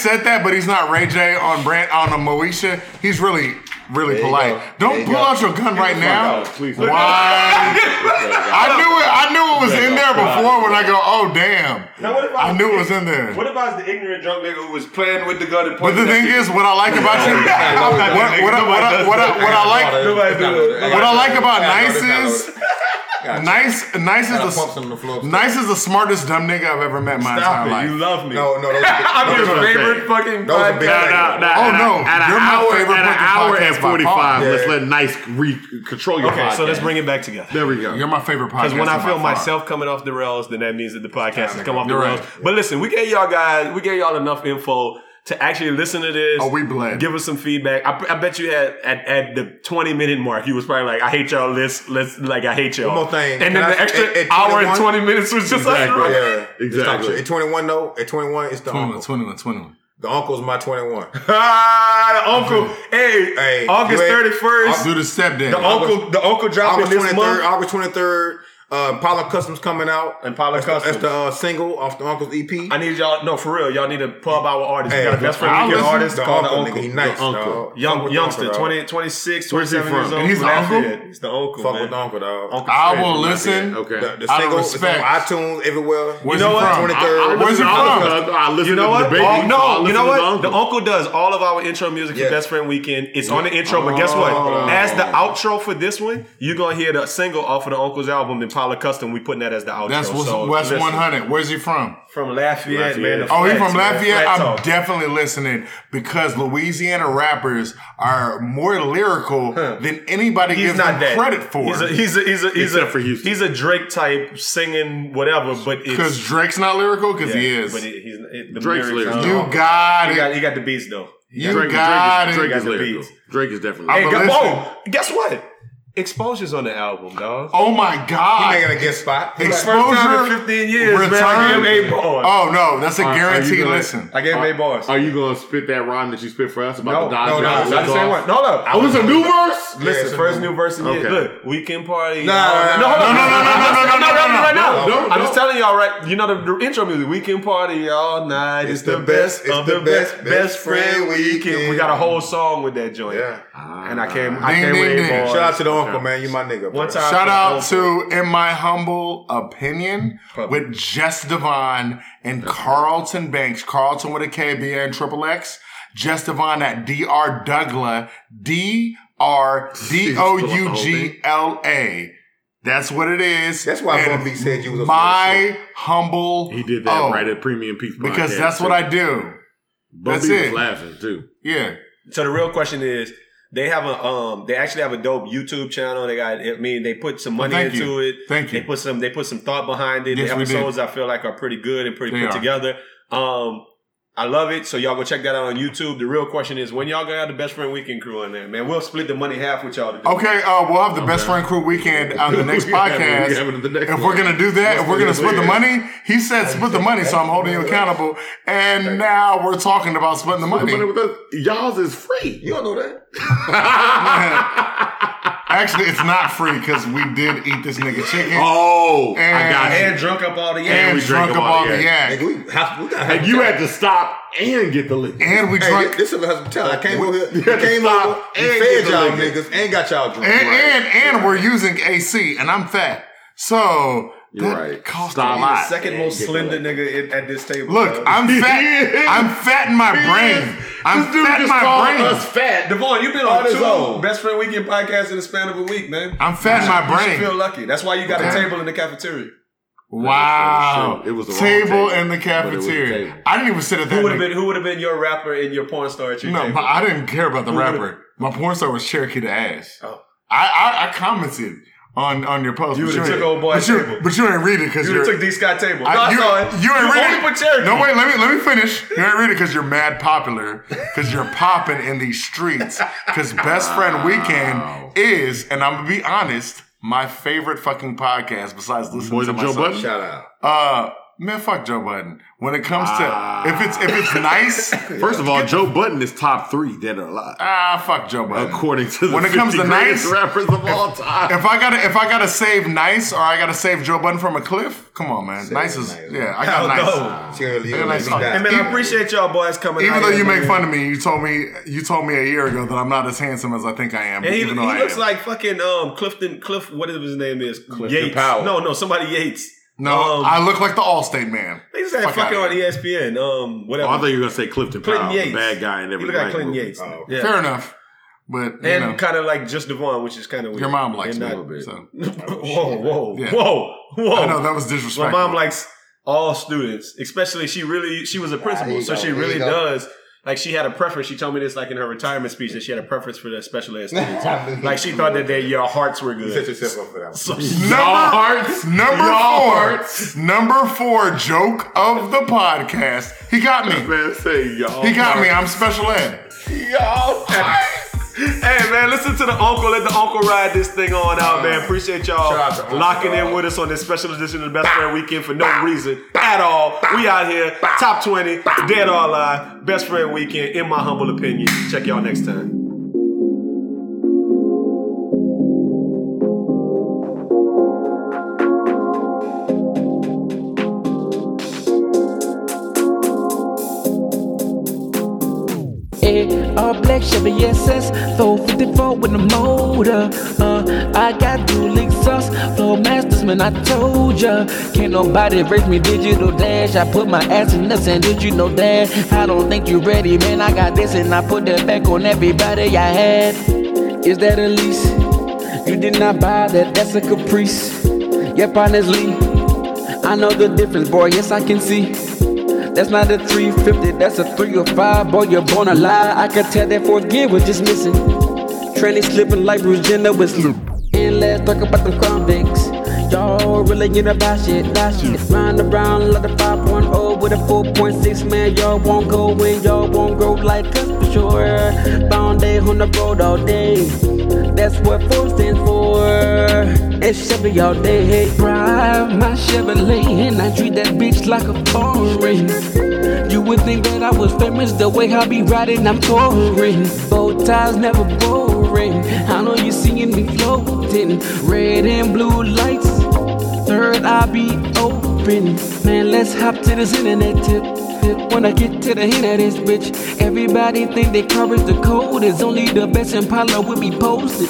said that, but he's not Ray J on brand on a Moesha. He's really polite. Don't pull out your gun right now. Please. Why? I knew it was in there before. When I go, oh damn! I knew it was in there. What about the ignorant drunk nigga who was playing with the gun? But the thing is, what I like about you, what I like about Nice is. Gotcha. Nice is the smartest dumb nigga I've ever met in my entire life. You love me. No. I'm your favorite fucking podcast. You're my favorite podcast at an hour and 45. Let's let Nice control your podcast. Okay, so let's bring it back together. There we go. You're my favorite podcast. Because when I feel myself coming off the rails, then that means that the podcast has come off the rails. Right. But listen, we gave y'all enough info to actually listen to this. Oh, we bled. Give us some feedback. I bet you had at the 20-minute mark, you was probably like, I hate y'all. I hate y'all. One more thing. And then the extra hour and 20 minutes was just like, yeah, exactly. At 21, though, at 21, it's the uncle. 21. The uncle's my 21. The uncle. Hey, August 31st. I'll do the step dance. The uncle dropping this month. August 23rd. Impala Customs coming out. That's the single off the Uncle's EP. I need y'all. No, for real. Y'all need to pub our artist. Hey, you got a best friend weekend artist called the Uncle. Nigga, he nice, the Uncle. Youngster, 26, 27 years old. And he's the Uncle? Yeah, he's the Uncle, fuck man. With the Uncle, dog. I will listen. Okay. The single is on iTunes, everywhere. Where's he from? 23rd. Where's he from? I listen to the baby. No, you know what? The Uncle does all of our intro music for Best Friend Weekend. It's on the intro, but guess what? As the outro for this one, you're going to hear the single off of the Uncle's album, Custom, we putting that as the outro. That's West 100. Where's he from? From Lafayette, man. Oh, he's from Lafayette? I'm definitely listening, because Louisiana rappers are more lyrical than anybody gives them credit for. Except for Houston. He's a Drake type singing whatever, but it's... Because Drake's not lyrical? Because he is. But Drake's lyrical. You got it. You got the beats, though. You got it. Drake is lyrical. Drake is definitely lyrical. Hey, oh, guess what? Exposure's on the album, dog. Oh my God! He ain't gonna get spot. Exposure, 15 years. Return. Man, I gave him 8 bars. Oh no, that's a guarantee. Listen, I gave him 8 bars. Are you gonna spit that rhyme that you spit for us about the Dodgers? No, not the same one. No. Oh, it's a new verse. Listen, first new verse in the year. Look, weekend party. No. I'm just telling y'all, right? You know the intro music. Weekend party all night. It's the best. It's the best. Best friend weekend. We got a whole song with that joint. Yeah. And I came with 8 bars. Shout out to the Uncle, man, you my nigga. Shout out to In My Humble Opinion with Jess Devon and Carlton Banks. Carlton with a K, B-N, triple X. Jess Devon at D-R Dougla. D-R-D-O-U-G-L-A. That's what it is. That's why Bumpy said you was a my humble. He did that right at Premium Peaks Podcast. Because that's what I do. Bumpy was laughing too. Yeah. So the real question is, they have a they actually have a dope YouTube channel. They got, I mean, they put some money into it. Thank you. They put some thought behind it. The episodes I feel like are pretty good and pretty put together. I love it. So y'all go check that out on YouTube. The real question is, when y'all gonna have the Best Friend Weekend crew in there, man? We'll split the money half with y'all to do. Okay, we'll have the Best Friend Crew Weekend on the next podcast. If we're gonna do that, if we're gonna split the money, he said split the money, so I'm holding you accountable. And now we're talking about splitting the money. Y'all's is free. You don't know that. Actually, it's not free because we did eat this nigga chicken. Oh, and I got you. And drunk up all the yak. And we drunk up all the yak. And you had to stop and get the lick. And we drank. This is hospitality. I came over here. You came over and fed y'all niggas and got y'all drunk. And we're using AC, and I'm fat. So you're right. Cost me the second most slender nigga at this table. Look, I'm fat. I'm fat in my brain. I'm fat in my brain. Us fat. Devon, you've been on two Best Friend Weekend podcasts in the span of a week, man. I'm fat in my brain. You feel lucky. That's why you got a table in the cafeteria. Wow. It was a table in the cafeteria. I didn't even sit at that. Who would have been your rapper and your porn star at your table? No, I didn't care about the rapper. My porn star was Cherokee the Ass. Oh. I commented on your post. You would have took old boy's table. But you ain't read it because you took D. Scott table. I saw it. You ain't read it. Cherokee. No, wait, let me finish. You ain't read it because you're mad popular, because you're popping in these streets, because Best Friend Weekend is, and I'm going to be honest, my favorite fucking podcast besides listening to myself. Joe Budden? Shout out. Man, fuck Joe Budden. When it comes to if it's nice, first of all, Joe Budden is top 3 dead or alive. Fuck Joe Budden. According to the 50 greatest rappers of all time. If I gotta save nice, or I gotta save Joe Budden from a cliff, come on, man. Nice is I got nice. Hey man, I appreciate y'all boys coming. Even though you make fun of me, you told me a year ago that I'm not as handsome as I think I am. And even though he looks like fucking Cliff, whatever his name is, Cliff Powell. No, somebody Yates. No, I look like the Allstate man. They just had fucking on ESPN. Whatever. Oh, I thought you were gonna say Clifton Powell, Yates. The bad guy and everything. You look like Clinton Yates. Oh, okay. Yeah. Fair enough, but and kind of like just Devon, which is kind of weird. Your mom likes me a little bit. So. Whoa! I know that was disrespectful. My mom likes all students, especially she was a principal, so she really does. Like, she had a preference. She told me this, like, in her retirement speech, that she had a preference for the special ed students. Like, she thought that your hearts were good. You set yourself up for that one. So, number four joke of the podcast. He got me. He got me. I'm special ed. Y'all hearts. Hey, man, listen to the uncle. Let the uncle ride this thing on out, man. Appreciate y'all locking in with us on this special edition of the Best Friend Weekend for no reason at all. We out here, top 20, dead or alive, Best Friend Weekend, in my humble opinion. Check y'all next time. Black Chevy SS, 454 with the motor. I got dual exhaust, floor masters, man, I told ya. Can't nobody break me, digital dash. I put my ass in the sand, did you know that? I don't think you ready, man, I got this and I put that back on everybody I had. Is that a lease? You did not buy that, that's a caprice. Yep, honestly, I know the difference, boy, yes, I can see. That's not a 350, that's a 305. Boy, you're born a lie. I could tell that fourth gear was just missing. Tranny slipping like Bruce Jenner with Sloop. And let's talk about them convicts. Y'all really get about shit, that shit. Round around like a 5.0 with a 4.6, man. Y'all won't go in, y'all won't grow like us for sure. Bound day on the road all day. That's what 4 stands for. It's Chevy all day. Drive my Chevrolet and I treat that bitch like a foreign. You would think that I was famous the way I be riding, I'm touring. Bow ties never boring. I know you seeing me floating. Red and blue lights, third eye be open. Man, let's hop to this internet tip. When I get to the end of this bitch, everybody think they coverage the code. It's only the best Impala will be posted.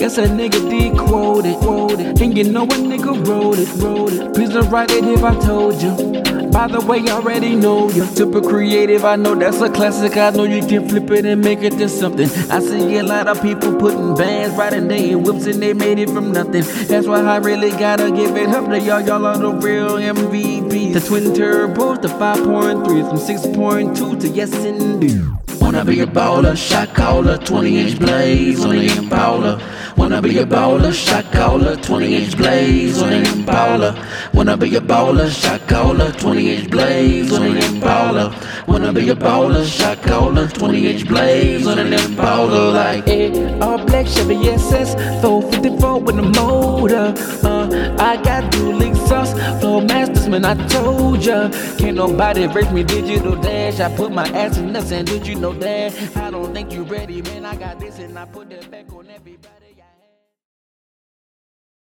Yes, a nigga did quote it. And you know a nigga wrote it. Please don't write it if I told you. By the way, I already know you're super creative. I know that's a classic. I know you can flip it and make it to something. I see a lot of people putting bands right in their whips and they made it from nothing. That's why I really gotta give it up to y'all. Y'all are the real MVPs. The twin turbos, the 5.3, from 6.2 to yes indeed. Wanna be a baller, shot caller, 20-inch blaze on the Impala. Wanna be a baller, shot caller, 20-inch blaze on the Impala. Wanna be a baller, shot caller, 20-inch blaze on the Impala. Wanna be a baller, shot caller, 20-inch blaze on the Impala. Like all black Chevy SS, 454 with the motor. I got dual exhaust, flow masters, man, I told ya. Can't nobody break me, digital dash. I put my ass in the sand, did you know that? I don't think you ready, man, I got this and I put that back on.